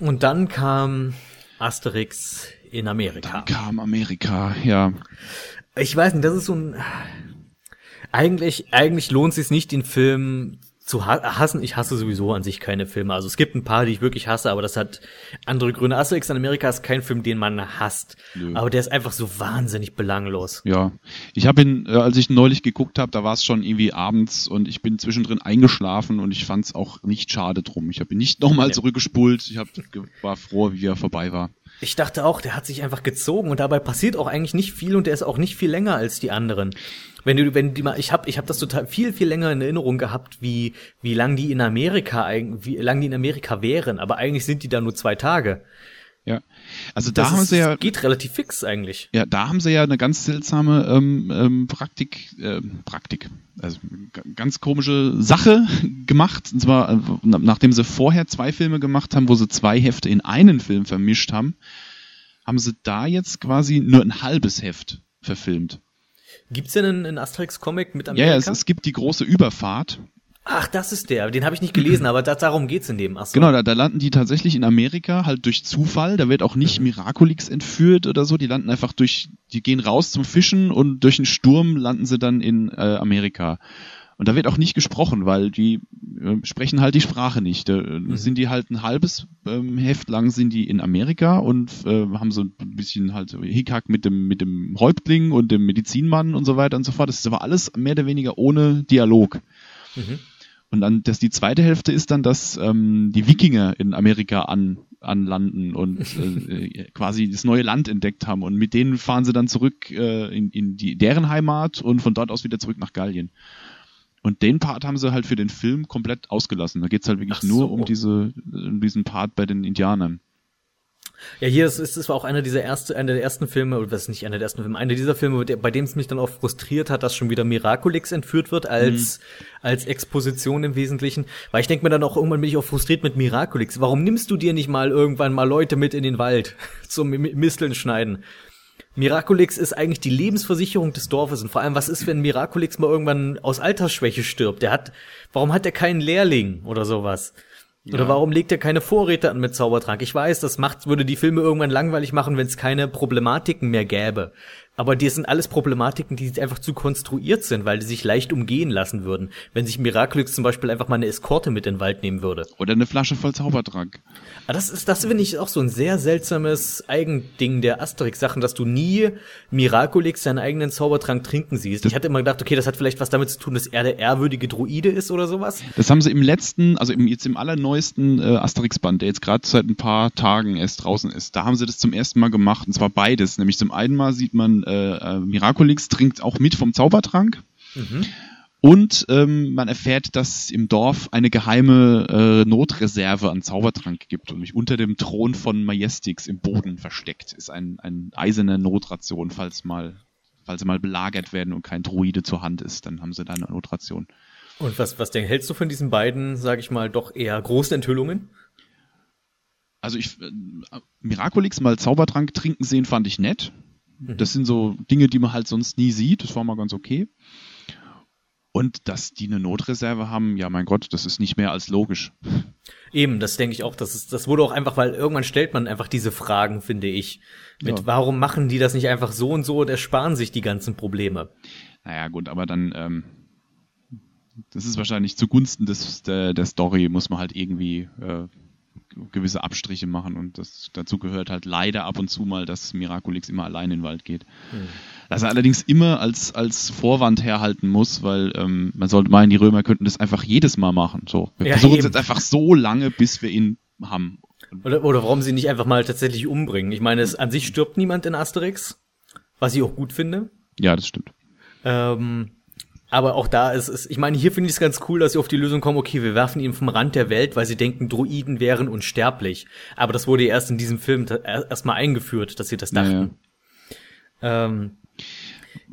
Und dann kam Asterix in Amerika. Dann kam Amerika, ja. Ich weiß nicht, das ist so ein... Eigentlich lohnt es sich nicht, den Film zu hassen. Ich hasse sowieso an sich keine Filme. Also es gibt ein paar, die ich wirklich hasse, aber das hat andere Gründe. Asterix in Amerika ist kein Film, den man hasst. Nö. Aber der ist einfach so wahnsinnig belanglos. Ja, ich habe ihn, als ich ihn neulich geguckt habe, da war es schon irgendwie abends und ich bin zwischendrin eingeschlafen und ich fand es auch nicht schade drum. Ich habe ihn nicht nochmal zurückgespult. Ich war froh, wie er vorbei war. Ich dachte auch, der hat sich einfach gezogen und dabei passiert auch eigentlich nicht viel und der ist auch nicht viel länger als die anderen. Ich habe das total viel länger in Erinnerung gehabt, wie lang die in Amerika wären, aber eigentlich sind die da nur 2 Tage. Ja, also geht relativ fix eigentlich. Ja, da haben sie ja eine ganz seltsame ganz komische Sache gemacht. Und zwar, nachdem sie vorher 2 Filme gemacht haben, wo sie 2 Hefte in einen Film vermischt haben, haben sie da jetzt quasi nur ein halbes Heft verfilmt. Gibt's denn einen Asterix-Comic mit Amerika? Ja, es gibt die große Überfahrt. Ach, das ist der. Den habe ich nicht gelesen, aber darum geht's in dem. Ach so. Genau, da landen die tatsächlich in Amerika, halt durch Zufall. Da wird auch nicht Miraculix entführt oder so. Die landen einfach die gehen raus zum Fischen und durch einen Sturm landen sie dann in Amerika. Und da wird auch nicht gesprochen, weil die sprechen halt die Sprache nicht. Da sind die halt ein halbes Heft lang sind die in Amerika und haben so ein bisschen halt Hickhack mit dem Häuptling und dem Medizinmann und so weiter und so fort. Das ist aber alles mehr oder weniger ohne Dialog. Mhm. Und dann, die zweite Hälfte ist dann, dass die Wikinger in Amerika anlanden und quasi das neue Land entdeckt haben. Und mit denen fahren sie dann zurück in deren Heimat und von dort aus wieder zurück nach Gallien. Und den Part haben sie halt für den Film komplett ausgelassen. Da geht's halt wirklich nur um diesen Part bei den Indianern. Ja, hier ist es auch einer dieser Filme, bei dem es mich dann auch frustriert hat, dass schon wieder Miraculix entführt wird als Exposition im Wesentlichen. Weil ich denke mir dann auch, irgendwann bin ich auch frustriert mit Miraculix. Warum nimmst du dir nicht mal irgendwann mal Leute mit in den Wald zum Misteln schneiden? Miraculix ist eigentlich die Lebensversicherung des Dorfes und vor allem, was ist, wenn Miraculix mal irgendwann aus Altersschwäche stirbt? Warum hat er keinen Lehrling oder sowas? Ja. Oder warum legt er keine Vorräte an mit Zaubertrank? Ich weiß, das würde die Filme irgendwann langweilig machen, wenn es keine Problematiken mehr gäbe. Aber die sind alles Problematiken, die einfach zu konstruiert sind, weil die sich leicht umgehen lassen würden. Wenn sich Miraculix zum Beispiel einfach mal eine Eskorte mit in den Wald nehmen würde. Oder eine Flasche voll Zaubertrank. Aber das finde ich auch so ein sehr seltsames Eigending der Asterix-Sachen, dass du nie Miraculix seinen eigenen Zaubertrank trinken siehst. Ich hatte immer gedacht, okay, das hat vielleicht was damit zu tun, dass er der ehrwürdige Druide ist oder sowas. Das haben sie im letzten, also jetzt im allerneuesten Asterix-Band, der jetzt gerade seit ein paar Tagen erst draußen ist, da haben sie das zum ersten Mal gemacht. Und zwar beides. Nämlich zum einen Mal sieht man Miraculix trinkt auch mit vom Zaubertrank. Mhm. Und man erfährt, dass im Dorf eine geheime Notreserve an Zaubertrank gibt und mich unter dem Thron von Majestix im Boden versteckt ist ein eiserner Notration, falls sie mal belagert werden und kein Druide zur Hand ist, dann haben sie da eine Notration. Und was denn hältst du von diesen beiden, sag ich mal, doch eher großen Enthüllungen? Also Miraculix mal Zaubertrank trinken sehen fand ich nett. Das sind so Dinge, die man halt sonst nie sieht. Das war mal ganz okay. Und dass die eine Notreserve haben, ja mein Gott, das ist nicht mehr als logisch. Eben, das denke ich auch. Das wurde auch einfach, weil irgendwann stellt man einfach diese Fragen, finde ich. Warum machen die das nicht einfach so und so und ersparen sich die ganzen Probleme? Naja gut, aber dann, das ist wahrscheinlich zugunsten der Story, muss man halt irgendwie gewisse Abstriche machen und dazu gehört halt leider ab und zu mal, dass Miraculix immer allein in den Wald geht. Mhm. Das er allerdings immer als Vorwand herhalten muss, weil man sollte meinen, die Römer könnten das einfach jedes Mal machen. So. Wir versuchen es jetzt einfach so lange, bis wir ihn haben. Oder warum sie nicht einfach mal tatsächlich umbringen. Ich meine, an sich stirbt niemand in Asterix, was ich auch gut finde. Ja, das stimmt. Aber auch da ist es, ich meine, hier finde ich es ganz cool, dass sie auf die Lösung kommen, okay, wir werfen ihn vom Rand der Welt, weil sie denken, Droiden wären unsterblich. Aber das wurde erst in diesem Film erstmal eingeführt, dass sie das dachten. Naja.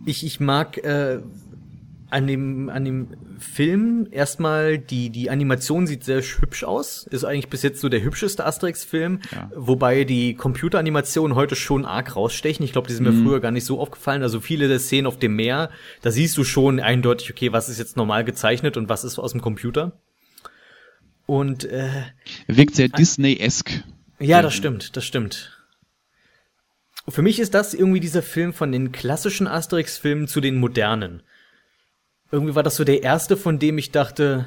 Ich mag an dem Film erstmal, die Animation sieht sehr hübsch aus. Ist eigentlich bis jetzt so der hübscheste Asterix-Film. Ja. Wobei die Computeranimationen heute schon arg rausstechen. Ich glaube, die sind mir früher gar nicht so aufgefallen. Also viele der Szenen auf dem Meer, da siehst du schon eindeutig, okay, was ist jetzt normal gezeichnet und was ist aus dem Computer. Und wirkt sehr Disney-esque. Ja, das stimmt. Für mich ist das irgendwie dieser Film von den klassischen Asterix-Filmen zu den modernen. Irgendwie war das so der erste, von dem ich dachte,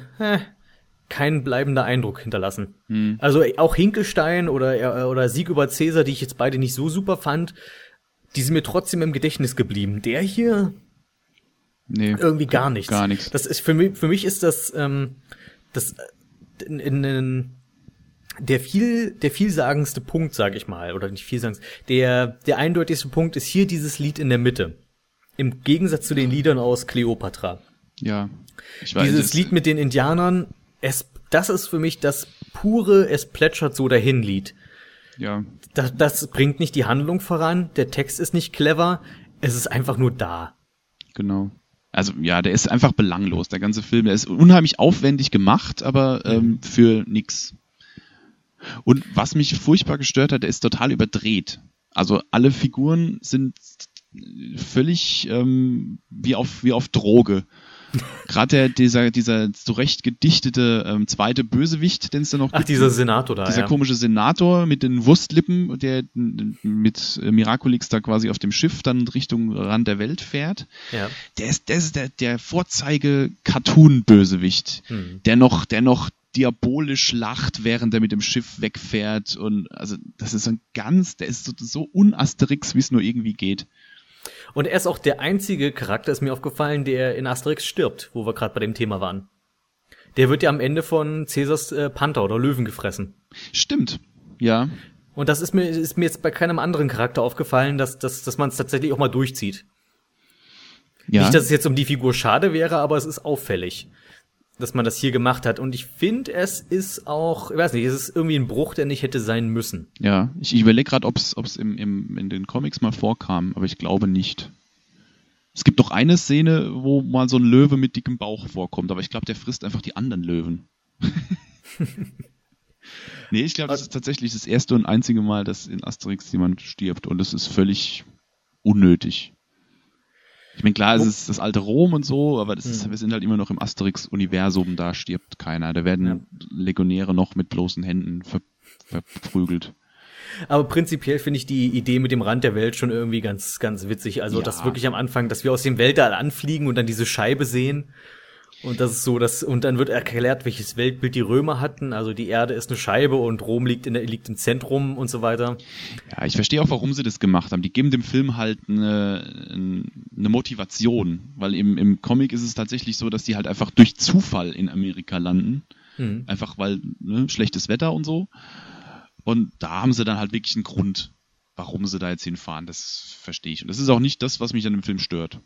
kein bleibender Eindruck hinterlassen. Mhm. Also auch Hinkelstein oder Sieg über Caesar, die ich jetzt beide nicht so super fand, die sind mir trotzdem im Gedächtnis geblieben. Der hier? Nee. Irgendwie gar nichts. Gar nichts. Das ist für mich ist das, der vielsagendste Punkt, sag ich mal, oder nicht vielsagendste, der eindeutigste Punkt ist hier dieses Lied in der Mitte. Im Gegensatz zu den Liedern aus Kleopatra. Ja, ich weiß. Dieses Lied mit den Indianern, das ist für mich das pure, es plätschert so dahin Lied. Ja. Das bringt nicht die Handlung voran, der Text ist nicht clever, es ist einfach nur da. Genau. Also ja, der ist einfach belanglos, der ganze Film. Der ist unheimlich aufwendig gemacht, aber für nix. Und was mich furchtbar gestört hat, der ist total überdreht. Also alle Figuren sind völlig wie auf Droge. Gerade dieser zurecht gedichtete zweite Bösewicht, den es da noch gibt. Ach, dieser Senator da, Dieser komische Senator mit den Wurstlippen, der mit Miraculix da quasi auf dem Schiff dann Richtung Rand der Welt fährt. Ja. Der ist der Vorzeige-Cartoon-Bösewicht, der noch diabolisch lacht, während er mit dem Schiff wegfährt. Und also das ist der ist so un-Asterix, wie es nur irgendwie geht. Und er ist auch der einzige Charakter, ist mir aufgefallen, der in Asterix stirbt, wo wir gerade bei dem Thema waren. Der wird ja am Ende von Caesars Panther oder Löwen gefressen. Stimmt, ja. Und das ist mir jetzt bei keinem anderen Charakter aufgefallen, dass man es tatsächlich auch mal durchzieht. Ja. Nicht, dass es jetzt um die Figur schade wäre, aber es ist auffällig, dass man das hier gemacht hat. Und ich finde, es ist auch, ich weiß nicht, es ist irgendwie ein Bruch, der nicht hätte sein müssen. Ja, ich überlege gerade, ob es in den Comics mal vorkam, aber ich glaube nicht. Es gibt doch eine Szene, wo mal so ein Löwe mit dickem Bauch vorkommt, aber ich glaube, der frisst einfach die anderen Löwen. Nee, ich glaube, das ist tatsächlich das erste und einzige Mal, dass in Asterix jemand stirbt und das ist völlig unnötig. Ich meine, klar, es ist das alte Rom und so, aber das ist, wir sind halt immer noch im Asterix-Universum, da stirbt keiner. Da werden Legionäre noch mit bloßen Händen verprügelt. Aber prinzipiell finde ich die Idee mit dem Rand der Welt schon irgendwie ganz, ganz witzig. Also, das wirklich am Anfang, dass wir aus dem Weltall anfliegen und dann diese Scheibe sehen. Und das ist so, und dann wird erklärt, welches Weltbild die Römer hatten. Also die Erde ist eine Scheibe und Rom liegt im Zentrum und so weiter. Ja, ich verstehe auch, warum sie das gemacht haben. Die geben dem Film halt eine Motivation, weil im Comic ist es tatsächlich so, dass die halt einfach durch Zufall in Amerika landen. Mhm. Einfach weil, ne, schlechtes Wetter und so. Und da haben sie dann halt wirklich einen Grund, warum sie da jetzt hinfahren. Das verstehe ich. Und das ist auch nicht das, was mich an dem Film stört.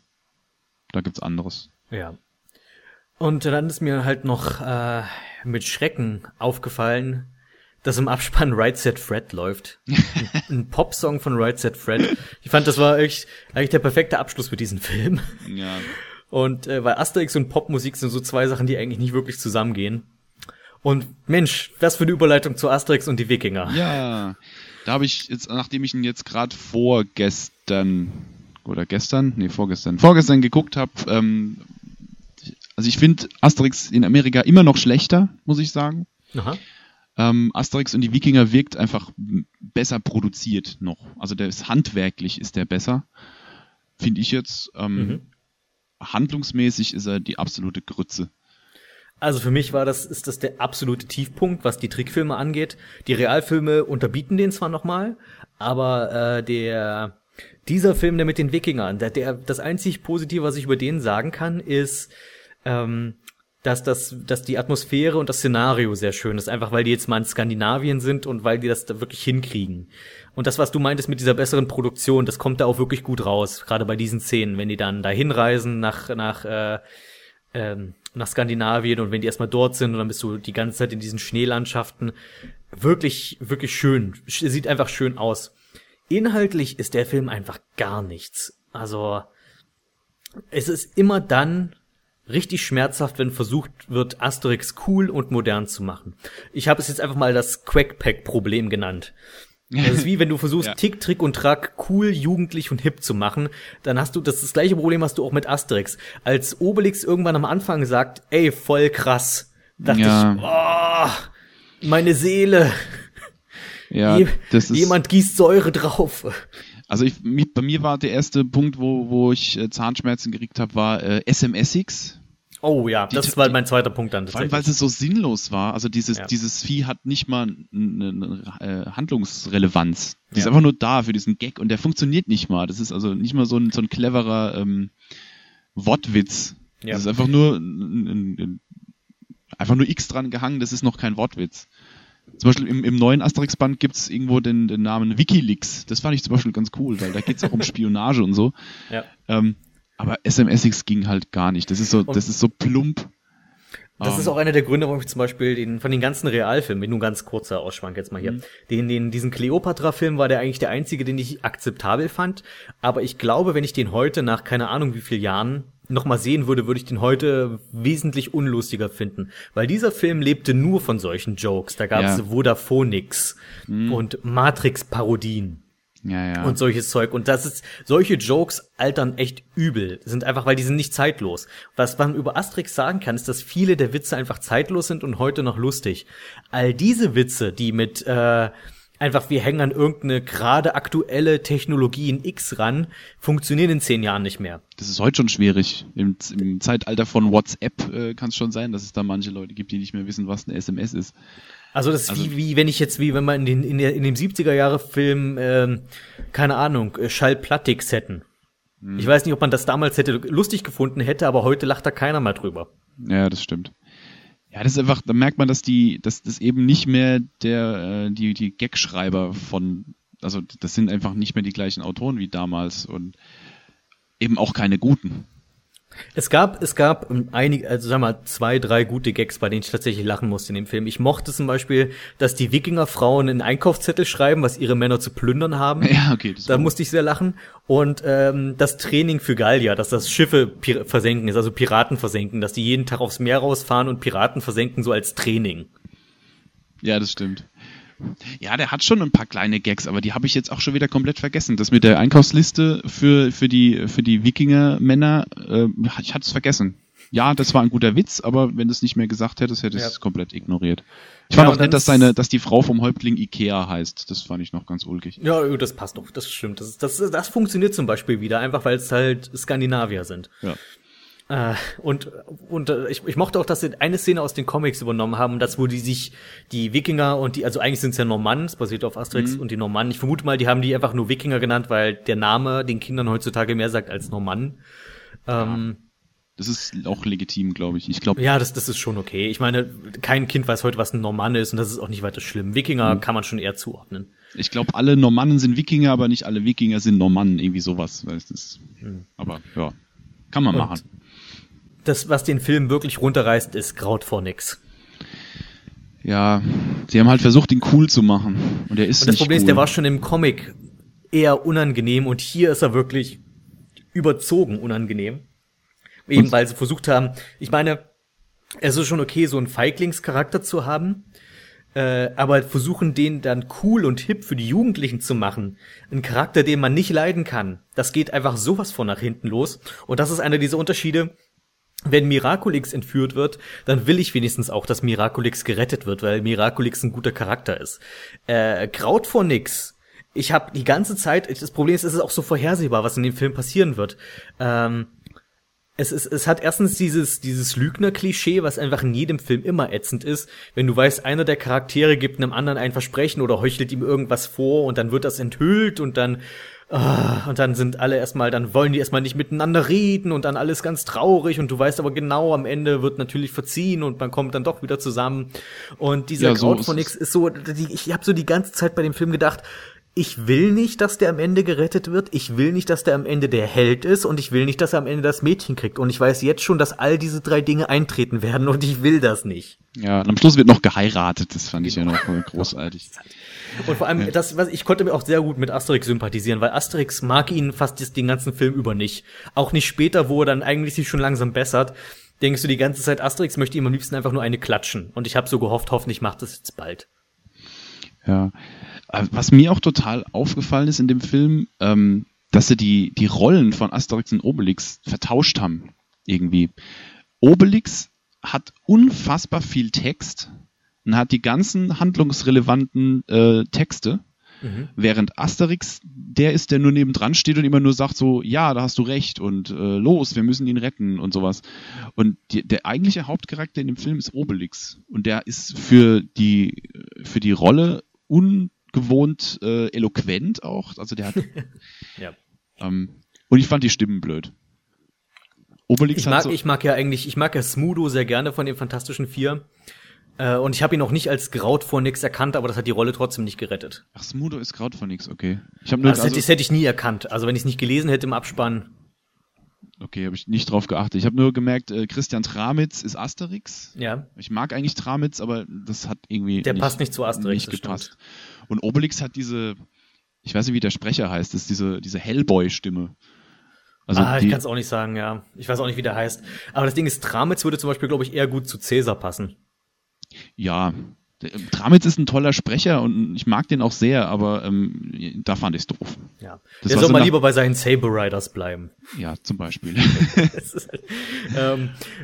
Da gibt's anderes. Ja. Und dann ist mir halt noch mit Schrecken aufgefallen, dass im Abspann Right Said Fred läuft. Ein Popsong von Right Said Fred. Ich fand, das war echt eigentlich der perfekte Abschluss für diesen Film. Ja. Und weil Asterix und Popmusik sind so zwei Sachen, die eigentlich nicht wirklich zusammengehen. Und Mensch, was für eine Überleitung zu Asterix und die Wikinger. Ja, da habe ich jetzt, nachdem ich ihn jetzt gerade vorgestern geguckt habe, also ich finde Asterix in Amerika immer noch schlechter, muss ich sagen. Aha. Asterix und die Wikinger wirkt einfach besser produziert noch. Also handwerklich ist der besser, finde ich jetzt. Handlungsmäßig ist er die absolute Grütze. Also für mich ist das der absolute Tiefpunkt, was die Trickfilme angeht. Die Realfilme unterbieten den zwar nochmal, aber dieser Film, der mit den Wikingern, das einzig Positive, was ich über den sagen kann, ist, dass die Atmosphäre und das Szenario sehr schön ist, einfach weil die jetzt mal in Skandinavien sind und weil die das da wirklich hinkriegen. Und das, was du meintest mit dieser besseren Produktion, das kommt da auch wirklich gut raus, gerade bei diesen Szenen, wenn die dann da hinreisen nach Skandinavien und wenn die erstmal dort sind und dann bist du die ganze Zeit in diesen Schneelandschaften. Wirklich, wirklich schön. Sieht einfach schön aus. Inhaltlich ist der Film einfach gar nichts. Also, es ist immer dann richtig schmerzhaft, wenn versucht wird, Asterix cool und modern zu machen. Ich habe es jetzt einfach mal das Quackpack-Problem genannt. Das ist wie, wenn du versuchst, Tick, Trick und Track cool, jugendlich und hip zu machen, dann hast du das gleiche Problem hast du auch mit Asterix. Als Obelix irgendwann am Anfang sagt, ey, voll krass, dachte ich, oh, meine Seele. Ja, jemand gießt Säure drauf. Also bei mir war der erste Punkt, wo ich Zahnschmerzen gekriegt habe, war SMSX. Oh ja, das war mein zweiter Punkt dann. Vor allem, weil es so sinnlos war. Also dieses Vieh hat nicht mal eine Handlungsrelevanz. Das ist einfach nur da für diesen Gag und der funktioniert nicht mal. Das ist also nicht mal so ein cleverer Wortwitz. Ja. Das ist einfach nur einfach nur X dran gehangen, das ist noch kein Wortwitz. Zum Beispiel im neuen Asterix-Band gibt's irgendwo den Namen WikiLeaks. Das fand ich zum Beispiel ganz cool, weil da geht's auch um Spionage und so. Ja. Aber SMSX ging halt gar nicht. Das ist so plump. Das ist auch einer der Gründe, warum ich zum Beispiel von den ganzen Realfilmen, nur ganz kurzer Ausschwank jetzt mal hier, diesen Cleopatra-Film war der eigentlich der einzige, den ich akzeptabel fand. Aber ich glaube, wenn ich den heute nach keine Ahnung wie vielen Jahren nochmal sehen würde ich den heute wesentlich unlustiger finden. Weil dieser Film lebte nur von solchen Jokes. Da gab es Vodafonix und Matrix-Parodien. Ja. Und solches Zeug. Und solche Jokes altern echt übel. Sind einfach, weil die sind nicht zeitlos. Was man über Asterix sagen kann, ist, dass viele der Witze einfach zeitlos sind und heute noch lustig. All diese Witze, die mit, einfach, wir hängen an irgendeine gerade aktuelle Technologie in X ran, funktionieren in 10 Jahren nicht mehr. Das ist heute schon schwierig. Im Zeitalter von WhatsApp kann es schon sein, dass es da manche Leute gibt, die nicht mehr wissen, was eine SMS ist. Also das ist wie wenn man in dem 70er-Jahre-Film, keine Ahnung, Schallplattix hätten. Ich weiß nicht, ob man das damals hätte lustig gefunden hätte, aber heute lacht da keiner mal drüber. Ja, das stimmt. Ja, das ist einfach, da merkt man, dass das eben nicht mehr die Gagschreiber also das sind einfach nicht mehr die gleichen Autoren wie damals und eben auch keine guten. Es gab einige, also sag mal, 2, 3 gute Gags, bei denen ich tatsächlich lachen musste in dem Film. Ich mochte zum Beispiel, dass die Wikingerfrauen einen Einkaufszettel schreiben, was ihre Männer zu plündern haben. Ja, okay. Da musste ich sehr lachen. Und das Training für Gallia, dass das Schiffe versenken ist, also Piraten versenken, dass die jeden Tag aufs Meer rausfahren und Piraten versenken so als Training. Ja, das stimmt. Ja, der hat schon ein paar kleine Gags, aber die habe ich jetzt auch schon wieder komplett vergessen. Das mit der Einkaufsliste für die Wikinger-Männer, ich hatte es vergessen. Ja, das war ein guter Witz, aber wenn du es nicht mehr gesagt hättest, hätte ich es komplett ignoriert. Ich fand auch nett, dass die Frau vom Häuptling Ikea heißt. Das fand ich noch ganz ulkig. Ja, das passt doch, das stimmt. Das funktioniert zum Beispiel wieder, einfach weil es halt Skandinavier sind. Ja. Und ich mochte auch, dass sie eine Szene aus den Comics übernommen haben, das wo die sich die Wikinger und die, also eigentlich sind es ja Normannen, es basiert auf Asterix und die Normannen. Ich vermute mal, die haben die einfach nur Wikinger genannt, weil der Name den Kindern heutzutage mehr sagt als Normannen. Das ist auch legitim, glaube ich. Ja, das ist schon okay. Ich meine, kein Kind weiß heute, was ein Normanne ist und das ist auch nicht weiter schlimm. Wikinger kann man schon eher zuordnen. Ich glaube, alle Normannen sind Wikinger, aber nicht alle Wikinger sind Normannen, irgendwie sowas. Aber ja, kann man machen. Das, was den Film wirklich runterreißt, ist Kraut vor nix. Ja, sie haben halt versucht, ihn cool zu machen. Und er ist nicht cool. Und das Problem ist, der war schon im Comic eher unangenehm und hier ist er wirklich überzogen unangenehm. Eben, weil sie versucht haben, ich meine, es ist schon okay, so einen Feiglingscharakter zu haben, aber versuchen, den dann cool und hip für die Jugendlichen zu machen, einen Charakter, den man nicht leiden kann, das geht einfach sowas von nach hinten los. Und das ist einer dieser Unterschiede, wenn Miraculix entführt wird, dann will ich wenigstens auch, dass Miraculix gerettet wird, weil Miraculix ein guter Charakter ist. Kraut vor nix. Ich habe die ganze Zeit, das Problem ist, es ist auch so vorhersehbar, was in dem Film passieren wird. Es hat erstens dieses Lügner-Klischee, was einfach in jedem Film immer ätzend ist. Wenn du weißt, einer der Charaktere gibt einem anderen ein Versprechen oder heuchelt ihm irgendwas vor und dann wird das enthüllt und dann sind alle dann wollen die erstmal nicht miteinander reden und dann alles ganz traurig und du weißt aber genau, am Ende wird natürlich verziehen und man kommt dann doch wieder zusammen. Und dieser Kraut von nix ist so, ich habe so die ganze Zeit bei dem Film gedacht, ich will nicht, dass der am Ende gerettet wird, ich will nicht, dass der am Ende der Held ist und ich will nicht, dass er am Ende das Mädchen kriegt. Und ich weiß jetzt schon, dass all diese drei Dinge eintreten werden und ich will das nicht. Ja, und am Schluss wird noch geheiratet, das fand ich ja noch großartig. Und vor allem, ich konnte mir auch sehr gut mit Asterix sympathisieren, weil Asterix mag ihn fast den ganzen Film über nicht. Auch nicht später, wo er dann eigentlich sich schon langsam bessert, denkst du die ganze Zeit, Asterix möchte ihm am liebsten einfach nur eine klatschen. Und ich habe so gehofft, hoffentlich macht das jetzt bald. Ja. Was mir auch total aufgefallen ist in dem Film, dass sie die Rollen von Asterix und Obelix vertauscht haben, irgendwie. Obelix hat unfassbar viel Text und hat die ganzen handlungsrelevanten Texte, während Asterix der ist, der nur nebendran steht und immer nur sagt so, ja, da hast du recht und los, wir müssen ihn retten und sowas. Und der eigentliche Hauptcharakter in dem Film ist Obelix und der ist für die Rolle ungewohnt eloquent auch. Also der hat. Ja. Und ich fand die Stimmen blöd. Obelix ich mag ja Smudo sehr gerne von den Fantastischen Vier. Und ich habe ihn auch nicht als Kraut vor nix erkannt, aber das hat die Rolle trotzdem nicht gerettet. Ach, Smudo ist Kraut vor nix, okay. Das hätte ich nie erkannt. Also wenn ich es nicht gelesen hätte im Abspann. Okay, habe ich nicht drauf geachtet. Ich habe nur gemerkt, Christian Tramitz ist Asterix. Ja. Ich mag eigentlich Tramitz, aber das hat irgendwie passt nicht zu Asterix, nicht gepasst. Stimmt. Und Obelix hat diese, ich weiß nicht, wie der Sprecher heißt, das ist diese Hellboy-Stimme. Also ich kann es auch nicht sagen, ja. Ich weiß auch nicht, wie der heißt. Aber das Ding ist, Tramitz würde zum Beispiel, glaube ich, eher gut zu Cäsar passen. Ja, Tramitz ist ein toller Sprecher und ich mag den auch sehr, aber da fand ich es doof. Ja. Der soll mal lieber bei seinen Saber Riders bleiben. Ja, zum Beispiel.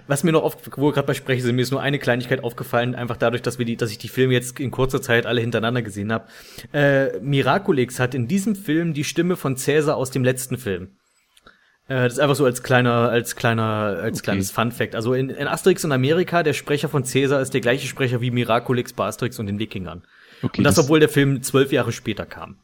Was mir noch oft, wo wir gerade bei Sprechen sind, mir ist nur eine Kleinigkeit aufgefallen, einfach dadurch, dass ich die Filme jetzt in kurzer Zeit alle hintereinander gesehen habe. Miraculix hat in diesem Film die Stimme von Cäsar aus dem letzten Film. Das ist einfach so als kleines Funfact. Also in Asterix und Amerika, der Sprecher von Cäsar ist der gleiche Sprecher wie Miraculix bei Asterix und den Wikingern. Okay, und das obwohl der Film 12 Jahre später kam.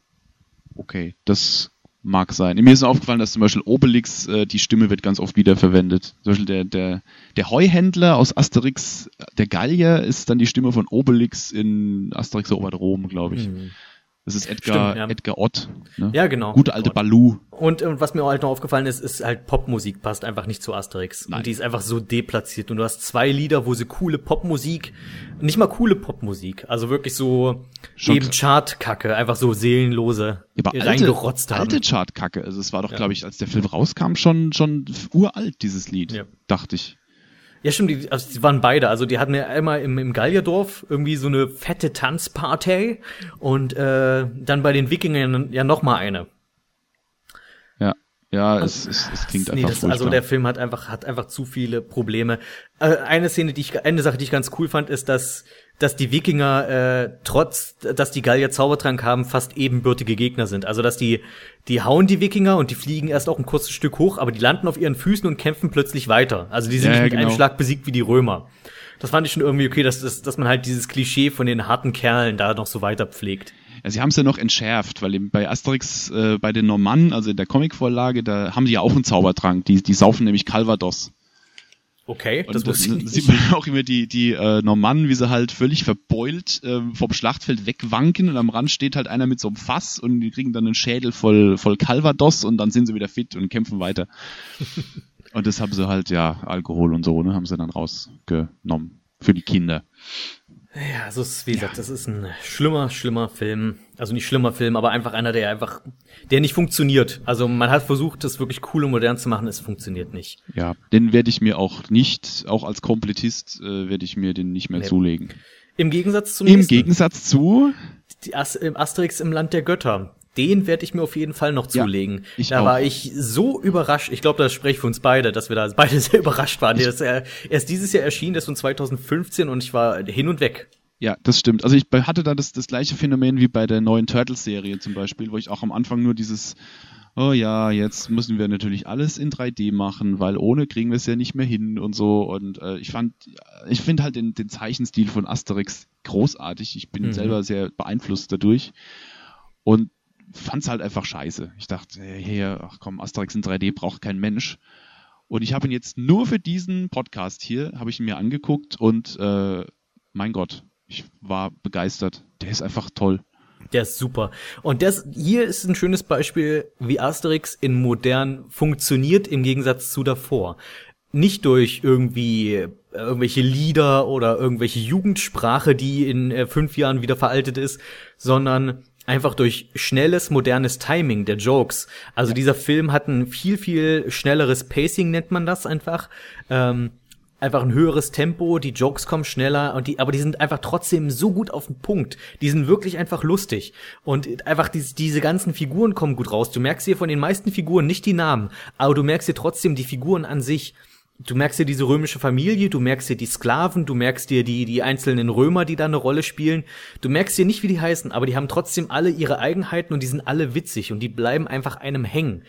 Okay, das mag sein. Mir ist aufgefallen, dass zum Beispiel Obelix, die Stimme wird ganz oft wiederverwendet. Zum Beispiel der Heuhändler aus Asterix, der Gallier, ist dann die Stimme von Obelix in Asterix erobert Rom, glaube ich. Mhm. Das ist Edgar Ott. Ne? Ja, genau. Gute alte Baloo. Und was mir auch halt noch aufgefallen ist halt, Popmusik passt einfach nicht zu Asterix. Nein. Und die ist einfach so deplatziert. Und du hast 2 Lieder, wo sie coole Popmusik, nicht mal coole Popmusik, also wirklich so schon eben Chartkacke, einfach so seelenlose, reingerotzt haben. Alte Chartkacke. Also es war doch, glaube ich, als der Film rauskam, schon uralt, dieses Lied, dachte ich. Ja, stimmt, die waren beide. Also die hatten ja einmal im Gallierdorf irgendwie so eine fette Tanzparty und dann bei den Wikingern ja nochmal eine. Ja, es klingt einfach furchtbar. Also der Film hat einfach zu viele Probleme. Eine Sache, die ich ganz cool fand, ist, dass die Wikinger trotz, dass die Gallier Zaubertrank haben, fast ebenbürtige Gegner sind. Also dass die hauen die Wikinger und die fliegen erst auch ein kurzes Stück hoch, aber die landen auf ihren Füßen und kämpfen plötzlich weiter. Also die sind nicht mit einem Schlag besiegt wie die Römer. Das fand ich schon irgendwie okay, dass man halt dieses Klischee von den harten Kerlen da noch so weiter pflegt. Ja, sie haben es ja noch entschärft, weil eben bei Asterix, bei den Normannen, also in der Comicvorlage, da haben sie ja auch einen Zaubertrank. Die saufen nämlich Calvados. Okay, und das wusste ich nicht. Sieht man auch immer die Normannen, wie sie halt völlig verbeult vom Schlachtfeld wegwanken und am Rand steht halt einer mit so einem Fass und die kriegen dann einen Schädel voll Calvados und dann sind sie wieder fit und kämpfen weiter. Und das haben sie halt, ja, Alkohol und so, ne, haben sie dann rausgenommen. Für die Kinder. Ja, also wie gesagt, das ist ein schlimmer Film. Also nicht schlimmer Film, aber einfach einer, der nicht funktioniert. Also man hat versucht, das wirklich cool und modern zu machen, es funktioniert nicht. Ja, den werde ich mir auch als Komplettist, werde ich mir den nicht mehr zulegen. Im Gegensatz zu Asterix im Land der Götter. Den werde ich mir auf jeden Fall noch zulegen. Da war ich so überrascht. Ich glaube, das spricht für uns beide, dass wir da beide sehr überrascht waren. Er ist dieses Jahr erschienen, das ist von 2015 und ich war hin und weg. Ja, das stimmt. Also ich hatte da das gleiche Phänomen wie bei der neuen Turtles-Serie zum Beispiel, wo ich auch am Anfang nur dieses, oh ja, jetzt müssen wir natürlich alles in 3D machen, weil ohne kriegen wir es ja nicht mehr hin und so. Und ich finde halt den Zeichenstil von Asterix großartig. Ich bin selber sehr beeinflusst dadurch. Und fand's halt einfach scheiße. Ich dachte, Asterix in 3D braucht kein Mensch. Und ich habe ihn jetzt nur für diesen Podcast hier, habe ich ihn mir angeguckt und mein Gott, ich war begeistert. Der ist einfach toll. Der ist super. Und hier ist ein schönes Beispiel, wie Asterix in modern funktioniert im Gegensatz zu davor. Nicht durch irgendwie irgendwelche Lieder oder irgendwelche Jugendsprache, die in 5 Jahren wieder veraltet ist, sondern einfach durch schnelles, modernes Timing der Jokes. Also dieser Film hat ein viel, viel schnelleres Pacing, nennt man das einfach. Einfach ein höheres Tempo, die Jokes kommen schneller, aber die sind einfach trotzdem so gut auf den Punkt. Die sind wirklich einfach lustig. Und einfach diese ganzen Figuren kommen gut raus. Du merkst dir von den meisten Figuren nicht die Namen, aber du merkst dir trotzdem die Figuren an sich. Du merkst dir diese römische Familie, du merkst dir die Sklaven, du merkst dir die einzelnen Römer, die da eine Rolle spielen. Du merkst dir nicht, wie die heißen, aber die haben trotzdem alle ihre Eigenheiten und die sind alle witzig und die bleiben einfach einem hängen.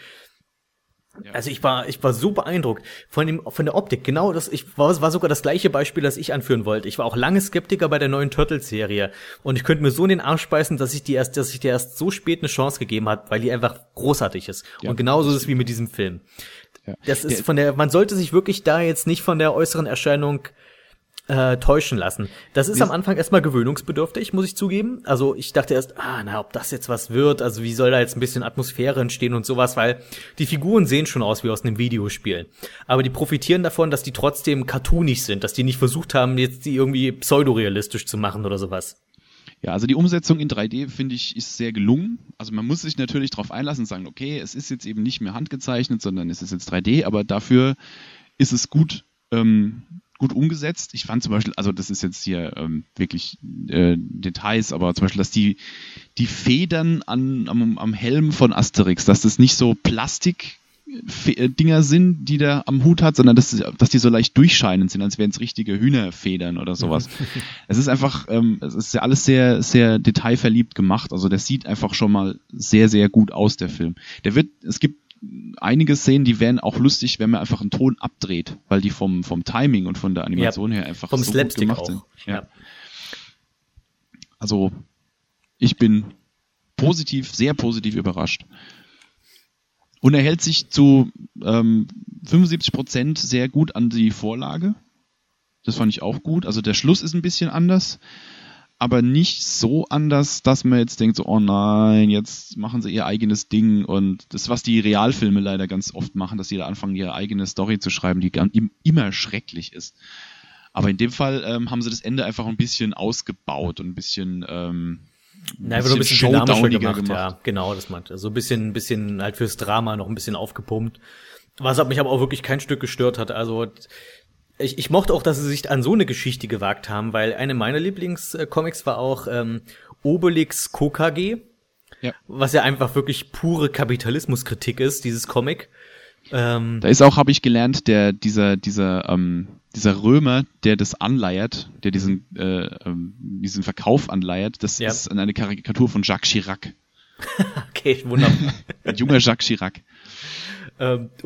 Ja. Also ich war so beeindruckt von der Optik. Genau, war sogar das gleiche Beispiel, das ich anführen wollte. Ich war auch lange Skeptiker bei der neuen Turtles-Serie und ich könnte mir so in den Arsch beißen, dass ich dir erst so spät eine Chance gegeben hat, weil die einfach großartig ist. Ja. Und genauso ist es wie mit diesem Film. Ja. Das ist man sollte sich wirklich da jetzt nicht von der äußeren Erscheinung täuschen lassen. Das ist am Anfang erstmal gewöhnungsbedürftig, muss ich zugeben. Also ich dachte erst, ob das jetzt was wird, also wie soll da jetzt ein bisschen Atmosphäre entstehen und sowas, weil die Figuren sehen schon aus wie aus einem Videospiel. Aber die profitieren davon, dass die trotzdem cartoonig sind, dass die nicht versucht haben, jetzt die irgendwie pseudorealistisch zu machen oder sowas. Ja, also die Umsetzung in 3D, finde ich, ist sehr gelungen. Also man muss sich natürlich darauf einlassen und sagen, okay, es ist jetzt eben nicht mehr handgezeichnet, sondern es ist jetzt 3D, aber dafür ist es gut umgesetzt. Ich fand zum Beispiel, also das ist jetzt hier wirklich Details, aber zum Beispiel, dass die Federn am Helm von Asterix, dass das nicht so Plastik-Dinger sind, die der am Hut hat, sondern dass die so leicht durchscheinend sind, als wären es richtige Hühnerfedern oder sowas. Es ist einfach, es ist ja alles sehr, sehr detailverliebt gemacht. Also der sieht einfach schon mal sehr, sehr gut aus, der Film. Es gibt einige Szenen, die wären auch lustig, wenn man einfach einen Ton abdreht, weil die vom Timing und von der Animation her einfach so gut gemacht sind. Ja. Also ich bin sehr positiv überrascht. Und er hält sich zu 75% sehr gut an die Vorlage. Das fand ich auch gut. Also der Schluss ist ein bisschen anders, aber nicht so anders, dass man jetzt denkt, so, oh nein, jetzt machen sie ihr eigenes Ding. Und das, was die Realfilme leider ganz oft machen, dass sie da anfangen, ihre eigene Story zu schreiben, die immer schrecklich ist. Aber in dem Fall haben sie das Ende einfach ein bisschen ausgebaut und ein bisschen... Ein bisschen dynamischer gemacht. Ja, genau, das meinte. So ein bisschen halt fürs Drama noch ein bisschen aufgepumpt. Was mich aber auch wirklich kein Stück gestört hat. Also Ich mochte auch, dass sie sich an so eine Geschichte gewagt haben, weil eine meiner Lieblingscomics war auch Obelix KKG, ja. Was ja einfach wirklich pure Kapitalismuskritik ist, dieses Comic. Da ist auch, habe ich gelernt, dieser Römer, der das anleiert, der diesen Verkauf anleiert, das ist eine Karikatur von Jacques Chirac. Okay, wunderbar. Ein junger Jacques Chirac. Es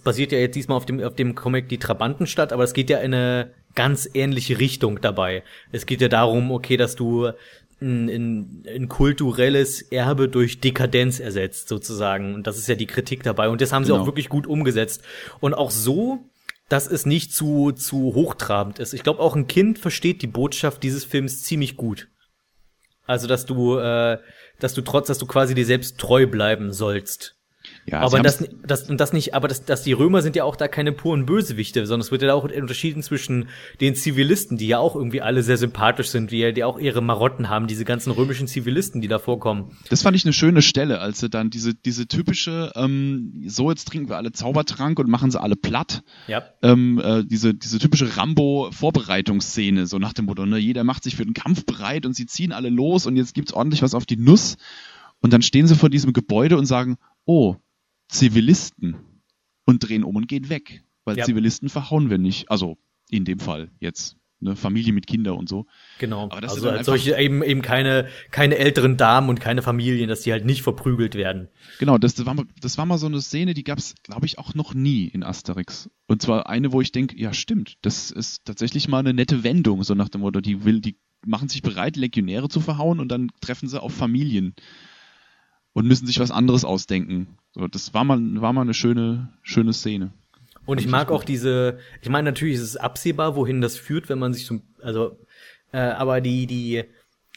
basiert ja jetzt diesmal auf dem Comic Die Trabantenstadt, aber es geht ja in eine ganz ähnliche Richtung dabei. Es geht ja darum, okay, dass du ein kulturelles Erbe durch Dekadenz ersetzt, sozusagen. Und das ist ja die Kritik dabei. Und das haben sie auch wirklich gut umgesetzt. Und auch so, dass es nicht zu hochtrabend ist. Ich glaube, auch ein Kind versteht die Botschaft dieses Films ziemlich gut. Also, dass du quasi dir selbst treu bleiben sollst. Ja, aber dass die Römer sind ja auch da keine puren Bösewichte, sondern es wird ja auch unterschieden zwischen den Zivilisten, die ja auch irgendwie alle sehr sympathisch sind, die auch ihre Marotten haben, diese ganzen römischen Zivilisten, die da vorkommen. Das fand ich eine schöne Stelle, als sie dann diese typische, so jetzt trinken wir alle Zaubertrank und machen sie alle platt, diese typische Rambo-Vorbereitungsszene, so nach dem Motto, ne, jeder macht sich für den Kampf bereit und sie ziehen alle los und jetzt gibt's ordentlich was auf die Nuss und dann stehen sie vor diesem Gebäude und sagen, oh, Zivilisten, und drehen um und gehen weg, weil Zivilisten verhauen wir nicht. Also in dem Fall jetzt eine Familie mit Kinder und so. Genau. Aber das also als solche eben keine älteren Damen und keine Familien, dass die halt nicht verprügelt werden. Genau, das war mal so eine Szene, die gab's, glaube ich, auch noch nie in Asterix. Und zwar eine, wo ich denke, ja stimmt, das ist tatsächlich mal eine nette Wendung, so nach dem Motto, die machen sich bereit, Legionäre zu verhauen und dann treffen sie auf Familien. Und müssen sich was anderes ausdenken. So, das war mal eine schöne Szene. Und ich mag auch ich meine, natürlich ist es absehbar, wohin das führt, wenn man sich aber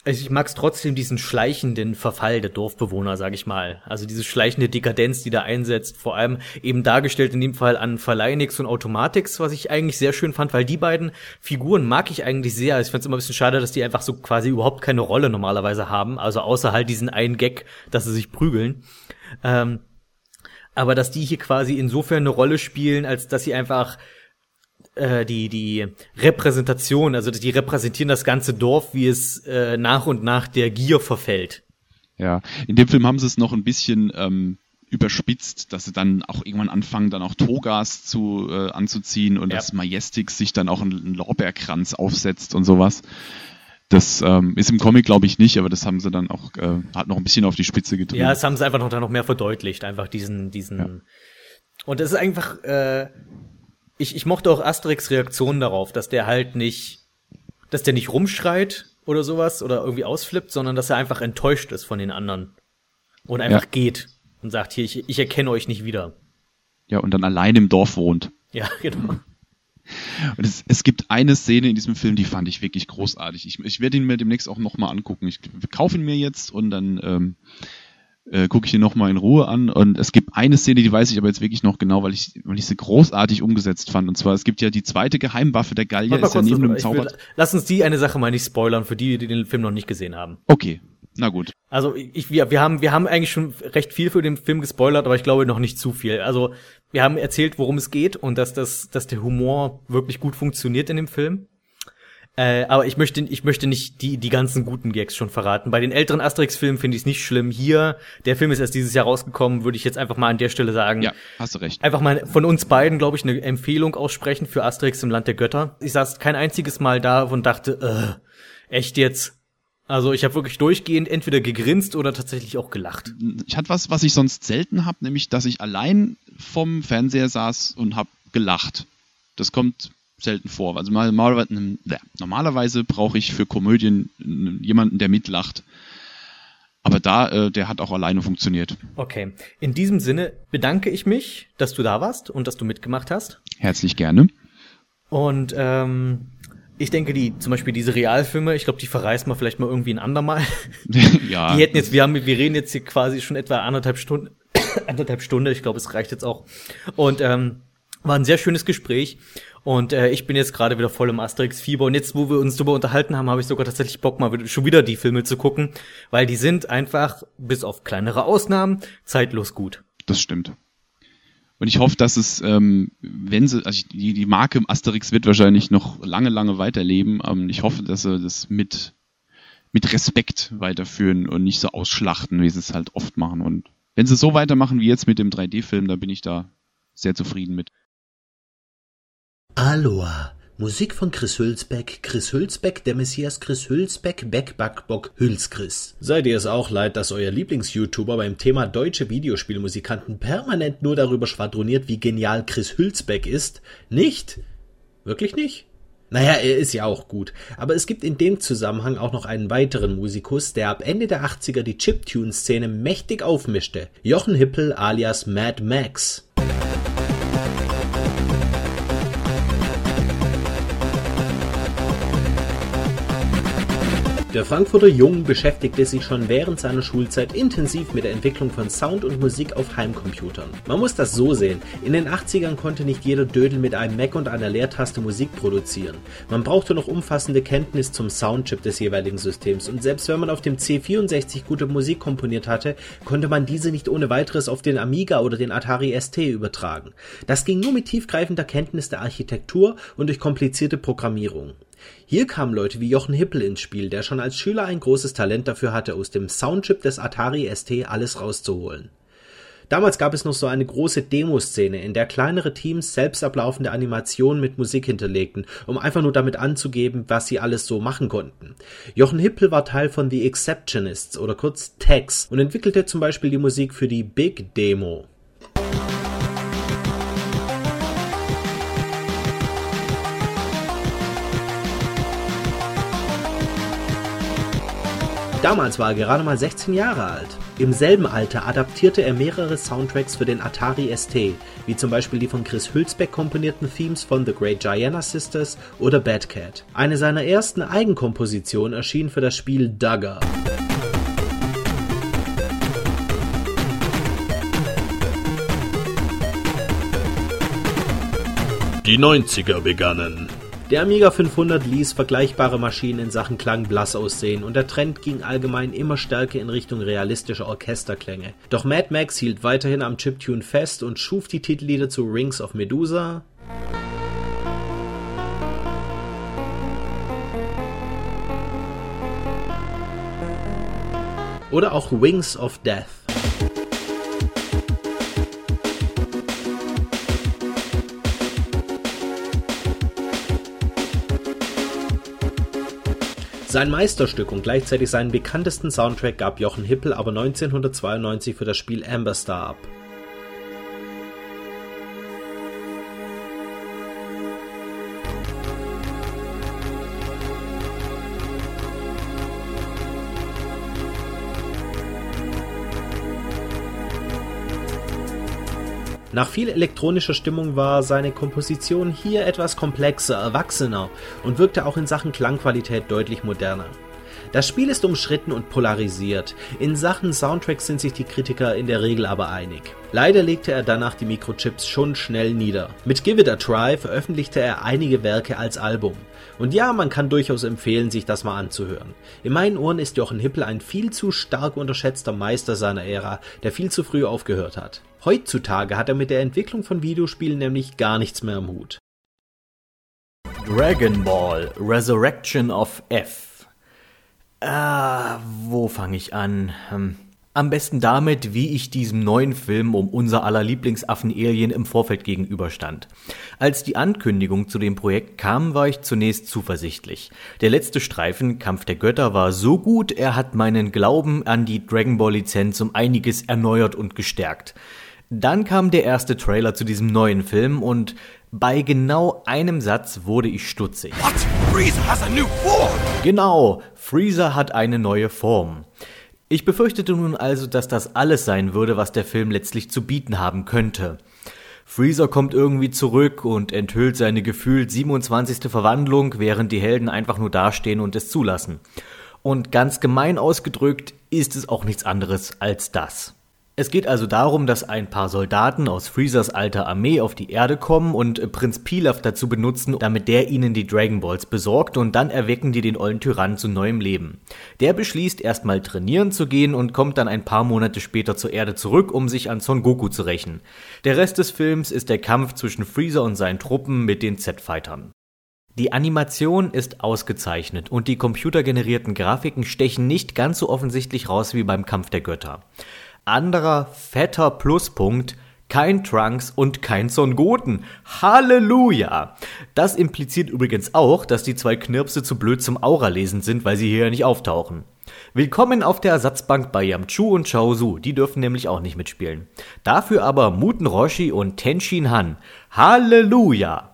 ich mag's trotzdem, diesen schleichenden Verfall der Dorfbewohner, sag ich mal. Also diese schleichende Dekadenz, die da einsetzt, vor allem eben dargestellt in dem Fall an Verleinix und Automatix, was ich eigentlich sehr schön fand, weil die beiden Figuren mag ich eigentlich sehr. Ich find's immer ein bisschen schade, dass die einfach so quasi überhaupt keine Rolle normalerweise haben, also außer halt diesen einen Gag, dass sie sich prügeln. Aber dass die hier quasi insofern eine Rolle spielen, als dass sie einfach die Repräsentation, also die repräsentieren das ganze Dorf, wie es nach und nach der Gier verfällt. Ja, in dem Film haben sie es noch ein bisschen überspitzt, dass sie dann auch irgendwann anfangen, dann auch Togas anzuziehen und dass Majestix sich dann auch einen Lorbeerkranz aufsetzt und sowas. Das ist im Comic, glaube ich, nicht, aber das haben sie dann auch, hat noch ein bisschen auf die Spitze getrieben. Ja, das haben sie einfach noch mehr verdeutlicht, einfach diesen. Ja. Und das ist einfach Ich mochte auch Asterix' Reaktion darauf, dass der halt nicht, dass der nicht rumschreit oder sowas oder irgendwie ausflippt, sondern dass er einfach enttäuscht ist von den anderen und einfach geht und sagt, hier, ich erkenne euch nicht wieder. Ja, und dann allein im Dorf wohnt. Ja, genau. Und es gibt eine Szene in diesem Film, die fand ich wirklich großartig. Ich werde ihn mir demnächst auch nochmal angucken. Ich kaufe ihn mir jetzt und dann gucke ich ihn nochmal in Ruhe an und es gibt eine Szene, die weiß ich aber jetzt wirklich noch genau, weil ich sie großartig umgesetzt fand und zwar, es gibt ja die zweite Geheimwaffe der Gallier, ist ja neben dem Zauber... Lass uns die eine Sache mal nicht spoilern, für die den Film noch nicht gesehen haben. Okay, na gut. Also wir haben eigentlich schon recht viel für den Film gespoilert, aber ich glaube noch nicht zu viel. Also wir haben erzählt, worum es geht und dass der Humor wirklich gut funktioniert in dem Film. Aber ich möchte nicht die ganzen guten Gags schon verraten. Bei den älteren Asterix-Filmen finde ich es nicht schlimm. Hier, der Film ist erst dieses Jahr rausgekommen, würde ich jetzt einfach mal an der Stelle sagen. Ja, hast du recht. Einfach mal von uns beiden, glaube ich, eine Empfehlung aussprechen für Asterix im Land der Götter. Ich saß kein einziges Mal da und dachte, echt jetzt? Also ich habe wirklich durchgehend entweder gegrinst oder tatsächlich auch gelacht. Ich hatte was ich sonst selten habe, nämlich, dass ich allein vom Fernseher saß und habe gelacht. Das kommt... selten vor. Also normalerweise brauche ich für Komödien jemanden, der mitlacht. Aber der hat auch alleine funktioniert. Okay. In diesem Sinne bedanke ich mich, dass du da warst und dass du mitgemacht hast. Herzlich gerne. Und ich denke, zum Beispiel diese Realfilme, ich glaube, die verreißen wir vielleicht mal irgendwie ein andermal. Ja. Die hätten jetzt, wir reden jetzt hier quasi schon etwa anderthalb Stunden, ich glaube, es reicht jetzt auch. Und war ein sehr schönes Gespräch. Und ich bin jetzt gerade wieder voll im Asterix-Fieber. Und jetzt, wo wir uns drüber unterhalten haben, habe ich sogar tatsächlich Bock, mal schon wieder die Filme zu gucken. Weil die sind einfach, bis auf kleinere Ausnahmen, zeitlos gut. Das stimmt. Und ich hoffe, dass es, wenn sie, also die Marke Asterix wird wahrscheinlich noch lange, lange weiterleben. Ich hoffe, dass sie das mit Respekt weiterführen und nicht so ausschlachten, wie sie es halt oft machen. Und wenn sie so weitermachen wie jetzt mit dem 3D-Film, dann bin ich da sehr zufrieden mit. Aloha. Musik von Chris Hülsbeck, Chris Hülsbeck, der Messias Chris Hülsbeck, Beck-Back-Bock, Hüls-Chris. Seid ihr es auch leid, dass euer Lieblings-YouTuber beim Thema deutsche Videospielmusikanten permanent nur darüber schwadroniert, wie genial Chris Hülsbeck ist? Nicht? Wirklich nicht? Naja, er ist ja auch gut. Aber es gibt in dem Zusammenhang auch noch einen weiteren Musikus, der ab Ende der 80er die Chiptune-Szene mächtig aufmischte. Jochen Hippel alias Mad Max. Der Frankfurter Jung beschäftigte sich schon während seiner Schulzeit intensiv mit der Entwicklung von Sound und Musik auf Heimcomputern. Man muss das so sehen, in den 80ern konnte nicht jeder Dödel mit einem Mac und einer Leertaste Musik produzieren. Man brauchte noch umfassende Kenntnis zum Soundchip des jeweiligen Systems und selbst wenn man auf dem C64 gute Musik komponiert hatte, konnte man diese nicht ohne weiteres auf den Amiga oder den Atari ST übertragen. Das ging nur mit tiefgreifender Kenntnis der Architektur und durch komplizierte Programmierung. Hier kamen Leute wie Jochen Hippel ins Spiel, der schon als Schüler ein großes Talent dafür hatte, aus dem Soundchip des Atari ST alles rauszuholen. Damals gab es noch so eine große Demoszene, in der kleinere Teams selbst ablaufende Animationen mit Musik hinterlegten, um einfach nur damit anzugeben, was sie alles so machen konnten. Jochen Hippel war Teil von The Exceptionists oder kurz TEX und entwickelte zum Beispiel die Musik für die Big Demo. Damals war er gerade mal 16 Jahre alt. Im selben Alter adaptierte er mehrere Soundtracks für den Atari ST, wie zum Beispiel die von Chris Hülsbeck komponierten Themes von The Great Giana Sisters oder Bad Cat. Eine seiner ersten Eigenkompositionen erschien für das Spiel Dugger. Die 90er begannen. Der Amiga 500 ließ vergleichbare Maschinen in Sachen Klang blass aussehen und der Trend ging allgemein immer stärker in Richtung realistischer Orchesterklänge. Doch Mad Max hielt weiterhin am Chiptune fest und schuf die Titellieder zu Rings of Medusa, oder auch Wings of Death. Sein Meisterstück und gleichzeitig seinen bekanntesten Soundtrack gab Jochen Hippel aber 1992 für das Spiel Amber Star ab. Nach viel elektronischer Stimmung war seine Komposition hier etwas komplexer, erwachsener und wirkte auch in Sachen Klangqualität deutlich moderner. Das Spiel ist umstritten und polarisiert. In Sachen Soundtracks sind sich die Kritiker in der Regel aber einig. Leider legte er danach die Mikrochips schon schnell nieder. Mit Give It a Try veröffentlichte er einige Werke als Album. Und ja, man kann durchaus empfehlen, sich das mal anzuhören. In meinen Ohren ist Jochen Hippel ein viel zu stark unterschätzter Meister seiner Ära, der viel zu früh aufgehört hat. Heutzutage hat er mit der Entwicklung von Videospielen nämlich gar nichts mehr im Hut. Dragon Ball Resurrection of F. Wo fange ich an? Am besten damit, wie ich diesem neuen Film um unser aller Lieblingsaffen-Alien im Vorfeld gegenüberstand. Als die Ankündigung zu dem Projekt kam, war ich zunächst zuversichtlich. Der letzte Streifen, Kampf der Götter, war so gut, er hat meinen Glauben an die Dragon Ball Lizenz um einiges erneuert und gestärkt. Dann kam der erste Trailer zu diesem neuen Film und bei genau einem Satz wurde ich stutzig. What? Freezer has a new form! Genau, Freezer hat eine neue Form. Ich befürchtete nun also, dass das alles sein würde, was der Film letztlich zu bieten haben könnte. Freezer kommt irgendwie zurück und enthüllt seine gefühlt 27. Verwandlung, während die Helden einfach nur dastehen und es zulassen. Und ganz gemein ausgedrückt ist es auch nichts anderes als das. Es geht also darum, dass ein paar Soldaten aus Freezers alter Armee auf die Erde kommen und Prinz Pilaf dazu benutzen, damit der ihnen die Dragon Balls besorgt, und dann erwecken die den ollen Tyrannen zu neuem Leben. Der beschließt, erstmal trainieren zu gehen und kommt dann ein paar Monate später zur Erde zurück, um sich an Son Goku zu rächen. Der Rest des Films ist der Kampf zwischen Freezer und seinen Truppen mit den Z-Fightern. Die Animation ist ausgezeichnet und die computergenerierten Grafiken stechen nicht ganz so offensichtlich raus wie beim Kampf der Götter. Anderer fetter Pluspunkt, kein Trunks und kein Son Goten. Halleluja! Das impliziert übrigens auch, dass die zwei Knirpse zu blöd zum Aura-Lesen sind, weil sie hier ja nicht auftauchen. Willkommen auf der Ersatzbank bei Yamchu und Chaozu, die dürfen nämlich auch nicht mitspielen. Dafür aber Muten Roshi und Tenshin Han. Halleluja!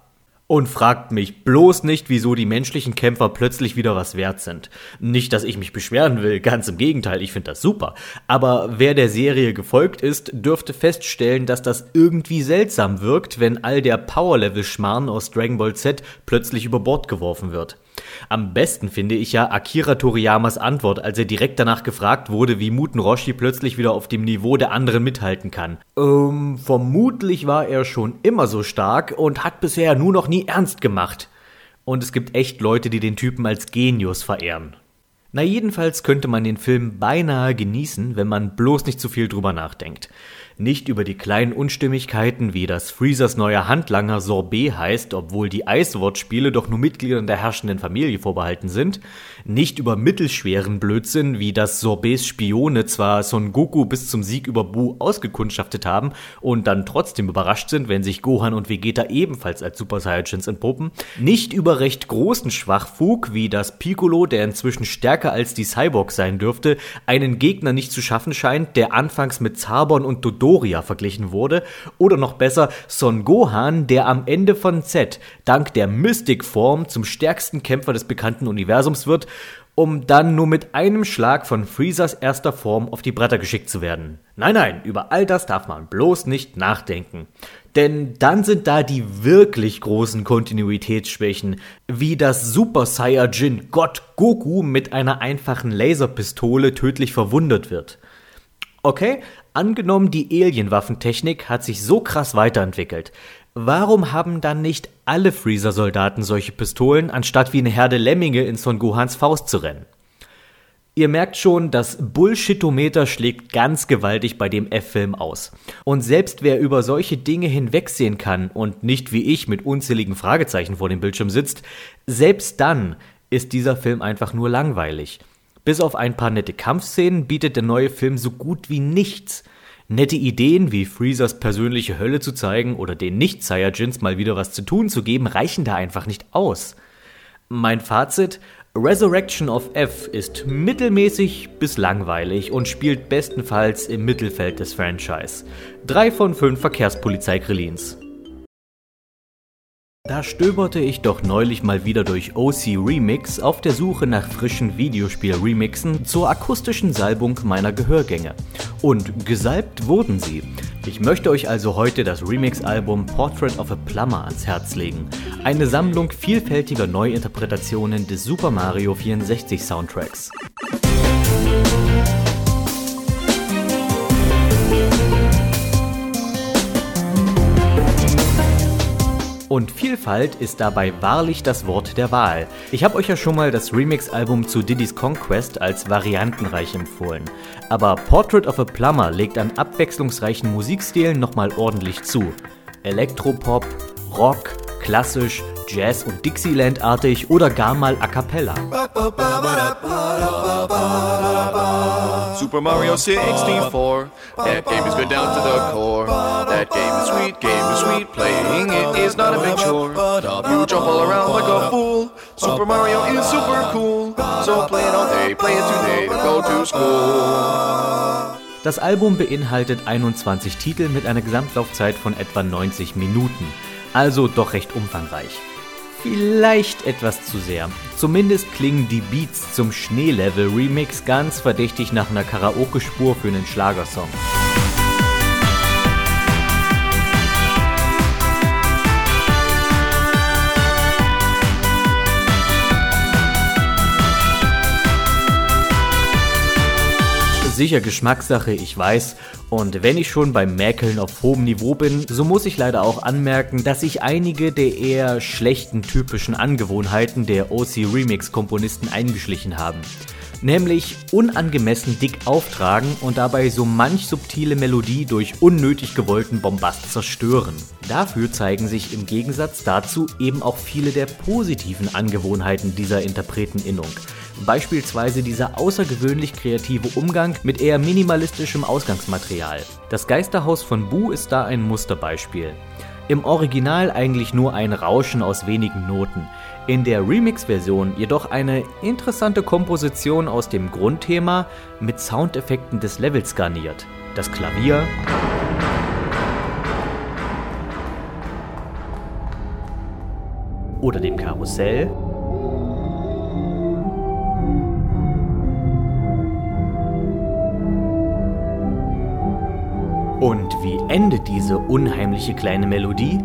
Und fragt mich bloß nicht, wieso die menschlichen Kämpfer plötzlich wieder was wert sind. Nicht, dass ich mich beschweren will, ganz im Gegenteil, ich finde das super. Aber wer der Serie gefolgt ist, dürfte feststellen, dass das irgendwie seltsam wirkt, wenn all der Power-Level-Schmarrn aus Dragon Ball Z plötzlich über Bord geworfen wird. Am besten finde ich ja Akira Toriyamas Antwort, als er direkt danach gefragt wurde, wie Muten Roshi plötzlich wieder auf dem Niveau der anderen mithalten kann. Vermutlich war er schon immer so stark und hat bisher nur noch nie ernst gemacht. Und es gibt echt Leute, die den Typen als Genius verehren. Na jedenfalls könnte man den Film beinahe genießen, wenn man bloß nicht zu viel drüber nachdenkt. Nicht über die kleinen Unstimmigkeiten, wie dass Freezers neuer Handlanger Sorbet heißt, obwohl die Eiswortspiele doch nur Mitgliedern der herrschenden Familie vorbehalten sind. Nicht über mittelschweren Blödsinn, wie dass Sorbets Spione zwar Son Goku bis zum Sieg über Buu ausgekundschaftet haben und dann trotzdem überrascht sind, wenn sich Gohan und Vegeta ebenfalls als Super Saiyajins entpuppen. Nicht über recht großen Schwachfug, wie dass Piccolo, der inzwischen stärker als die Cyborgs sein dürfte, einen Gegner nicht zu schaffen scheint, der anfangs mit Zabon und Dodo verglichen wurde, oder noch besser Son Gohan, der am Ende von Z dank der Mystic-Form zum stärksten Kämpfer des bekannten Universums wird, um dann nur mit einem Schlag von Freezers erster Form auf die Bretter geschickt zu werden. Nein, über all das darf man bloß nicht nachdenken. Denn dann sind da die wirklich großen Kontinuitätsschwächen, wie dass Super Saiyajin Gott Goku mit einer einfachen Laserpistole tödlich verwundet wird. Okay, angenommen, die Alien-Waffentechnik hat sich so krass weiterentwickelt. Warum haben dann nicht alle Freezer-Soldaten solche Pistolen, anstatt wie eine Herde Lemminge in Son Gohans Faust zu rennen? Ihr merkt schon, das Bullshitometer schlägt ganz gewaltig bei dem F-Film aus. Und selbst wer über solche Dinge hinwegsehen kann und nicht wie ich mit unzähligen Fragezeichen vor dem Bildschirm sitzt, selbst dann ist dieser Film einfach nur langweilig. Bis auf ein paar nette Kampfszenen bietet der neue Film so gut wie nichts. Nette Ideen, wie Freezers persönliche Hölle zu zeigen oder den Nicht-Saiyajins mal wieder was zu tun zu geben, reichen da einfach nicht aus. Mein Fazit: Resurrection of F ist mittelmäßig bis langweilig und spielt bestenfalls im Mittelfeld des Franchise. 3 von 5 Verkehrspolizei-Grillins. Da stöberte ich doch neulich mal wieder durch OC Remix auf der Suche nach frischen Videospiel-Remixen zur akustischen Salbung meiner Gehörgänge. Und gesalbt wurden sie. Ich möchte euch also heute das Remix-Album Portrait of a Plumber ans Herz legen. Eine Sammlung vielfältiger Neuinterpretationen des Super Mario 64 Soundtracks. Und Vielfalt ist dabei wahrlich das Wort der Wahl. Ich habe euch ja schon mal das Remix-Album zu Diddy's Conquest als variantenreich empfohlen. Aber Portrait of a Plumber legt an abwechslungsreichen Musikstilen nochmal ordentlich zu. Elektropop, Rock, klassisch, Jazz und Dixieland-artig oder gar mal A Cappella. Super Mario 64, that game is good down to the core. That game is sweet, playing it is not a big chore. You jump all around like a fool, Super Mario is super cool. So play it all day, play it today, go to school. Das Album beinhaltet 21 Titel mit einer Gesamtlaufzeit von etwa 90 Minuten. Also doch recht umfangreich. Vielleicht etwas zu sehr. Zumindest klingen die Beats zum Schneelevel-Remix ganz verdächtig nach einer Karaoke-Spur für einen Schlagersong. sicher Geschmackssache, ich weiß. Und wenn ich schon beim Mäkeln auf hohem Niveau bin, so muss ich leider auch anmerken, dass ich einige der eher schlechten typischen Angewohnheiten der OC Remix Komponisten eingeschlichen haben. Nämlich unangemessen dick auftragen und dabei so manch subtile Melodie durch unnötig gewollten Bombast zerstören. Dafür zeigen sich im Gegensatz dazu eben auch viele der positiven Angewohnheiten dieser Interpreteninnung. Beispielsweise dieser außergewöhnlich kreative Umgang mit eher minimalistischem Ausgangsmaterial. Das Geisterhaus von Boo ist da ein Musterbeispiel. Im Original eigentlich nur ein Rauschen aus wenigen Noten. In der Remix-Version jedoch eine interessante Komposition aus dem Grundthema mit Soundeffekten des Levels garniert. Das Klavier, oder dem Karussell, und wie endet diese unheimliche kleine Melodie?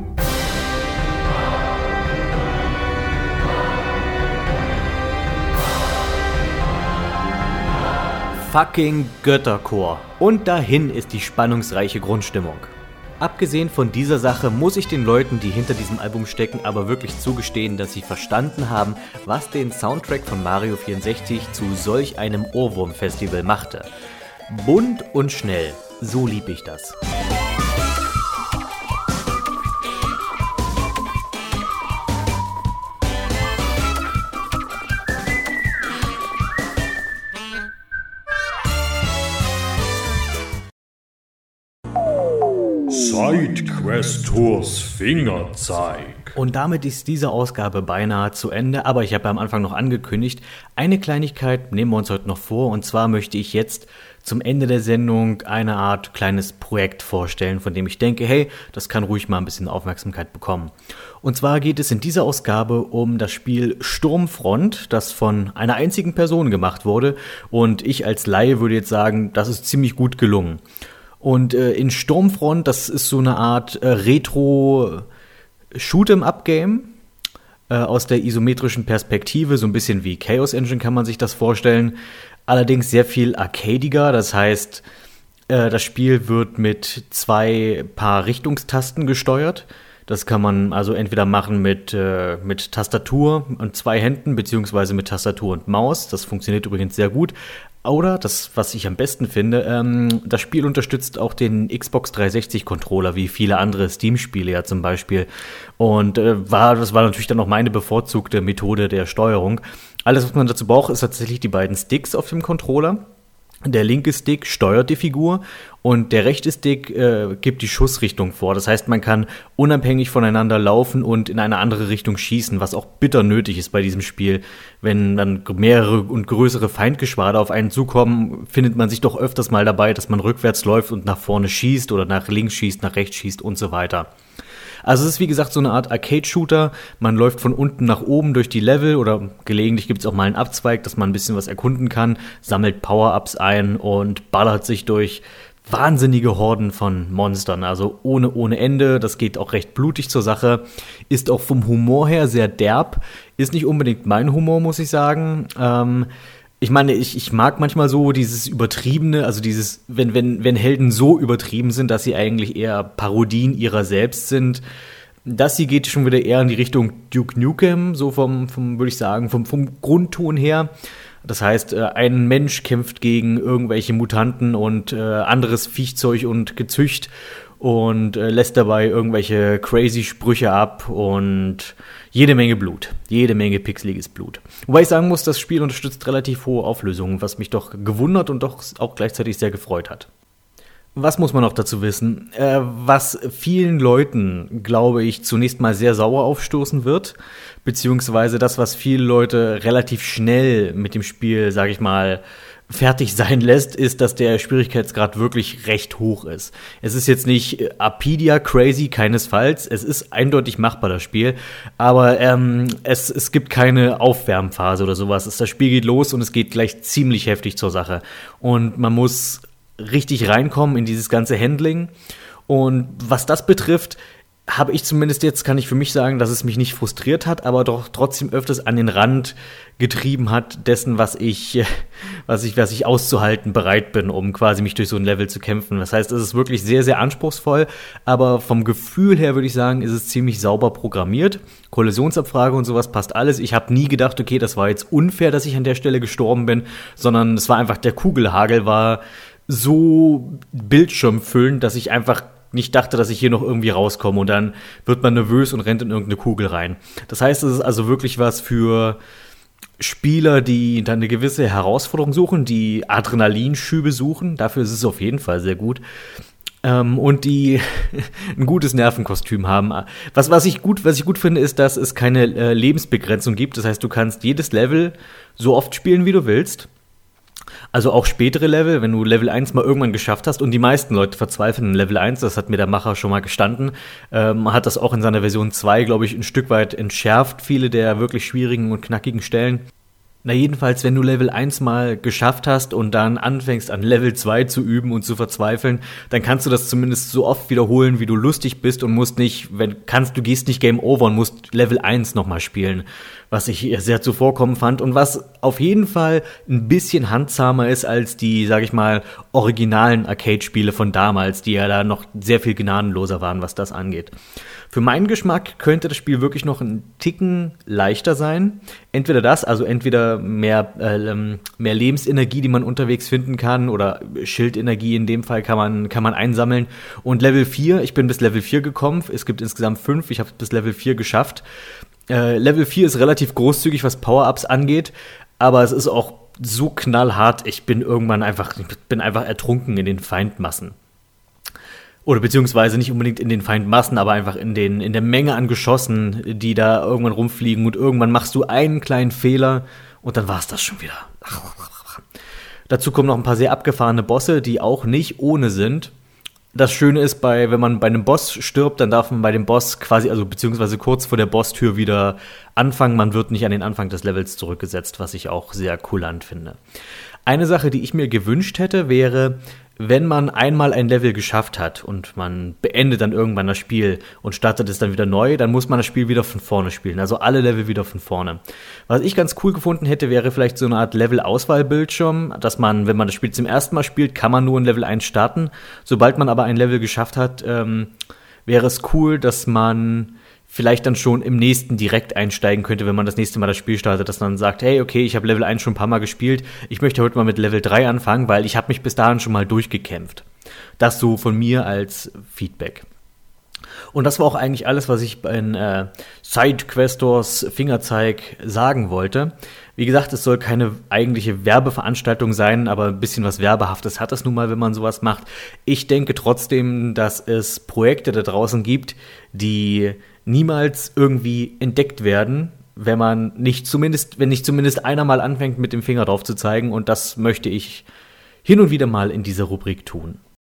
Fucking Götterchor. Und dahin ist die spannungsreiche Grundstimmung. Abgesehen von dieser Sache muss ich den Leuten, die hinter diesem Album stecken, aber wirklich zugestehen, dass sie verstanden haben, was den Soundtrack von Mario 64 zu solch einem Ohrwurm-Festival machte. Bunt und schnell. So lieb ich das. SideQuesturs Fingerzeig. Und damit ist diese Ausgabe beinahe zu Ende, aber ich habe am Anfang noch angekündigt, eine Kleinigkeit nehmen wir uns heute noch vor, und zwar möchte ich jetzt zum Ende der Sendung eine Art kleines Projekt vorstellen, von dem ich denke, hey, das kann ruhig mal ein bisschen Aufmerksamkeit bekommen. Und zwar geht es in dieser Ausgabe um das Spiel Sturmfront, das von einer einzigen Person gemacht wurde, und ich als Laie würde jetzt sagen, das ist ziemlich gut gelungen. Und in Sturmfront, das ist so eine Art Retro-Shoot'em-Up-Game aus der isometrischen Perspektive, so ein bisschen wie Chaos Engine kann man sich das vorstellen. Allerdings sehr viel arcadiger, das heißt, das Spiel wird mit 2 Paar Richtungstasten gesteuert. Das kann man also entweder machen mit Tastatur und 2 Händen, beziehungsweise mit Tastatur und Maus. Das funktioniert übrigens sehr gut. Oder, das, was ich am besten finde, das Spiel unterstützt auch den Xbox 360-Controller, wie viele andere Steam-Spiele ja zum Beispiel. Und das war natürlich dann auch meine bevorzugte Methode der Steuerung. Alles, was man dazu braucht, ist tatsächlich die beiden Sticks auf dem Controller. Der linke Stick steuert die Figur und der rechte Stick gibt die Schussrichtung vor. Das heißt, man kann unabhängig voneinander laufen und in eine andere Richtung schießen, was auch bitter nötig ist bei diesem Spiel. Wenn dann mehrere und größere Feindgeschwader auf einen zukommen, findet man sich doch öfters mal dabei, dass man rückwärts läuft und nach vorne schießt oder nach links schießt, nach rechts schießt und so weiter. Also es ist wie gesagt so eine Art Arcade-Shooter, man läuft von unten nach oben durch die Level oder gelegentlich gibt es auch mal einen Abzweig, dass man ein bisschen was erkunden kann, sammelt Power-Ups ein und ballert sich durch wahnsinnige Horden von Monstern, also ohne Ende, das geht auch recht blutig zur Sache, ist auch vom Humor her sehr derb, ist nicht unbedingt mein Humor, muss ich sagen, ich meine, ich mag manchmal so dieses Übertriebene, also dieses, wenn Helden so übertrieben sind, dass sie eigentlich eher Parodien ihrer selbst sind. Das hier geht schon wieder eher in die Richtung Duke Nukem, so vom würde ich sagen, vom Grundton her. Das heißt, ein Mensch kämpft gegen irgendwelche Mutanten und anderes Viechzeug und Gezücht und lässt dabei irgendwelche crazy Sprüche ab und jede Menge Blut, jede Menge pixeliges Blut. Wobei ich sagen muss, das Spiel unterstützt relativ hohe Auflösungen, was mich doch gewundert und doch auch gleichzeitig sehr gefreut hat. Was muss man noch dazu wissen? Was vielen Leuten, glaube ich, zunächst mal sehr sauer aufstoßen wird, beziehungsweise das, was viele Leute relativ schnell mit dem Spiel, sage ich mal, fertig sein lässt, ist, dass der Schwierigkeitsgrad wirklich recht hoch ist. Es ist jetzt nicht Apedia crazy, keinesfalls. Es ist eindeutig machbar, das Spiel. Aber es gibt keine Aufwärmphase oder sowas. Das Spiel geht los und es geht gleich ziemlich heftig zur Sache. Und man muss richtig reinkommen in dieses ganze Handling. Und was das betrifft, habe ich zumindest jetzt, kann ich für mich sagen, dass es mich nicht frustriert hat, aber doch trotzdem öfters an den Rand getrieben hat dessen, was ich auszuhalten bereit bin, um quasi mich durch so ein Level zu kämpfen. Das heißt, es ist wirklich sehr, sehr anspruchsvoll, aber vom Gefühl her würde ich sagen, ist es ziemlich sauber programmiert. Kollisionsabfrage und sowas passt alles. Ich habe nie gedacht, okay, das war jetzt unfair, dass ich an der Stelle gestorben bin, sondern es war einfach, der Kugelhagel war so bildschirmfüllend, dass ich einfach nicht dachte, dass ich hier noch irgendwie rauskomme, und dann wird man nervös und rennt in irgendeine Kugel rein. Das heißt, es ist also wirklich was für Spieler, die dann eine gewisse Herausforderung suchen, die Adrenalinschübe suchen. Dafür ist es auf jeden Fall sehr gut. Und die ein gutes Nervenkostüm haben. Was ich gut finde, ist, dass es keine Lebensbegrenzung gibt. Das heißt, du kannst jedes Level so oft spielen, wie du willst. Also auch spätere Level, wenn du Level 1 mal irgendwann geschafft hast, und die meisten Leute verzweifeln in Level 1, das hat mir der Macher schon mal gestanden, hat das auch in seiner Version 2, glaube ich, ein Stück weit entschärft, viele der wirklich schwierigen und knackigen Stellen. Na jedenfalls, wenn du Level 1 mal geschafft hast und dann anfängst an Level 2 zu üben und zu verzweifeln, dann kannst du das zumindest so oft wiederholen, wie du lustig bist, und musst nicht, du gehst nicht Game Over und musst Level 1 nochmal spielen, was ich sehr zuvorkommen fand und was auf jeden Fall ein bisschen handsamer ist als die, sag ich mal, originalen Arcade-Spiele von damals, die ja da noch sehr viel gnadenloser waren, was das angeht. Für meinen Geschmack könnte das Spiel wirklich noch einen Ticken leichter sein. Entweder mehr Lebensenergie, die man unterwegs finden kann, oder Schildenergie in dem Fall kann man einsammeln. Und Level 4, ich bin bis Level 4 gekommen, es gibt insgesamt 5, ich habe es bis Level 4 geschafft. Level 4 ist relativ großzügig, was Power-Ups angeht, aber es ist auch so knallhart, ich bin irgendwann einfach ertrunken in den Feindmassen. Oder beziehungsweise nicht unbedingt in den Feindmassen, aber einfach in der Menge an Geschossen, die da irgendwann rumfliegen, und irgendwann machst du einen kleinen Fehler und dann war's das schon wieder. Dazu kommen noch ein paar sehr abgefahrene Bosse, die auch nicht ohne sind. Das Schöne ist, wenn man bei einem Boss stirbt, dann darf man bei dem Boss beziehungsweise kurz vor der Bosstür wieder anfangen. Man wird nicht an den Anfang des Levels zurückgesetzt, was ich auch sehr kulant finde. Eine Sache, die ich mir gewünscht hätte, wäre, wenn man einmal ein Level geschafft hat und man beendet dann irgendwann das Spiel und startet es dann wieder neu, dann muss man das Spiel wieder von vorne spielen, also alle Level wieder von vorne. Was ich ganz cool gefunden hätte, wäre vielleicht so eine Art Level-Auswahl-Bildschirm, dass man, wenn man das Spiel zum ersten Mal spielt, kann man nur in Level 1 starten. Sobald man aber ein Level geschafft hat, wäre es cool, dass man vielleicht dann schon im nächsten direkt einsteigen könnte, wenn man das nächste Mal das Spiel startet, dass man sagt, hey, okay, ich habe Level 1 schon ein paar Mal gespielt, ich möchte heute mal mit Level 3 anfangen, weil ich habe mich bis dahin schon mal durchgekämpft. Das so von mir als Feedback. Und das war auch eigentlich alles, was ich in SideQuesturs Fingerzeig sagen wollte. Wie gesagt, es soll keine eigentliche Werbeveranstaltung sein, aber ein bisschen was Werbehaftes hat es nun mal, wenn man sowas macht. Ich denke trotzdem, dass es Projekte da draußen gibt, die niemals irgendwie entdeckt werden, wenn nicht zumindest einer mal anfängt, mit dem Finger drauf zu zeigen, und das möchte ich hin und wieder mal in dieser Rubrik tun.